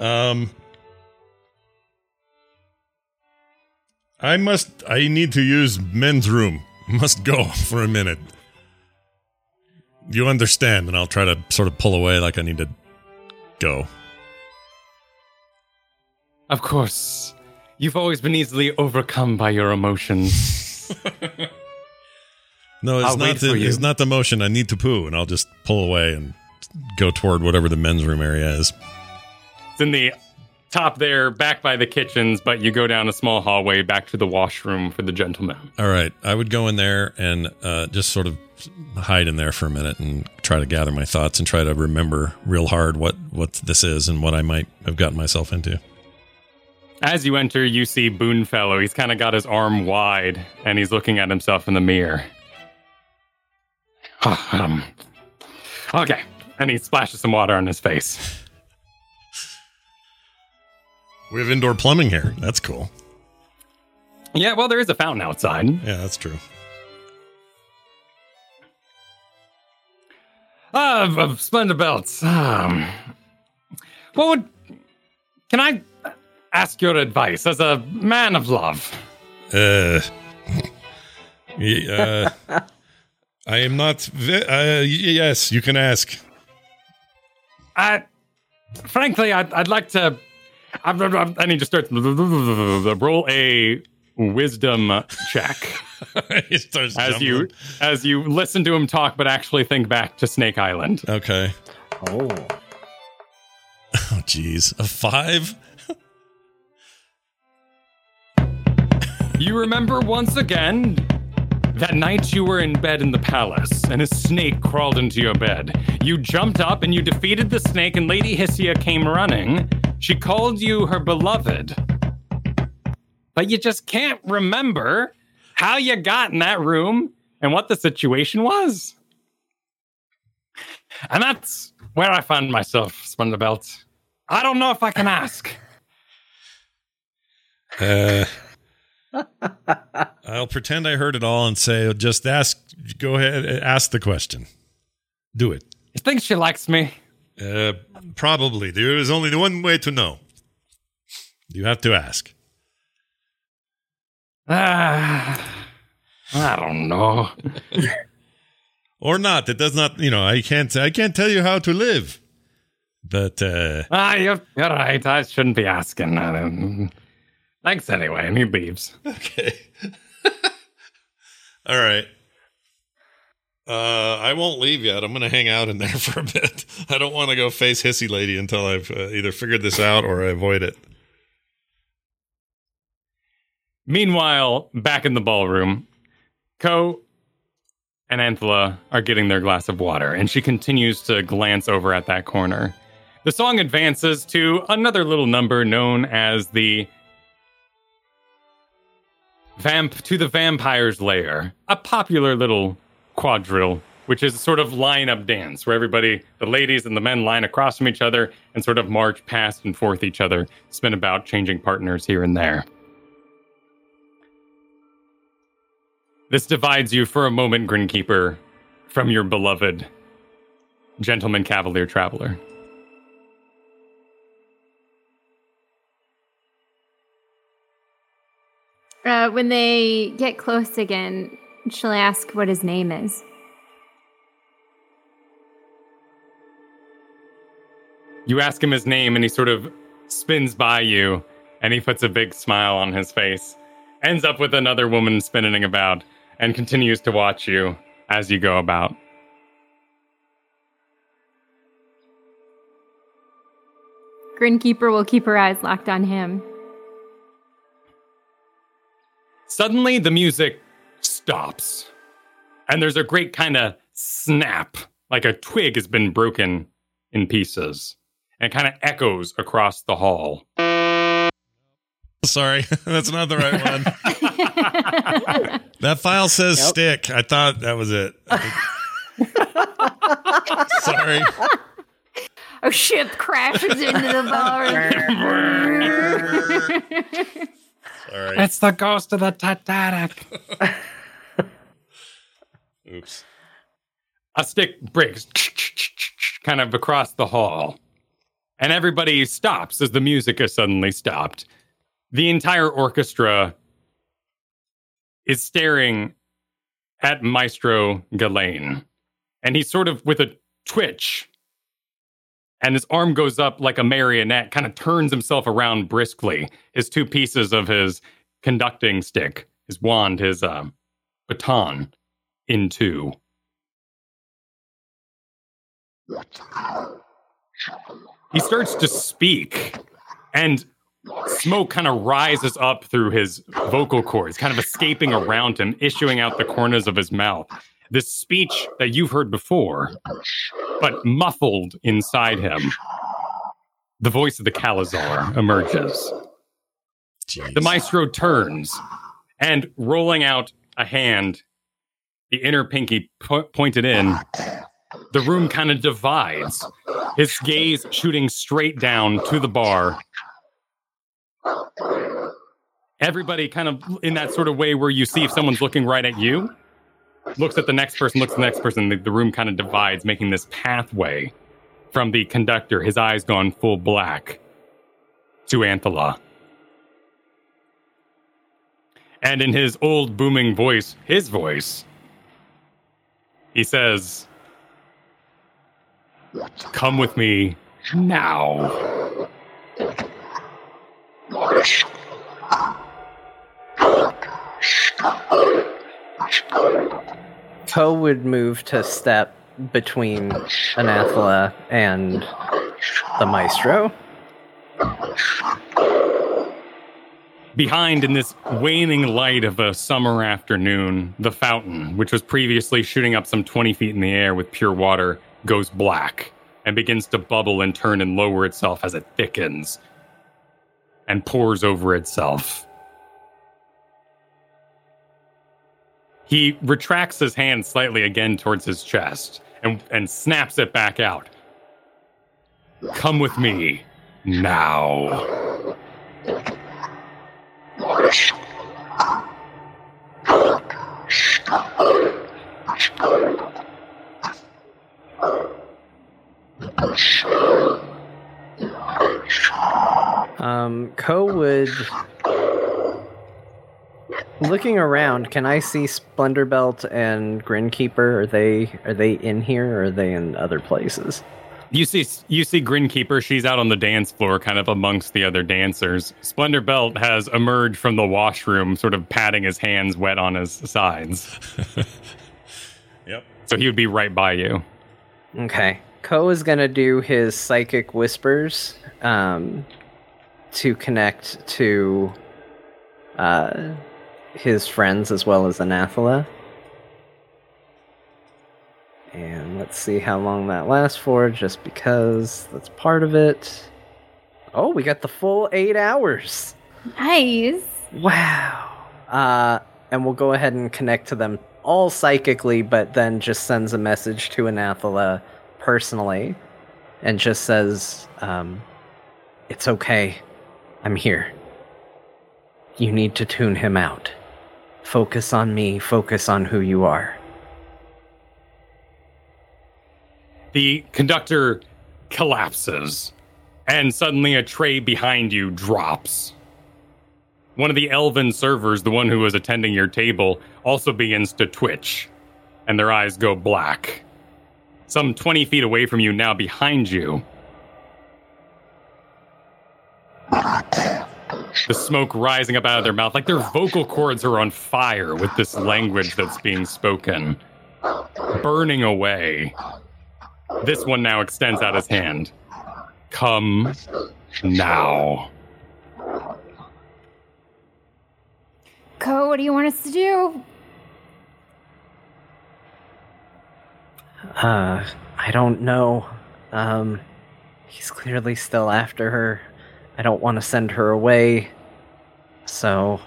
um. I must. I need to use men's room. Must go for a minute. You understand, and I'll try to sort of pull away like I need to go. Of course. You've always been easily overcome by your emotions. No, it's not, the, it's not the motion. I need to poo, and I'll just pull away and go toward whatever the men's room area is. It's in the top there, back by the kitchens, but you go down a small hallway back to the washroom for the gentleman. All right. I would go in there and uh, just sort of hide in there for a minute and try to gather my thoughts and try to remember real hard what, what this is and what I might have gotten myself into. As you enter, you see Boonfellow. He's kind of got his arm wide, and he's looking at himself in the mirror. um, okay, and he splashes some water on his face. We have indoor plumbing here. That's cool. Yeah, well, there is a fountain outside. Yeah, that's true. Ah, uh, uh, Splendorbelts. Um, what would... Can I... ask your advice as a man of love. Uh, uh I am not. Vi- uh, yes, you can ask. I, frankly, I'd, I'd like to. I, I, I need to start. Roll a wisdom check as jumping. you as you listen to him talk, but actually think back to Snake Island. Okay. Oh. Oh, geez, a five. You remember once again that night you were in bed in the palace and a snake crawled into your bed. You jumped up and you defeated the snake and Lady Hisia came running. She called you her beloved. But you just can't remember how you got in that room and what the situation was. And that's where I found myself, Splenderbelt. I don't know if I can ask. Uh... I'll pretend I heard it all and say, just ask, go ahead, ask the question. Do it. You think she likes me? Uh, probably. There is only one way to know. You have to ask. Uh, I don't know. Or not. It does not, you know, I can't, I can't tell you how to live. But, uh... Ah, you're, you're right. I shouldn't be asking. I don't... Thanks anyway, and he leaves. Okay. All right. Uh, I won't leave yet. I'm going to hang out in there for a bit. I don't want to go face Hissy Lady until I've uh, either figured this out or I avoid it. Meanwhile, back in the ballroom, Ko and Anathala are getting their glass of water, and she continues to glance over at that corner. The song advances to another little number known as the Vamp to the Vampire's Lair, a popular little quadrille, which is a sort of line-up dance where everybody, the ladies and the men, line across from each other and sort of march past and forth each other, spin about, changing partners here and there. This divides you for a moment, Grinkeeper, from your beloved gentleman cavalier traveler. Uh, when they get close again, she'll ask what his name is. You ask him his name, and he sort of spins by you, and he puts a big smile on his face, ends up with another woman spinning about, and continues to watch you as you go about. Grinkeeper will keep her eyes locked on him. Suddenly, the music stops, and there's a great kind of snap, like a twig has been broken in pieces, and it kind of echoes across the hall. Sorry, that's not the right one. That file says nope. Stick. I thought that was it. Sorry. A ship crashes into the bar. Sorry. It's the ghost of the Titanic. Oops. A stick breaks kind of across the hall. And everybody stops as the music is suddenly stopped. The entire orchestra is staring at Maestro Ghislaine. And he's sort of with a twitch. And his arm goes up like a marionette, kind of turns himself around briskly. His two pieces of his conducting stick, his wand, his uh, baton, in two. He starts to speak, and smoke kind of rises up through his vocal cords, kind of escaping around him, issuing out the corners of his mouth. This speech that you've heard before, but muffled inside him, the voice of the Kalazar emerges. Jeez. The maestro turns, and rolling out a hand, the inner pinky po- pointed in, the room kind of divides, his gaze shooting straight down to the bar. Everybody kind of in that sort of way where you see if someone's looking right at you, looks at the next person, looks at the next person. The, the room kind of divides, making this pathway from the conductor, his eyes gone full black, to Anathala. And in his old booming voice, his voice, he says, "Come with me now." Toe would move to step between Anathala and the maestro. Behind, in this waning light of a summer afternoon, the fountain, which was previously shooting up some twenty feet in the air with pure water, goes black and begins to bubble and turn and lower itself as it thickens and pours over itself. He retracts his hand slightly again towards his chest and, and snaps it back out. "Come with me now." Um, Ko would... Looking around, can I see Splenderbelt and Grinkeeper? Are they are they in here, or are they in other places? You see, you see Grinkeeper. She's out on the dance floor, kind of amongst the other dancers. Splenderbelt has emerged from the washroom, sort of patting his hands wet on his sides. Yep. So he would be right by you. Okay. Ko is gonna do his psychic whispers um, to connect to. Uh, his friends as well as Anathala. And let's see how long that lasts for, just because that's part of it. Oh, we got the full eight hours. Nice. Wow. Uh, and we'll go ahead and connect to them all psychically, but then just sends a message to Anathala personally and just says, um, "It's okay. I'm here. You need to tune him out. Focus on me. Focus on who you are." The conductor collapses, and suddenly a tray behind you drops. One of the elven servers, the one who was attending your table, also begins to twitch, and their eyes go black. Some twenty feet away from you, now behind you, the smoke rising up out of their mouth, like their vocal cords are on fire with this language that's being spoken, burning away. This one now extends out his hand. "Come Now. Co, what do you want us to do? Uh, I don't know. Um, he's clearly still after her. I don't want to send her away. So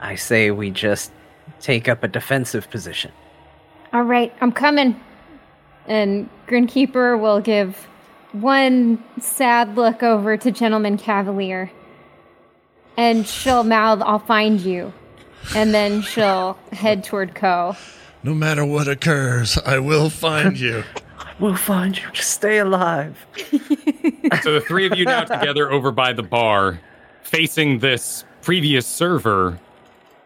I say we just take up a defensive position. All right, I'm coming. And Grinkeeper will give one sad look over to Gentleman Cavalier. And she'll mouth, I'll find you. And then she'll head toward Co. No matter what occurs, I will find you. I will find you. Just stay alive. So the three of you now together over by the bar, facing this previous server,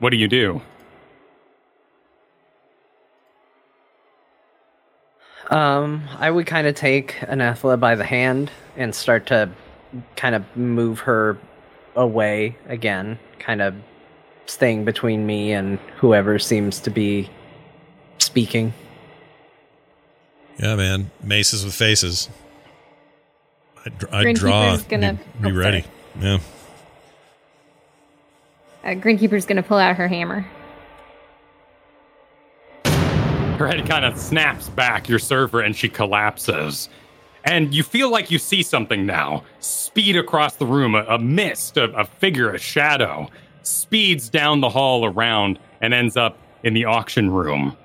what do you do? Um, I would kind of take Anathala by the hand and start to kind of move her away again, kind of staying between me and whoever seems to be speaking. Yeah, man. Maces with faces. I, I draw. Gonna, be, be oh, ready. Sorry. Yeah. Uh, Grinkeeper's going to pull out her hammer. Her head kind of snaps back, your server, and she collapses. And you feel like you see something now. Speed across the room, a, a mist, a, a figure, a shadow. Speeds down the hall around and ends up in the auction room.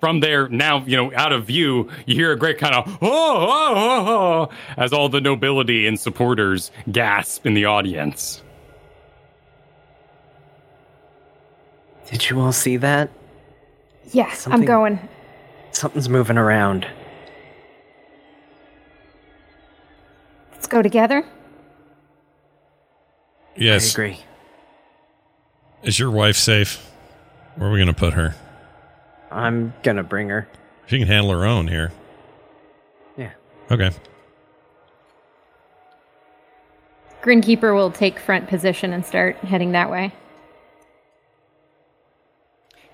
From there, now, you know, out of view, you hear a great kind of, oh, oh, oh, oh, as all the nobility and supporters gasp in the audience. Did you all see that? Yes, Something, I'm going. Something's moving around. Let's go together. Yes. I agree. Is your wife safe? Where are we going to put her? I'm going to bring her. She can handle her own here. Yeah. Okay. Grinkeeper will take front position and start heading that way.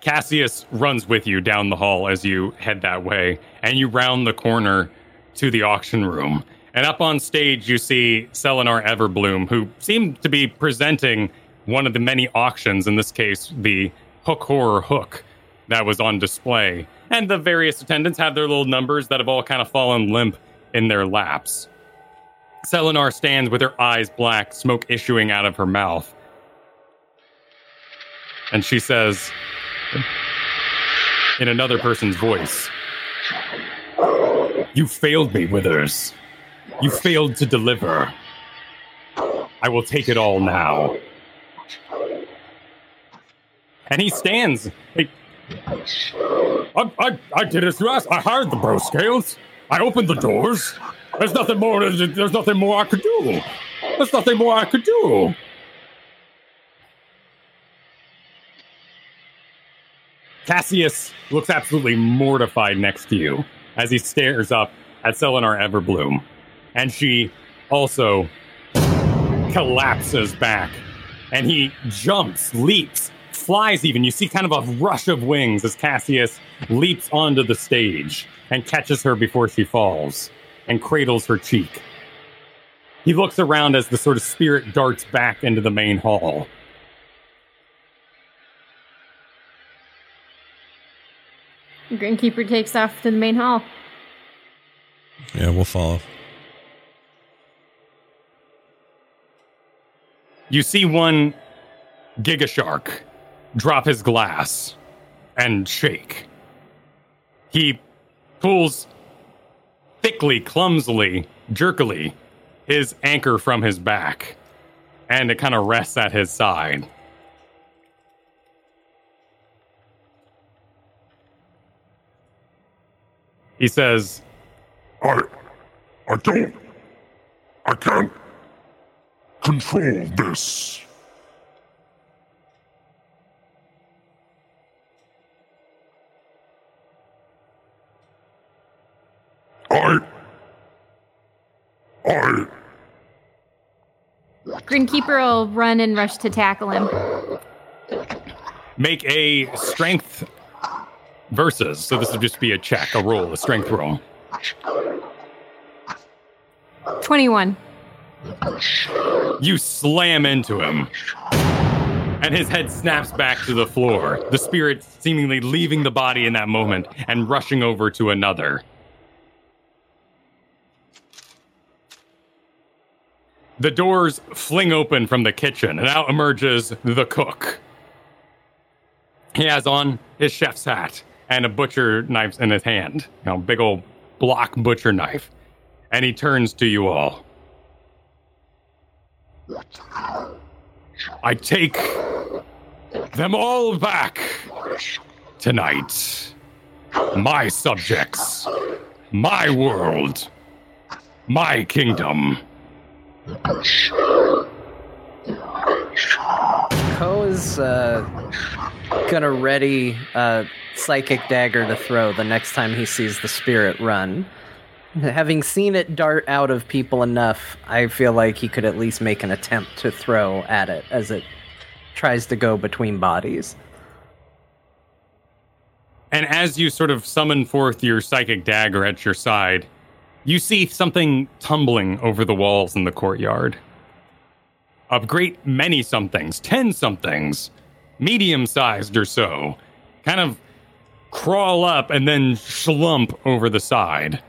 Cassius runs with you down the hall as you head that way, and you round the corner to the auction room. And up on stage, you see Selenar Everbloom, who seemed to be presenting one of the many auctions, in this case, the Hook Horror Hook that was on display. And the various attendants have their little numbers that have all kind of fallen limp in their laps. Selenar stands with her eyes black, smoke issuing out of her mouth. And she says, in another person's voice, you failed me, Withers. You failed to deliver. I will take it all now. And he stands. Hey, I, I, I did as you asked. I hired the Broscales. I opened the doors. There's nothing more. There's nothing more I could do. There's nothing more I could do. Cassius looks absolutely mortified next to you as he stares up at Selenar Everbloom. And she also collapses back. And he jumps, leaps, flies even. You see kind of a rush of wings as Cassius leaps onto the stage and catches her before she falls and cradles her cheek. He looks around as the sort of spirit darts back into the main hall. Grinkeeper takes off to the main hall. Yeah, we'll follow. You see one Giga Shark drop his glass and shake. He pulls thickly, clumsily, jerkily his anchor from his back, and it kind of rests at his side. He says, I, I don't, I can't control this. I, I. Grinkeeper will run and rush to tackle him. Make a strength versus. So this would just be a check, a roll, a strength roll. twenty-one. You slam into him, and his head snaps back to the floor, the spirit seemingly leaving the body in that moment and rushing over to another. The doors fling open from the kitchen, and out emerges the cook. He has on his chef's hat and a butcher knife in his hand, you know, big old block butcher knife, and he turns to you all. I take them all back tonight. My subjects, my world, my kingdom. Ko is uh, gonna ready a psychic dagger to throw the next time he sees the spirit run. Having seen it dart out of people enough, I feel like he could at least make an attempt to throw at it as it tries to go between bodies. And as you sort of summon forth your psychic dagger at your side, you see something tumbling over the walls in the courtyard. A great many somethings, ten somethings, medium-sized or so, kind of crawl up and then slump over the side.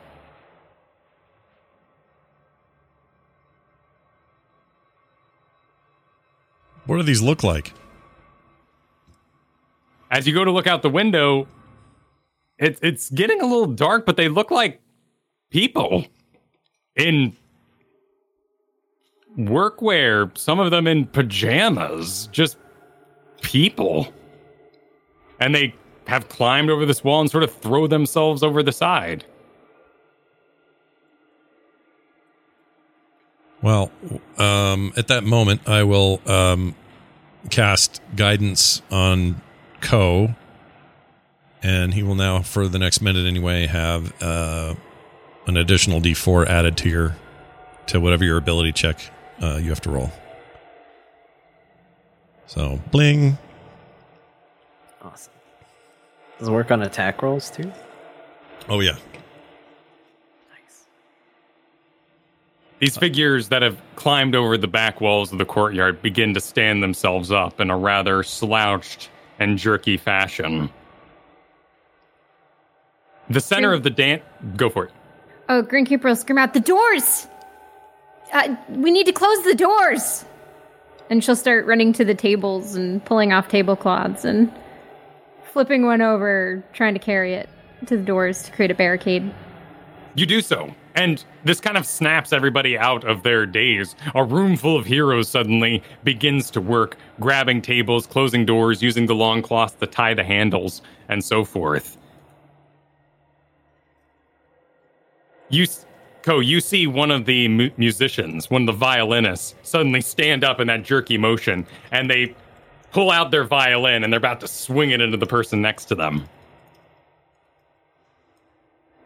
What do these look like? As you go to look out the window, it, it's getting a little dark, but they look like people in workwear, some of them in pajamas, just people. And they have climbed over this wall and sort of throw themselves over the side. Well, um, at that moment, I will um, cast Guidance on Ko, and he will now, for the next minute anyway, have uh, an additional D four added to your to whatever your ability check uh, you have to roll. So, bling. Awesome. Does it work on attack rolls, too? Oh, yeah. These figures that have climbed over the back walls of the courtyard begin to stand themselves up in a rather slouched and jerky fashion. The center Grim- of the dance... Go for it. Oh, Greenkeeper will scream out, the doors! Uh, we need to close the doors! And she'll start running to the tables and pulling off tablecloths and flipping one over, trying to carry it to the doors to create a barricade. You do so. And this kind of snaps everybody out of their daze. A room full of heroes suddenly begins to work, grabbing tables, closing doors, using the long cloth to tie the handles, and so forth. You, Ko, you see one of the mu- musicians, one of the violinists, suddenly stand up in that jerky motion, and they pull out their violin, and they're about to swing it into the person next to them.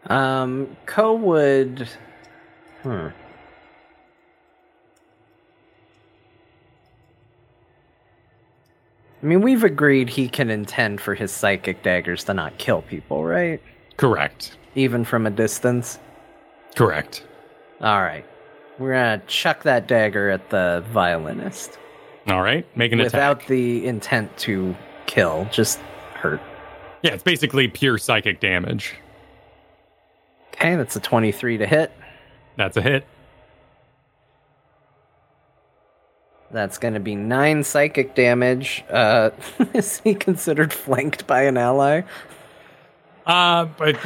Um, Ko would... Hmm. I mean, we've agreed he can intend for his psychic daggers to not kill people, right? Correct. Even from a distance? Correct. Alright. We're gonna chuck that dagger at the violinist. Alright, make an attack. Without the intent to kill, just hurt. Yeah, it's basically pure psychic damage. Okay, that's a twenty-three to hit. That's a hit. That's going to be nine psychic damage. Uh, is he considered flanked by an ally? Uh, but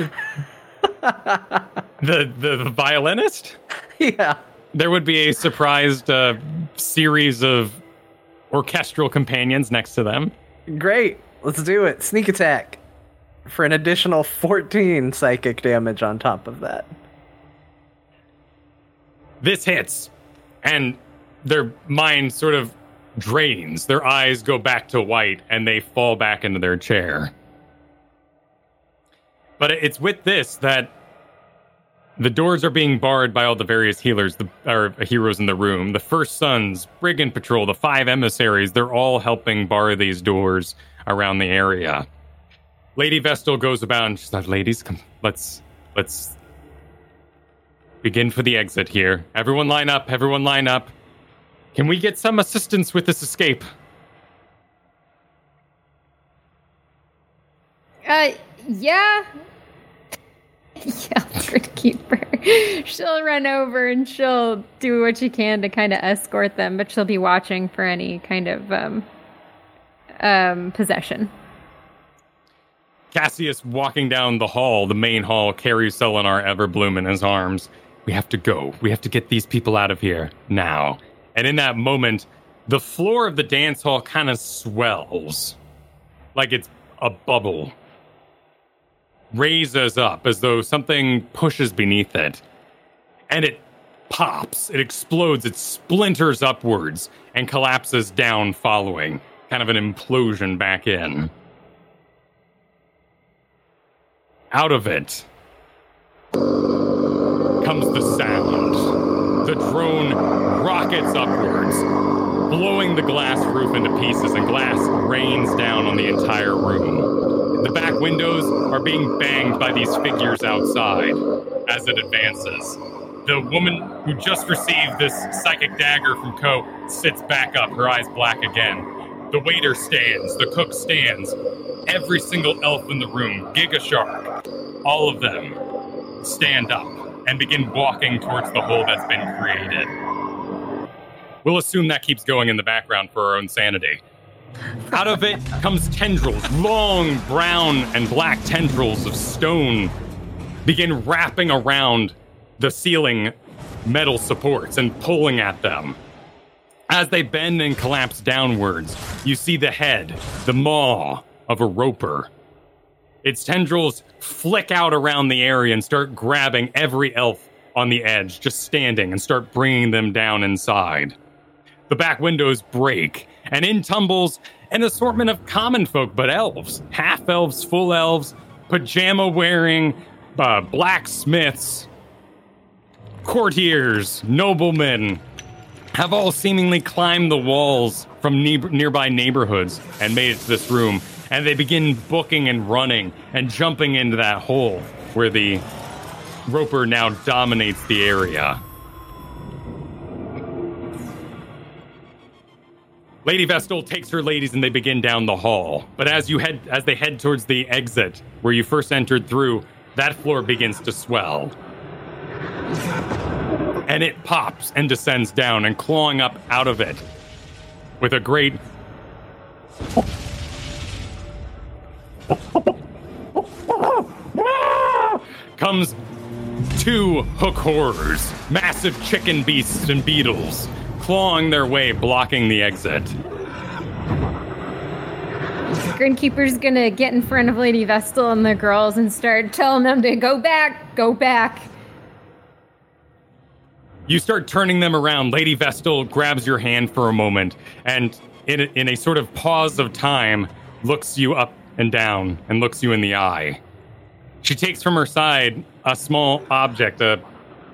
the, the the violinist? Yeah. There would be a surprised uh, series of orchestral companions next to them. Great. Let's do it. Sneak attack. For an additional fourteen psychic damage on top of that. This hits, and their mind sort of drains. Their eyes go back to white, and they fall back into their chair. But it's with this that the doors are being barred by all the various healers, the or heroes in the room. The First Sons, Brigand Patrol, the five emissaries, they're all helping bar these doors around the area. Lady Vestal goes about and she's like, ladies, come, let's, let's begin for the exit here. Everyone line up, everyone line up. Can we get some assistance with this escape? Uh, yeah. Yeah, Gridkeeper. She'll run over and she'll do what she can to kind of escort them, but she'll be watching for any kind of um, um, possession. Cassius, walking down the hall, the main hall, carries Selenar Everbloom in his arms. We have to go. We have to get these people out of here now. And in that moment, the floor of the dance hall kind of swells, like it's a bubble. Raises up as though something pushes beneath it, and it pops, it explodes, it splinters upwards and collapses down following, kind of an implosion back in. Out of it comes the sound. The drone rockets upwards, blowing the glass roof into pieces, and glass rains down on the entire room. The back windows are being banged by these figures outside as it advances. The woman who just received this psychic dagger from Co sits back up, her eyes black again. The waiter stands, the cook stands, every single elf in the room, Giga Shark, all of them stand up and begin walking towards the hole that's been created. We'll assume that keeps going in the background for our own sanity. Out of it comes tendrils, long brown and black tendrils of stone begin wrapping around the ceiling metal supports and pulling at them. As they bend and collapse downwards, you see the head, the maw of a roper. Its tendrils flick out around the area and start grabbing every elf on the edge, just standing, and start bringing them down inside. The back windows break, and in tumbles an assortment of common folk, but elves, half elves, full elves, pajama-wearing uh, blacksmiths, courtiers, noblemen, have all seemingly climbed the walls from ne- nearby neighborhoods and made it to this room, and they begin booking and running and jumping into that hole where the roper now dominates the area. Lady Vestal takes her ladies and they begin down the hall. But as you head, as they head towards the exit where you first entered through, that floor begins to swell. And it pops and descends down, and clawing up out of it with a great comes two hook horrors, massive chicken beasts and beetles, clawing their way, blocking the exit. Grinkeeper's gonna get in front of Lady Vestal and the girls and start telling them to go back, go back. You start turning them around. Lady Vestal grabs your hand for a moment and in a, in a sort of pause of time, looks you up and down and looks you in the eye. She takes from her side a small object, a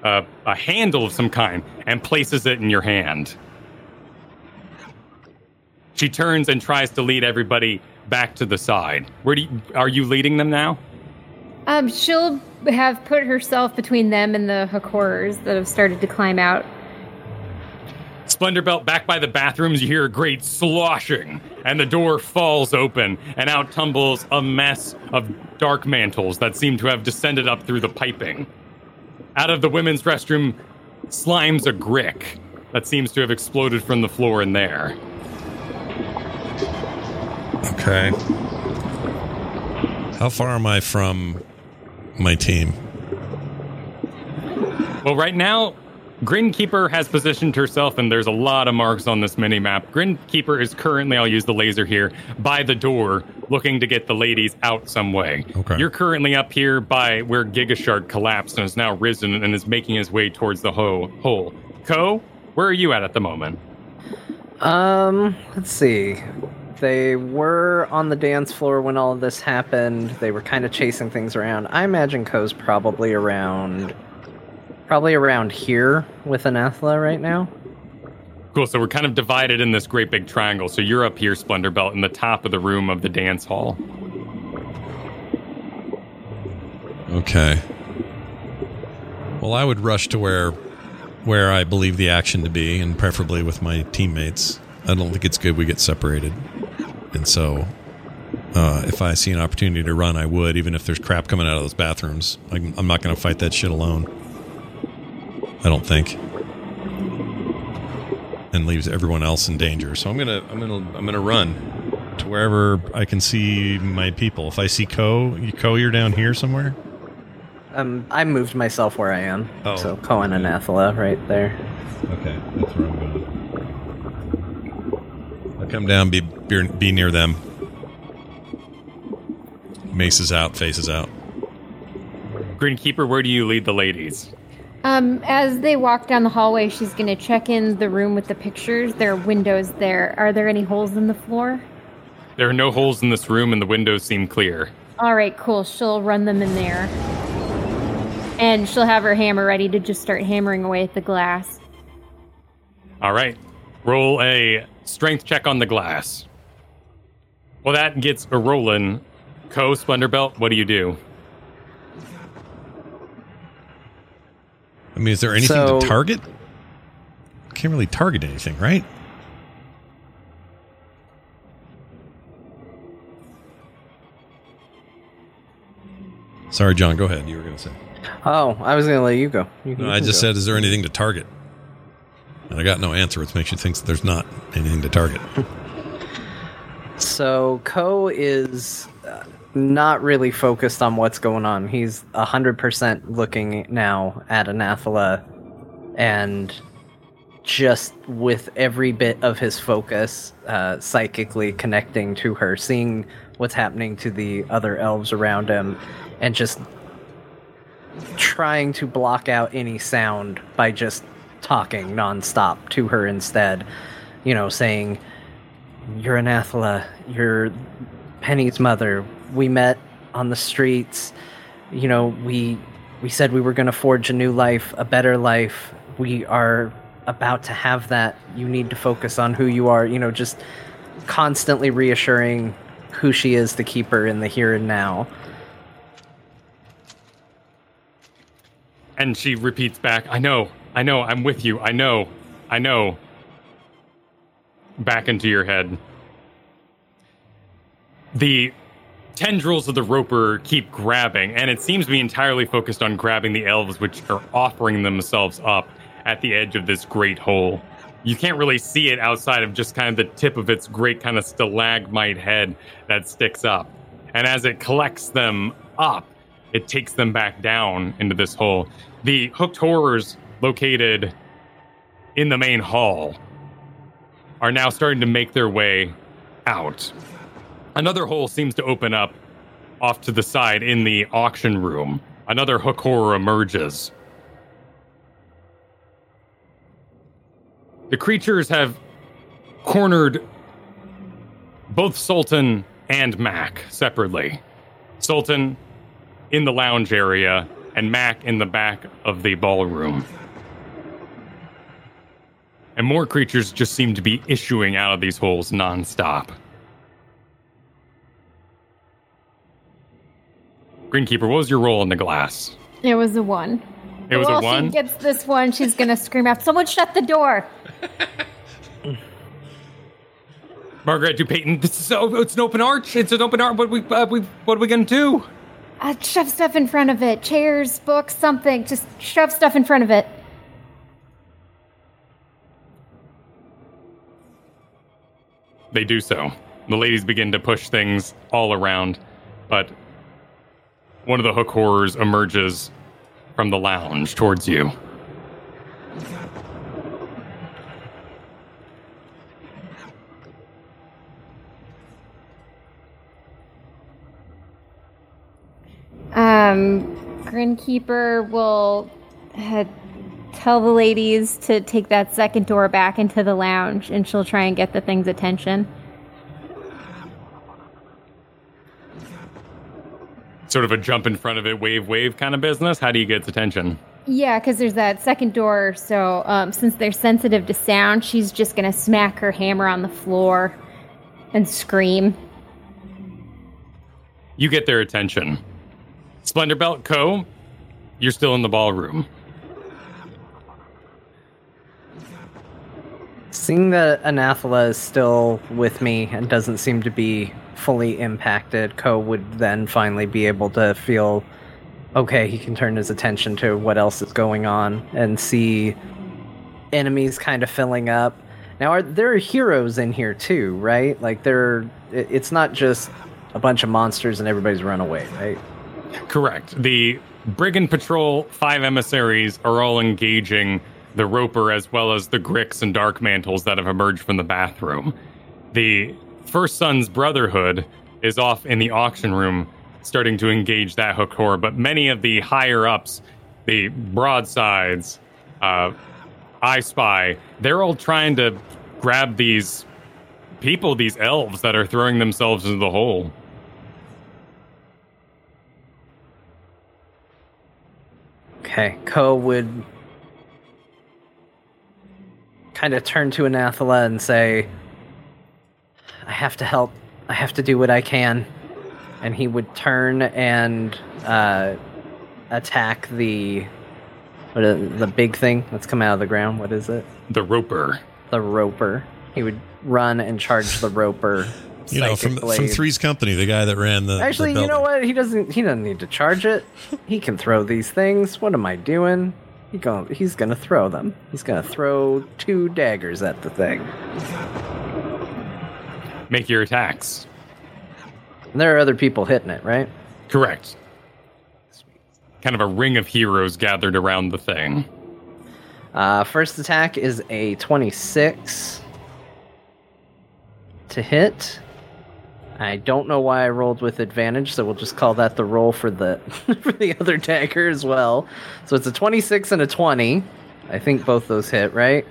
Uh, a handle of some kind, and places it in your hand. She turns and tries to lead everybody back to the side. Where do you, are you leading them now? Um, she'll have put herself between them and the hook horrors that have started to climb out. Splenderbelt, back by the bathrooms, you hear a great sloshing, and the door falls open, and out tumbles a mess of dark mantles that seem to have descended up through the piping. Out of the women's restroom slimes a grick that seems to have exploded from the floor in there. Okay. How far am I from my team? Well, right now, Grinkeeper has positioned herself, and there's a lot of marks on this mini-map. Grinkeeper is currently, I'll use the laser here, by the door, looking to get the ladies out some way. Okay. You're currently up here by where Gigashard collapsed and has now risen and is making his way towards the ho- hole. Co, where are you at at the moment? Um, let's see. They were on the dance floor when all of this happened. They were kind of chasing things around. I imagine Co's probably around... Probably around here with Anathala right now. Cool, so we're kind of divided in this great big triangle. So you're up here, Splenderbelt, in the top of the room of the dance hall. Okay. Well, I would rush to where where I believe the action to be, and preferably with my teammates. I don't think it's good we get separated. And so uh, if I see an opportunity to run, I would, even if there's crap coming out of those bathrooms. I'm, I'm not going to fight that shit alone. I don't think. And leaves everyone else in danger. So I'm going to I'm going to I'm going to run to wherever I can see my people. If I see Ko, you Ko you're down here somewhere. Um, I moved myself where I am. Oh. So Cohen and Anathala right there. Okay, that's where I'm going. I'll come down, be, be, be near them. Maces out, faces out. Greenkeeper, where do you lead the ladies? Um, as they walk down the hallway, she's going to check in the room with the pictures. There are windows there. Are there any holes in the floor? There are no holes in this room, and the windows seem clear. All right, cool. She'll run them in there. And she'll have her hammer ready to just start hammering away at the glass. All right. Roll a strength check on the glass. Well, that gets a rolling. Co, Splenderbelt, what do you do? I mean, is there anything so, to target? Can't really target anything, right? Sorry, John, go ahead. You were going to say. Oh, I was going to let you go. You, no, you I just go. said, is there anything to target? And I got no answer, which makes you think that there's not anything to target. So, Ko is not really focused on what's going on. He's one hundred percent looking now at Anathala, and just with every bit of his focus, uh, psychically connecting to her, seeing what's happening to the other elves around him, and just trying to block out any sound by just talking nonstop to her instead. You know, saying, "You're Anathala, you're Penny's mother. We met on the streets. You know, we we said we were going to forge a new life, a better life. We are about to have that. You need to focus on who you are." You know, just constantly reassuring who she is to keep her in the here and now. And she repeats back, "I know, I know, I'm with you, I know, I know." Back into your head. The tendrils of the roper keep grabbing, and it seems to be entirely focused on grabbing the elves, which are offering themselves up at the edge of this great hole. You can't really see it outside of just kind of the tip of its great kind of stalagmite head that sticks up. And as it collects them up, it takes them back down into this hole. The hooked horrors located in the main hall are now starting to make their way out. Another hole seems to open up off to the side in the auction room. Another hook horror emerges. The creatures have cornered both Sultan and Mac separately. Sultan in the lounge area, and Mac in the back of the ballroom. And more creatures just seem to be issuing out of these holes nonstop. Greenkeeper, what was your roll in the glass? It was a one. It was well, a one? She gets this one, she's going to scream out, "Someone shut the door!" Margaret DuPayton, this is so, it's an open arch. It's an open arch. What, we, uh, we, what are we going to do? Uh, shove stuff in front of it. Chairs, books, something. Just shove stuff in front of it. They do so. The ladies begin to push things all around, but one of the hook horrors emerges from the lounge towards you. Um, Grinkeeper will uh, tell the ladies to take that second door back into the lounge, and she'll try and get the thing's attention. Sort of a jump in front of it, wave, wave kind of business? How do you get its attention? Yeah, because there's that second door, so um, since they're sensitive to sound, she's just going to smack her hammer on the floor and scream. You get their attention. Splenderbelt Co., you're still in the ballroom. Seeing that Anathala is still with me and doesn't seem to be fully impacted, Ko would then finally be able to feel, okay, he can turn his attention to what else is going on and see enemies kind of filling up. Now, are there are heroes in here too, right? Like, there, it's not just a bunch of monsters and everybody's run away, right? Correct. The Brigand Patrol five emissaries are all engaging the Roper, as well as the Grix and Dark Mantles that have emerged from the bathroom. The First Son's Brotherhood is off in the auction room, starting to engage that hook horror, but many of the higher-ups, the broadsides, uh, I Spy, they're all trying to grab these people, these elves that are throwing themselves into the hole. Okay, Ko would kind of turn to Anathala and say, I have to help. I have to do what I can. And he would turn and uh, attack the what is, the big thing that's come out of the ground. What is it? The Roper. The Roper. He would run and charge the Roper. You know, from, from Three's Company, the guy that ran the Actually, the you know what? He doesn't he doesn't need to charge it. He can throw these things. What am I doing? He go, he's going to throw them. He's going to throw two daggers at the thing. Make your attacks. And there are other people hitting it, right? Correct. Kind of a ring of heroes gathered around the thing. Uh, first attack is a twenty-six to hit. I don't know why I rolled with advantage, so we'll just call that the roll for the for the other dagger as well. So it's a twenty-six and a twenty. I think both those hit, right?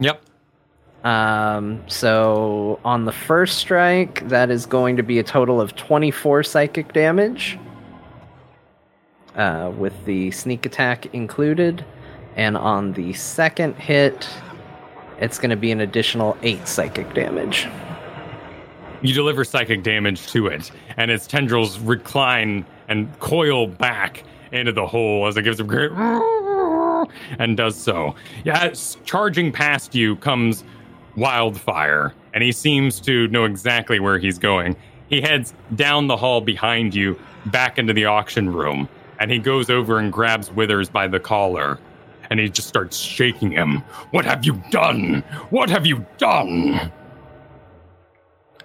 Yep. Um. So on the first strike, that is going to be a total of twenty-four psychic damage, uh, with the sneak attack included. And on the second hit, it's going to be an additional eight psychic damage. You deliver psychic damage to it, and its tendrils recline and coil back into the hole as it gives a great and does so. Yeah, charging past you comes Wildfire, and he seems to know exactly where he's going. He heads down the hall behind you, back into the auction room, and he goes over and grabs Withers by the collar, and he just starts shaking him. What have you done? What have you done?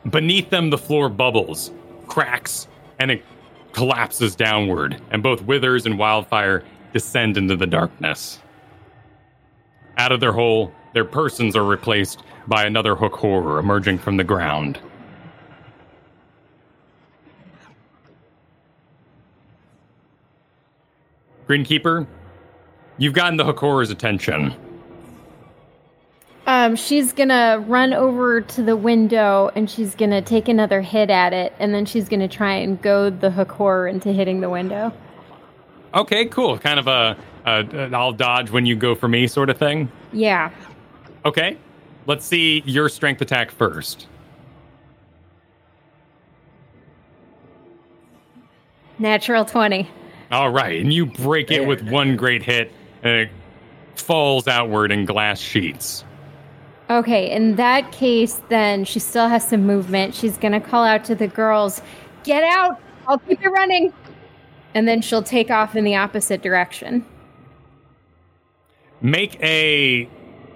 Beneath them, the floor bubbles, cracks, and it collapses downward, and both Withers and Wildfire descend into the darkness. Out of their hole, their persons are replaced by another hook horror emerging from the ground. Greenkeeper, you've gotten the hook horror's attention. Um, she's going to run over to the window, and she's going to take another hit at it, and then she's going to try and goad the hook horror into hitting the window. Okay, cool. Kind of a, a, a I'll dodge when you go for me sort of thing? Yeah. Okay. Let's see your strength attack first. Natural twenty. All right, and you break it with one great hit, and it falls outward in glass sheets. Okay, in that case, then, she still has some movement. She's going to call out to the girls, get out! I'll keep you running! And then she'll take off in the opposite direction. Make a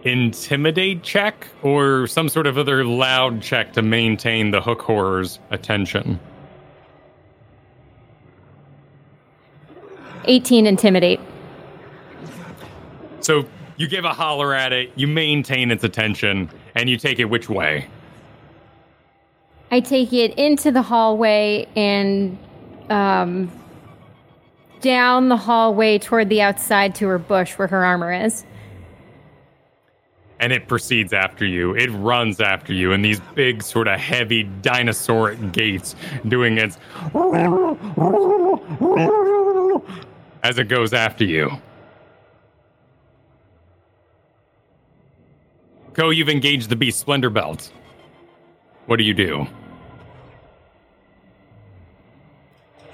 intimidate check or some sort of other loud check to maintain the hook horror's attention. eighteen intimidate. So you give a holler at it, you maintain its attention, and you take it which way? I take it into the hallway and um, down the hallway toward the outside to her bush where her armor is. And it proceeds after you. It runs after you in these big sort of heavy dinosauric gaits doing its as it goes after you. Ko, you've engaged the beast Splenderbelt. What do you do?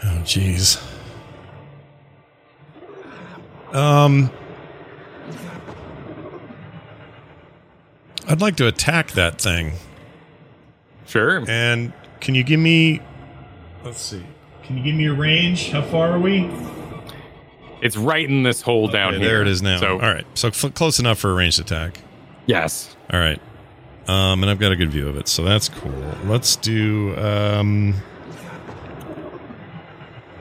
Oh, jeez. Um... I'd like to attack that thing. Sure. And can you give me... Let's see. Can you give me a range? How far are we? It's right in this hole okay, down there here. There it is now. So, all right. So f- close enough for a ranged attack. Yes. All right. Um, and I've got a good view of it, so that's cool. Let's do... Um,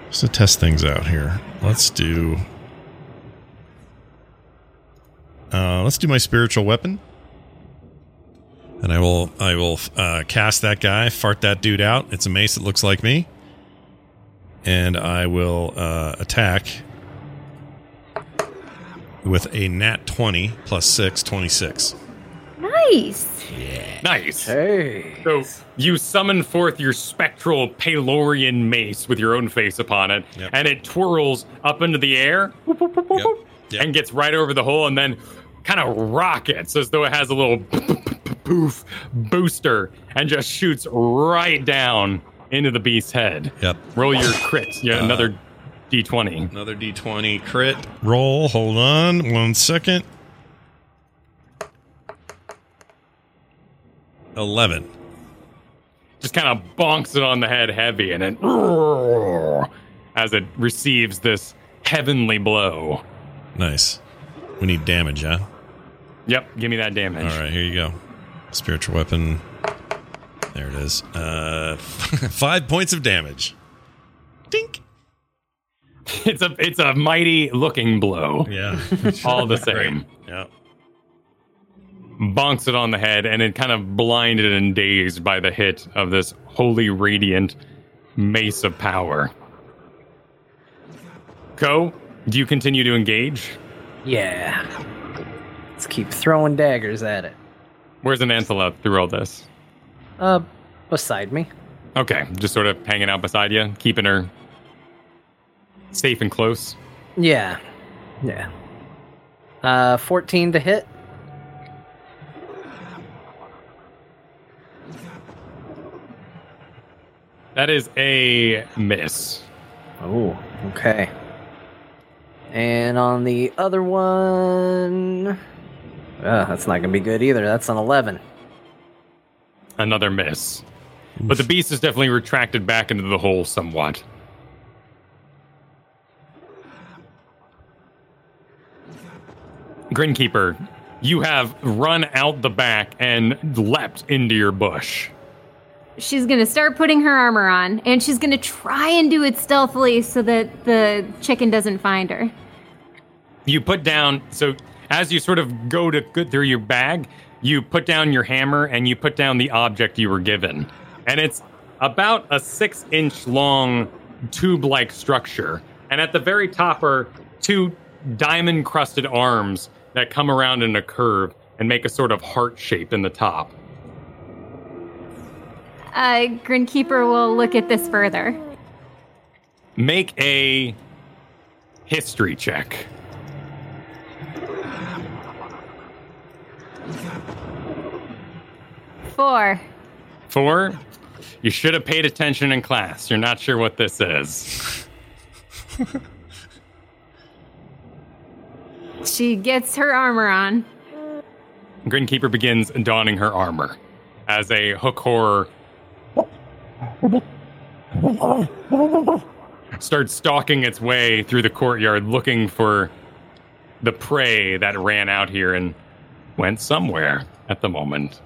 just to test things out here. Let's do... Uh, let's do my spiritual weapon. And I will I will uh, cast that guy, fart that dude out. It's a mace that looks like me. And I will uh, attack with a nat twenty plus six, twenty-six. Nice. Yeah. Nice. Hey. So you summon forth your spectral Palorian mace with your own face upon it, yep. and it twirls up into the air whoop, whoop, whoop, yep. Yep. and gets right over the hole and then kind of rockets as though it has a little poof booster and just shoots right down into the beast's head. Yep. Roll your crit. Yeah, uh, another d twenty. Another d twenty crit. Roll. Hold on one second. eleven. Just kind of bonks it on the head heavy and it as it receives this heavenly blow. Nice. We need damage, huh? Yep. Give me that damage. All right. Here you go. Spiritual weapon. There it is. Uh, five points of damage. Dink. It's a it's a mighty looking blow. Yeah. All the same. Yeah. Bonks it on the head and it kind of blinded and dazed by the hit of this holy radiant mace of power. Ko, do you continue to engage? Yeah. Let's keep throwing daggers at it. Where's Anathala through all this? Uh, beside me. Okay, just sort of hanging out beside you, keeping her safe and close. Yeah, yeah. Uh, fourteen to hit. That is a miss. Oh, okay. And on the other one... Uh, that's not going to be good either. That's an eleven. Another miss. Oof. But the beast is definitely retracted back into the hole somewhat. Grinkeeper, you have run out the back and leapt into your bush. She's going to start putting her armor on, and she's going to try and do it stealthily so that the chicken doesn't find her. You put down... so. As you sort of go to go through your bag, you put down your hammer and you put down the object you were given. And it's about a six inch long tube-like structure. And at the very top are two diamond crusted arms that come around in a curve and make a sort of heart shape in the top. Uh, Grinkeeper will look at this further. Make a history check. Four. Four? You should have paid attention in class. You're not sure what this is. She gets her armor on. Grinkeeper begins donning her armor as a hook horror starts stalking its way through the courtyard looking for the prey that ran out here and went somewhere at the moment.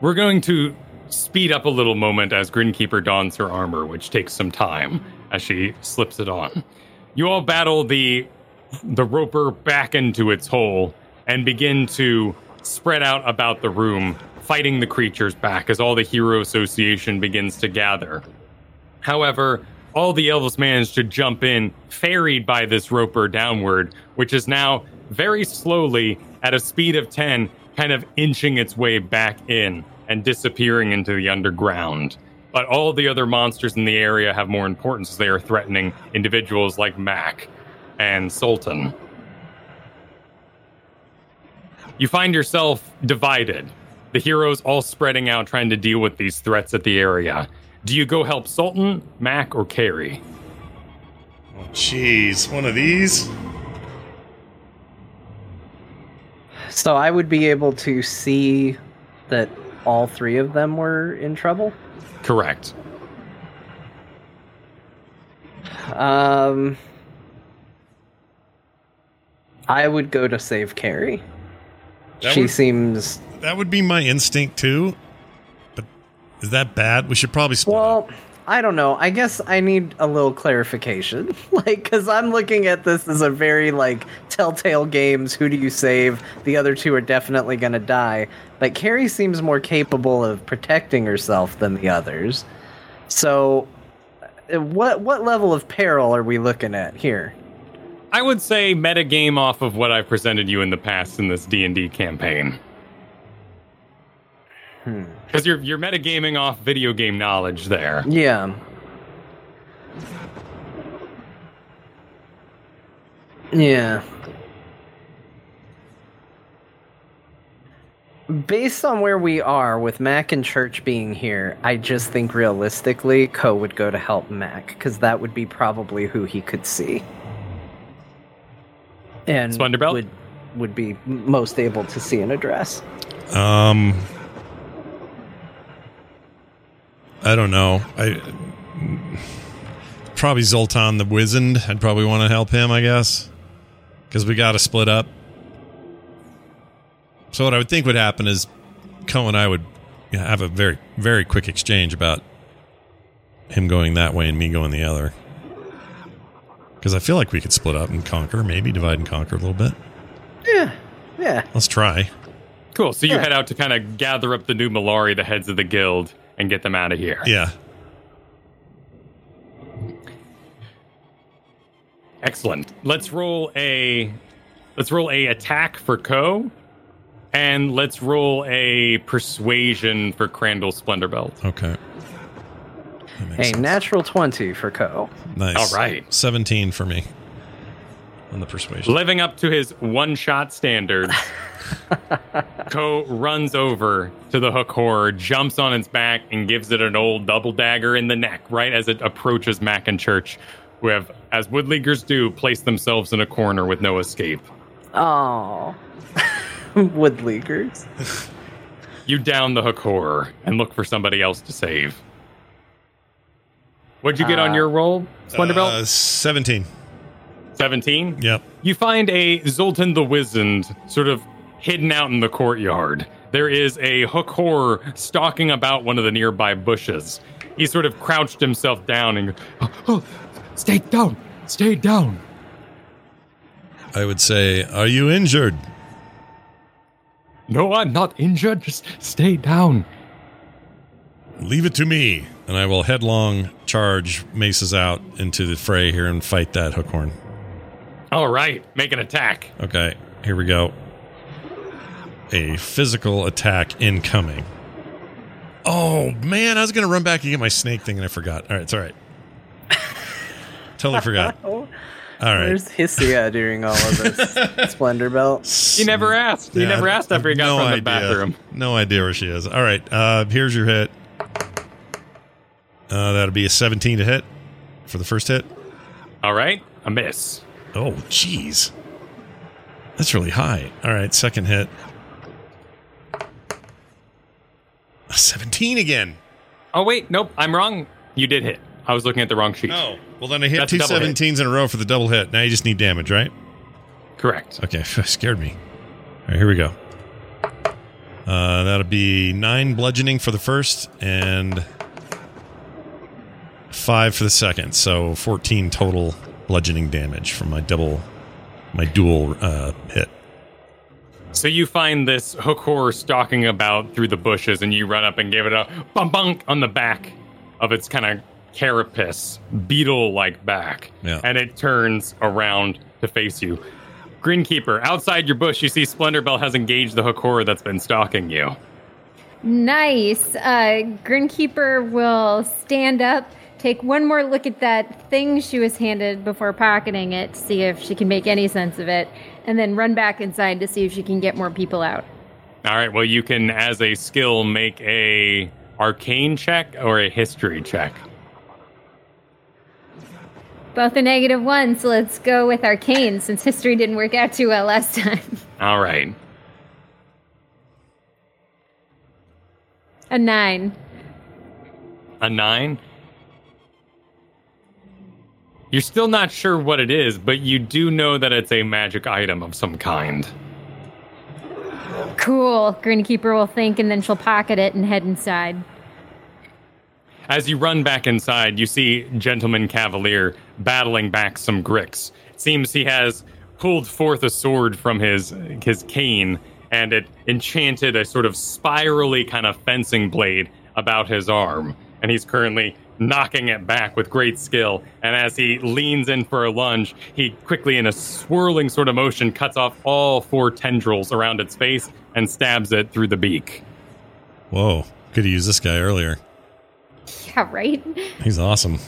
We're going to speed up a little moment as Grinkeeper dons her armor, which takes some time as she slips it on. You all battle the the roper back into its hole and begin to spread out about the room, fighting the creatures back as all the Hero Association begins to gather. However, all the elves manage to jump in, ferried by this roper downward, which is now very slowly, at a speed of ten, kind of inching its way back in and disappearing into the underground. But all the other monsters in the area have more importance as they are threatening individuals like Mac and Sultan. You find yourself divided. The heroes all spreading out, trying to deal with these threats at the area. Do you go help Sultan, Mac, or Carrie? Oh, jeez, one of these. So I would be able to see that all three of them were in trouble? Correct. Um, I would go to save Carrie. That she would, seems... That would be my instinct, too. But is that bad? We should probably split Well, up. I don't know. I guess I need a little clarification. Like, because I'm looking at this as a very, like, Telltale Games, who do you save? The other two are definitely going to die. But Carrie seems more capable of protecting herself than the others. So... What what level of peril are we looking at here? I would say metagame off of what I've presented you in the past in this D and D campaign. Because hmm. you're you're metagaming off video game knowledge there. Yeah. Yeah. Based on where we are, with Mac and Church being here, I just think realistically, Co would go to help Mac, because that would be probably who he could see. And Splenderbelt? would would be most able to see and address. Um, I don't know. I probably Zoltan the Wizened. I'd probably want to help him, I guess, because we got to split up. So what I would think would happen is Cohen and I would you know, have a very, very quick exchange about him going that way and me going the other. Because I feel like we could split up and conquer, maybe divide and conquer a little bit. Yeah, yeah. Let's try. Cool, so you yeah. head out to kind of gather up the Numalari, the heads of the guild, and get them out of here. Yeah. Excellent. Let's roll a, let's roll a attack for Co. And let's roll a persuasion for Crandall Splenderbelt. Okay. A sense. Natural twenty for Co. Nice. All right. seventeen for me on the persuasion. Living up to his one-shot standards, Co runs over to the hook horror, jumps on its back, and gives it an old double dagger in the neck right as it approaches Mac and Church, who have, as Woodleaguers do, placed themselves in a corner with no escape. Oh. Woodleaguers. You down the hook horror and look for somebody else to save. What'd you get uh, on your roll, Splenderbelt? Uh, seventeen. seventeen? Yep. You find a Zoltan the Wizened sort of hidden out in the courtyard. There is a hook horror stalking about one of the nearby bushes. He sort of crouched himself down and oh, oh, stay down, stay down. I would say, are you injured? No, I'm not injured. Just stay down. Leave it to me, and I will headlong charge maces out into the fray here and fight that hookhorn. All right, make an attack. Okay, here we go. A physical attack incoming. Oh, man, I was going to run back and get my snake thing, and I forgot. All right, it's all right. Totally forgot. All right. Where's Hisia during all of this? Splenderbelt. He never asked. He yeah, never asked after he got no from the idea. bathroom. No idea where she is. All right. Uh, here's your hit. Uh, that'll be a seventeen to hit for the first hit. All right. A miss. Oh, jeez. That's really high. All right. Second hit. A seventeen again. Oh, wait. Nope. I'm wrong. You did hit. I was looking at the wrong sheet. Oh. Well, then I hit That's two seventeens hit. in a row for the double hit. Now you just need damage, right? Correct. Okay, scared me. All right, here we go. Uh, that'll be nine bludgeoning for the first and five for the second. So fourteen total bludgeoning damage from my double, my dual uh, hit. So you find this hook horror stalking about through the bushes, and you run up and give it a bump bump on the back of its kind of carapace, beetle-like back, yeah. and it turns around to face you. Greenkeeper, outside your bush, you see Splenderbelt has engaged the hook horror that's been stalking you. Nice. Uh, Greenkeeper will stand up, take one more look at that thing she was handed before pocketing it to see if she can make any sense of it, and then run back inside to see if she can get more people out. All right, well, you can, as a skill, make a arcane check or a history check? Both a negative one, so let's go with arcane, since history didn't work out too well last time. All right. A nine. A nine? You're still not sure what it is, but you do know that it's a magic item of some kind. Cool. Greenkeeper will think, and then she'll pocket it and head inside. As you run back inside, you see Gentleman Cavalier battling back some Grix. It seems he has pulled forth a sword from his his cane, and it enchanted a sort of spirally kind of fencing blade about his arm. And he's currently knocking it back with great skill. And as he leans in for a lunge, he quickly, in a swirling sort of motion, cuts off all four tendrils around its face and stabs it through the beak. Whoa, could have used this guy earlier. Yeah, right? He's awesome.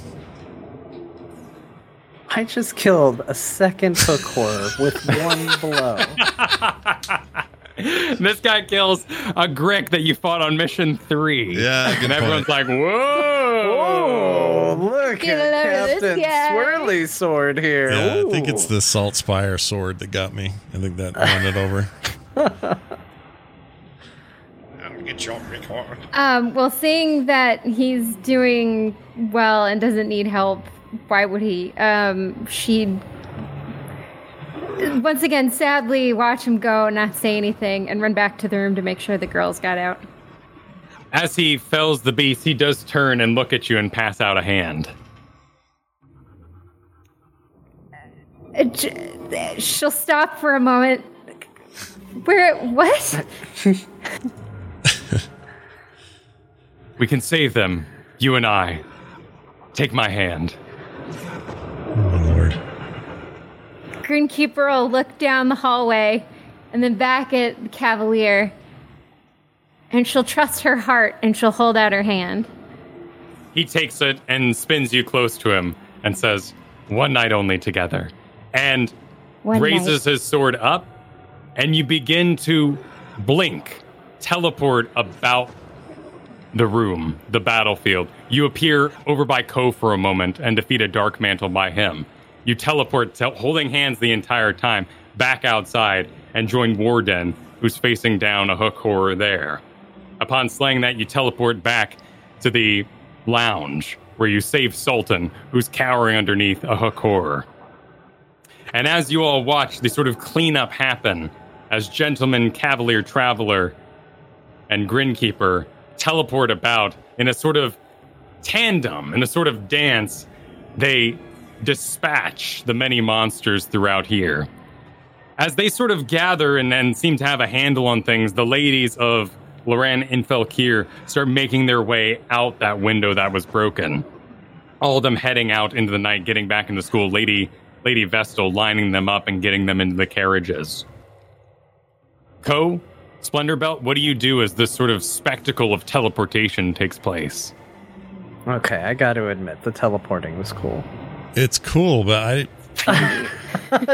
I just killed a second hook horror with one blow. This guy kills a Grick that you fought on mission three. Yeah, good and everyone's point. Like, whoa! Whoa! Look get at Captain Swirly Sword here. Yeah, I think it's the Salt Spire sword that got me. I think that won it over. Um, well, seeing that he's doing well and doesn't need help, why would he? Um, she'd once again sadly watch him go and not say anything and run back to the room to make sure the girls got out. As he fells the beast, he does turn and look at you and pass out a hand. She'll stop for a moment. Where? What? We can save them, you and I. Take my hand. Oh, Lord. Greenkeeper will look down the hallway and then back at the Cavalier. And she'll trust her heart and she'll hold out her hand. He takes it and spins you close to him and says, "One night only together." And One raises night. his sword up, and you begin to blink, teleport about the room, the battlefield. You appear over by Ko for a moment and defeat a Dark Mantle by him. You teleport, te- holding hands the entire time, back outside and join Warden, who's facing down a hook horror there. Upon slaying that, you teleport back to the lounge, where you save Sultan, who's cowering underneath a hook horror. And as you all watch the sort of cleanup happen, as Gentleman, Cavalier, Traveler, and Grinkeeper teleport about in a sort of tandem, in a sort of dance, they dispatch the many monsters throughout here. As they sort of gather and then seem to have a handle on things, the ladies of Loran Ilfokir start making their way out that window that was broken. All of them heading out into the night, getting back into school, Lady Lady Vestal lining them up and getting them into the carriages. Ko, Splenderbelt, what do you do as this sort of spectacle of teleportation takes place? Okay, I got to admit, the teleporting was cool. It's cool, but I...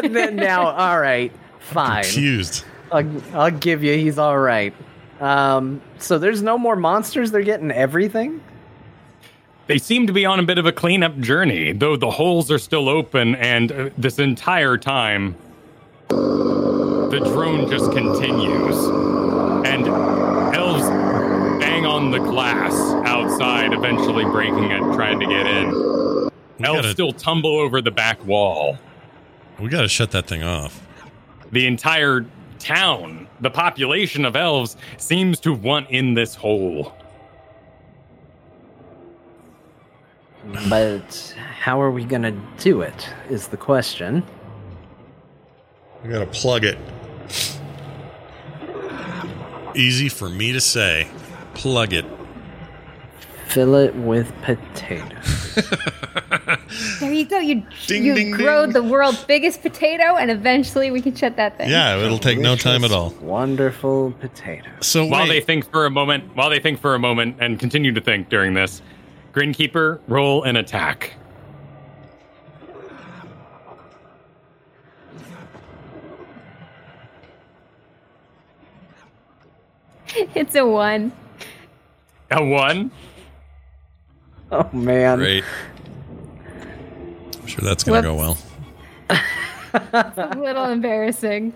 now, all right, fine. I'm confused. I'll, I'll give you, he's all right. Um, so there's no more monsters? They're getting everything? They seem to be on a bit of a cleanup journey, though the holes are still open, and uh, this entire time... The drone just continues, and elves bang on the glass outside, eventually breaking it, trying to get in. We elves gotta, still tumble over the back wall. We gotta shut that thing off. The entire town, the population of elves, seems to want in this hole. But how are we gonna do it, is the question. We gotta plug it. Easy for me to say. Plug it. Fill it with potatoes. There you go. You, ding, you ding, grow ding. the world's biggest potato, and eventually we can shut that thing. Yeah, it'll take Delicious, no time at all. Wonderful potato. So while wait. they think for a moment, while they think for a moment, and continue to think during this, Grinkeeper, roll an attack. It's a one. A one? Oh, man. Great. I'm sure that's going to go well. It's a little embarrassing.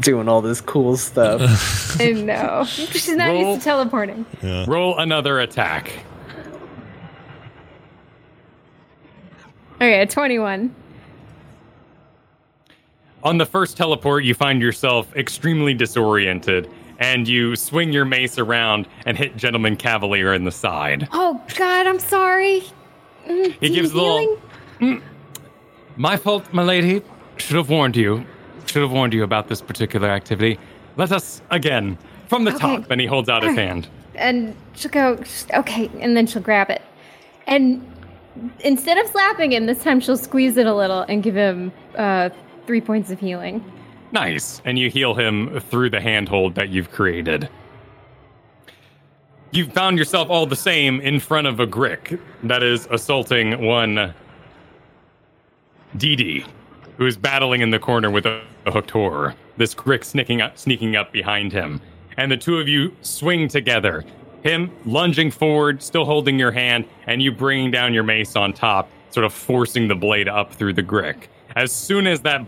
Doing all this cool stuff. I know. She's not Roll, used to teleporting. Yeah. Roll another attack. Okay, twenty-one. On the first teleport, you find yourself extremely disoriented, and you swing your mace around and hit Gentleman Cavalier in the side. Oh, God, I'm sorry. Mm, he gives a little... Mm, my fault, my lady. Should have warned you. Should have warned you about this particular activity. Let us, again, from the okay. top, and he holds out his hand. And she'll go, okay, and then she'll grab it. And instead of slapping him, this time she'll squeeze it a little and give him... Uh, Three points of healing. Nice. And you heal him through the handhold that you've created. You've found yourself all the same in front of a Grick that is assaulting one Didi, who is battling in the corner with a, a hooked horror. This Grick sneaking up, sneaking up behind him. And the two of you swing together. Him lunging forward, still holding your hand, and you bringing down your mace on top, sort of forcing the blade up through the Grick. As soon as that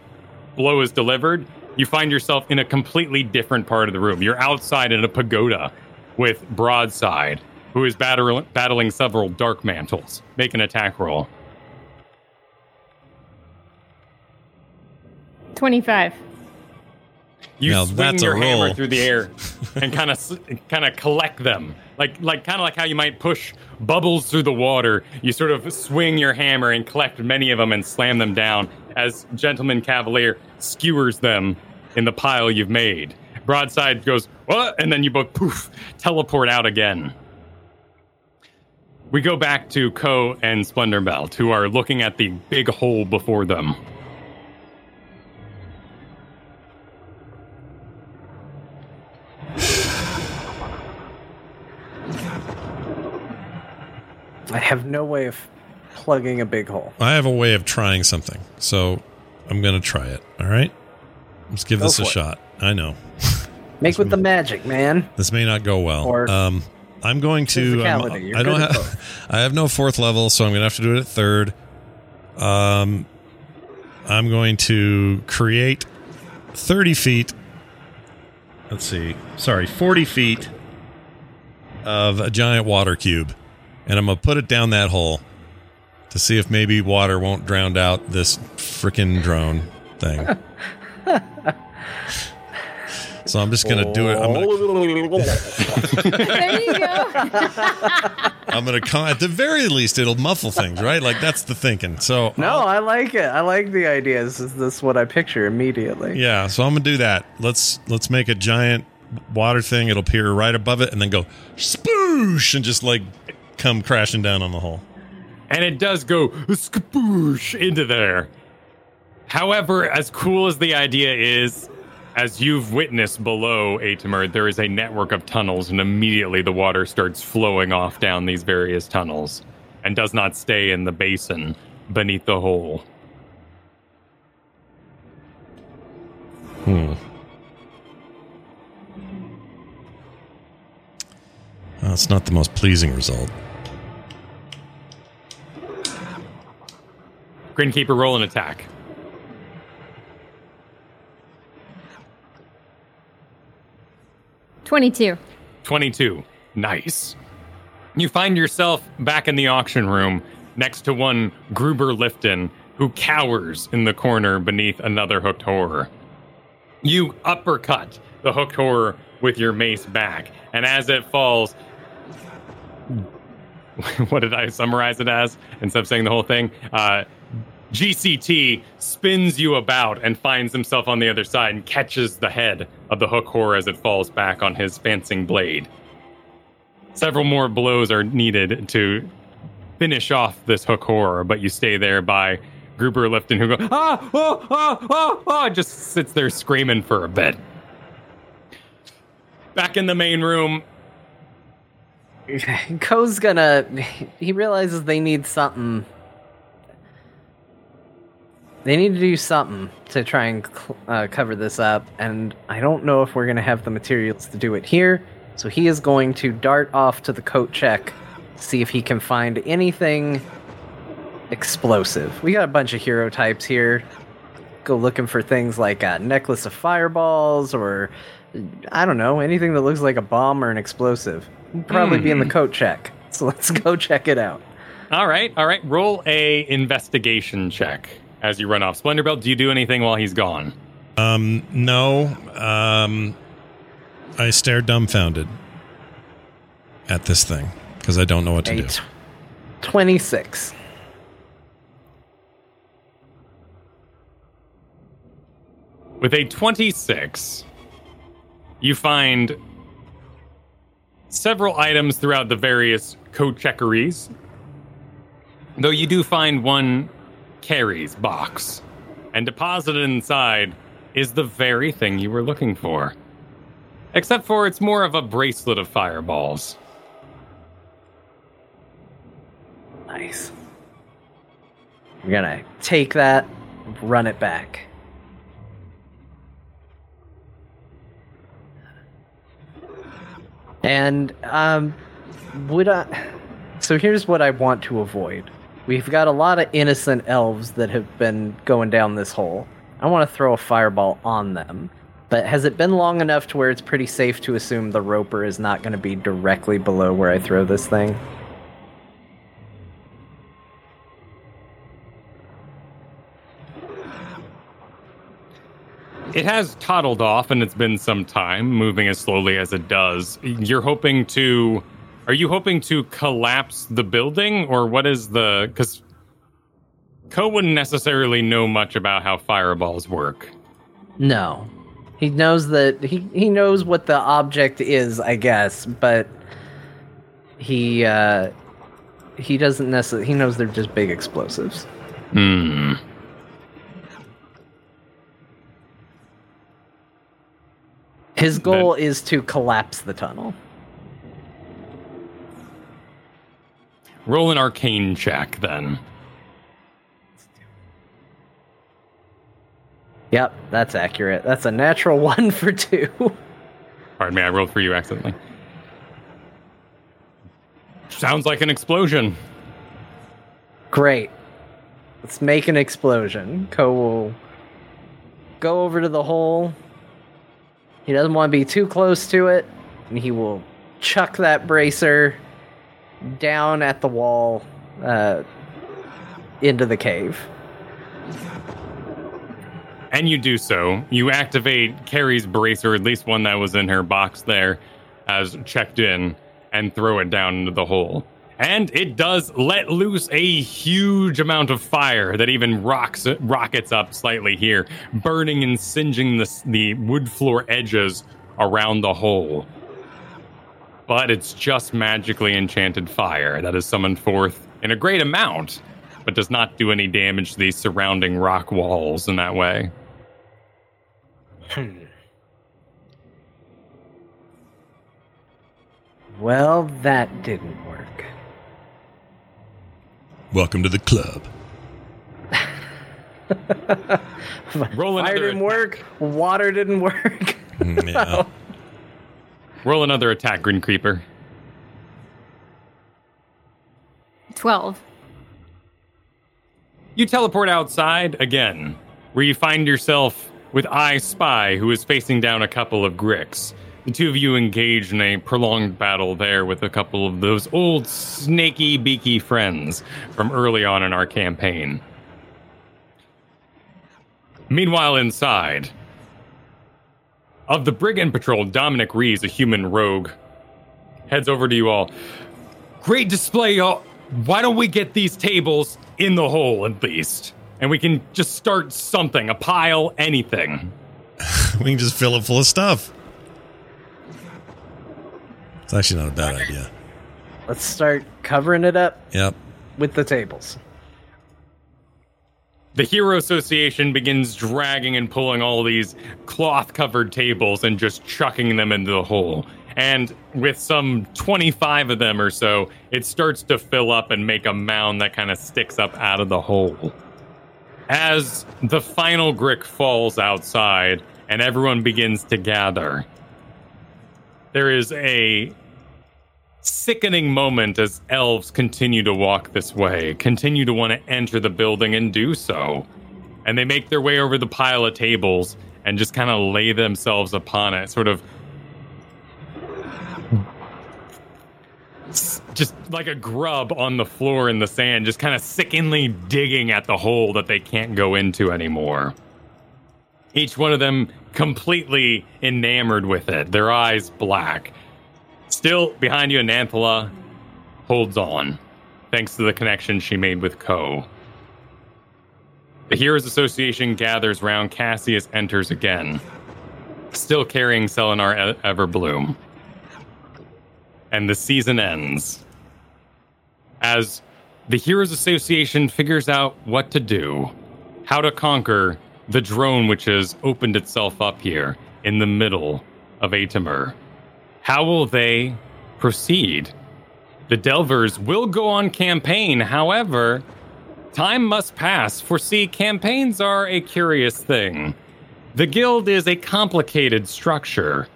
blow is delivered, you find yourself in a completely different part of the room. You're outside in a pagoda with Broadside, who is batter- battling several Dark Mantles. Make an attack roll. twenty-five. You now swing your hammer through the air and kind of kind of collect them. Like like kind of like how you might push bubbles through the water. You sort of swing your hammer and collect many of them and slam them down as Gentleman Cavalier skewers them in the pile you've made. Broadside goes, what? And then you both poof, teleport out again. We go back to Ko and Splenderbelt, who are looking at the big hole before them. I have no way of plugging a big hole. I have a way of trying something, so I'm going to try it, all right? Let's give go this a it. shot. I know. Make with may, the magic, man. This may not go well. Or um, I'm going to... Um, I don't have. I have no fourth level, so I'm going to have to do it at third. Um, I'm going to create thirty feet. Let's see. Sorry, forty feet of a giant water cube. And I'm going to put it down that hole to see if maybe water won't drown out this frickin' drone thing. So I'm just going to do it. I'm gonna... There you go. I'm going to come. At the very least, it'll muffle things, right? Like, that's the thinking. So No, I'll... I like it. I like the idea. This is this what I picture immediately. Yeah, so I'm going to do that. Let's let's make a giant water thing. It'll appear right above it and then go sploosh and just like... come crashing down on the hole. And it does go skaboosh into there. However, as cool as the idea is, as you've witnessed below Atomer, there is a network of tunnels, and immediately the water starts flowing off down these various tunnels and does not stay in the basin beneath the hole. Hmm. Well, it's not the most pleasing result. Grinkeeper, roll an attack. twenty-two. twenty-two. Nice. You find yourself back in the auction room next to one Gruber Lifton, who cowers in the corner beneath another hooked horror. You uppercut the hooked horror with your mace back, and as it falls... What did I summarize it as instead of saying the whole thing? Uh, G C T spins you about and finds himself on the other side and catches the head of the hook horror as it falls back on his fencing blade. Several more blows are needed to finish off this hook horror, but you stay there by Gruber Lifton, who goes, ah, oh, oh, oh, oh, just sits there screaming for a bit. Back in the main room. Ko's gonna... He realizes they need something. They need to do something to try and uh, cover this up, and I don't know if we're gonna have the materials to do it here. So he is going to dart off to the coat check, see if he can find anything explosive. We got a bunch of hero types here. Go looking for things like a necklace of fireballs or, I don't know, anything that looks like a bomb or an explosive. We'll probably mm. be in the coat check. So let's go check it out. All right, all right. Roll a investigation check as you run off. Splenderbelt, do you do anything while he's gone? Um, no. Um, I stare dumbfounded at this thing because I don't know what to Eight. do. twenty-six. With a twenty-six, you find several items throughout the various coat checkeries. Though you do find one Carrie's box, and deposited inside is the very thing you were looking for. Except for it's more of a bracelet of fireballs. Nice. I'm gonna take that and run it back. And, um, would I... So here's what I want to avoid. We've got a lot of innocent elves that have been going down this hole. I want to throw a fireball on them. But has it been long enough to where it's pretty safe to assume the roper is not going to be directly below where I throw this thing? It has toddled off, and it's been some time, moving as slowly as it does. You're hoping to... Are you hoping to collapse the building, or what is the... Because Ko wouldn't necessarily know much about how fireballs work. No. He knows that... He, he knows what the object is, I guess, but he, uh... He doesn't necessarily... He knows they're just big explosives. Hmm. His goal that- is to collapse the tunnel. Roll an arcane check, then. Yep, that's accurate. That's a natural one for two. Pardon me, I rolled for you accidentally. Sounds like an explosion. Great. Let's make an explosion. Ko will go over to the hole. He doesn't want to be too close to it. And he will chuck that bracer down at the wall, uh, into the cave. And you do so. You activate Carrie's bracer, at least one that was in her box there, as checked in, and throw it down into the hole. And it does let loose a huge amount of fire that even rocks rockets up slightly here, burning and singeing the, the wood floor edges around the hole. But it's just magically enchanted fire that is summoned forth in a great amount, but does not do any damage to the surrounding rock walls in that way. Hmm. Well, that didn't work. Welcome to the club. Roll fire didn't attack. work, water didn't work. No. Roll another attack, Green Creeper. twelve. You teleport outside again, where you find yourself with I Spy, who is facing down a couple of Grix. The two of you engage in a prolonged battle there with a couple of those old snaky, beaky friends from early on in our campaign. Meanwhile, inside... Of the Brigand Patrol, Dominic Rees, a human rogue, heads over to you all. Great display, y'all. Why don't we get these tables in the hole, at least? And we can just start something, a pile, anything. We can just fill it full of stuff. It's actually not a bad idea. Let's start covering it up. Yep. With the tables. The Hero Association begins dragging and pulling all these cloth-covered tables and just chucking them into the hole. And with some twenty-five of them or so, it starts to fill up and make a mound that kind of sticks up out of the hole. As the final Grick falls outside and everyone begins to gather, There is a sickening moment as elves continue to walk this way, continue to want to enter the building and do so. And they make their way over the pile of tables and just kind of lay themselves upon it, sort of just like a grub on the floor in the sand, just kind of sickeningly digging at the hole that they can't go into anymore. Each one of them completely enamored with it, their eyes black. Still behind you, Anathala holds on, thanks to the connection she made with Ko. The Heroes Association gathers round. Cassius enters again, still carrying Selenar Everbloom. And the season ends. As the Heroes Association figures out what to do, how to conquer the drone which has opened itself up here in the middle of Atomer. How will they proceed? The Delvers will go on campaign. However, time must pass, for see, campaigns are a curious thing. The Guild is a complicated structure,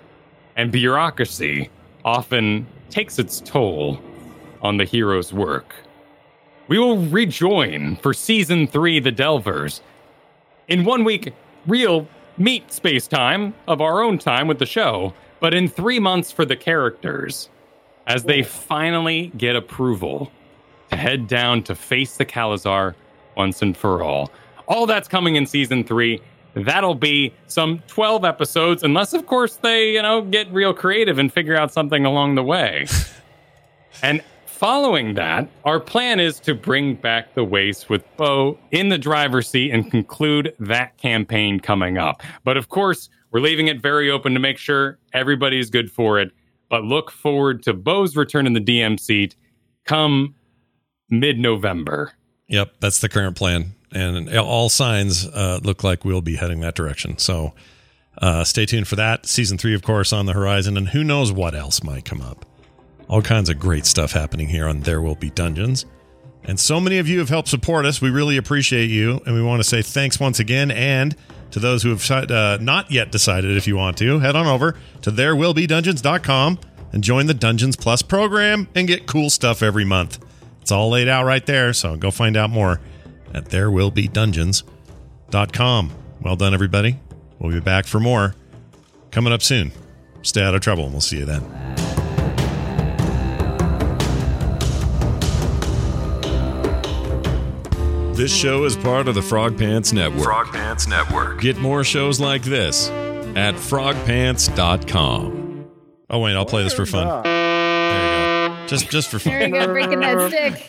and bureaucracy often takes its toll on the hero's work. We will rejoin for Season three, The Delvers, in one week, real meat space time of our own time with the show, but in three months for the characters, as they finally get approval to head down to face the Kalazar once and for all. All that's coming in Season three. That'll be some twelve episodes, unless, of course, they, you know, get real creative and figure out something along the way. And following that, our plan is to bring back the Waste with Bo in the driver's seat and conclude that campaign coming up. But, of course, we're leaving it very open to make sure everybody's good for it. But look forward to Bo's return in the D M seat come mid-November. Yep, that's the current plan. And all signs uh, look like we'll be heading that direction. So uh, stay tuned for that. Season three, of course, on the horizon. And who knows what else might come up. All kinds of great stuff happening here on There Will Be Dungeons. And so many of you have helped support us. We really appreciate you. And we want to say thanks once again. And to those who have uh, not yet decided, if you want to, head on over to there will be dungeons dot com and join the Dungeons Plus program and get cool stuff every month. It's all laid out right there. So go find out more at there will be dungeons dot com. Well done, everybody. We'll be back for more coming up soon. Stay out of trouble, and we'll see you then. This show is part of the Frog Pants Network. Frog Pants Network. Get more shows like this at frog pants dot com. Oh, wait, I'll play this for fun. There you go. Just, just for fun. There you go, breaking that stick.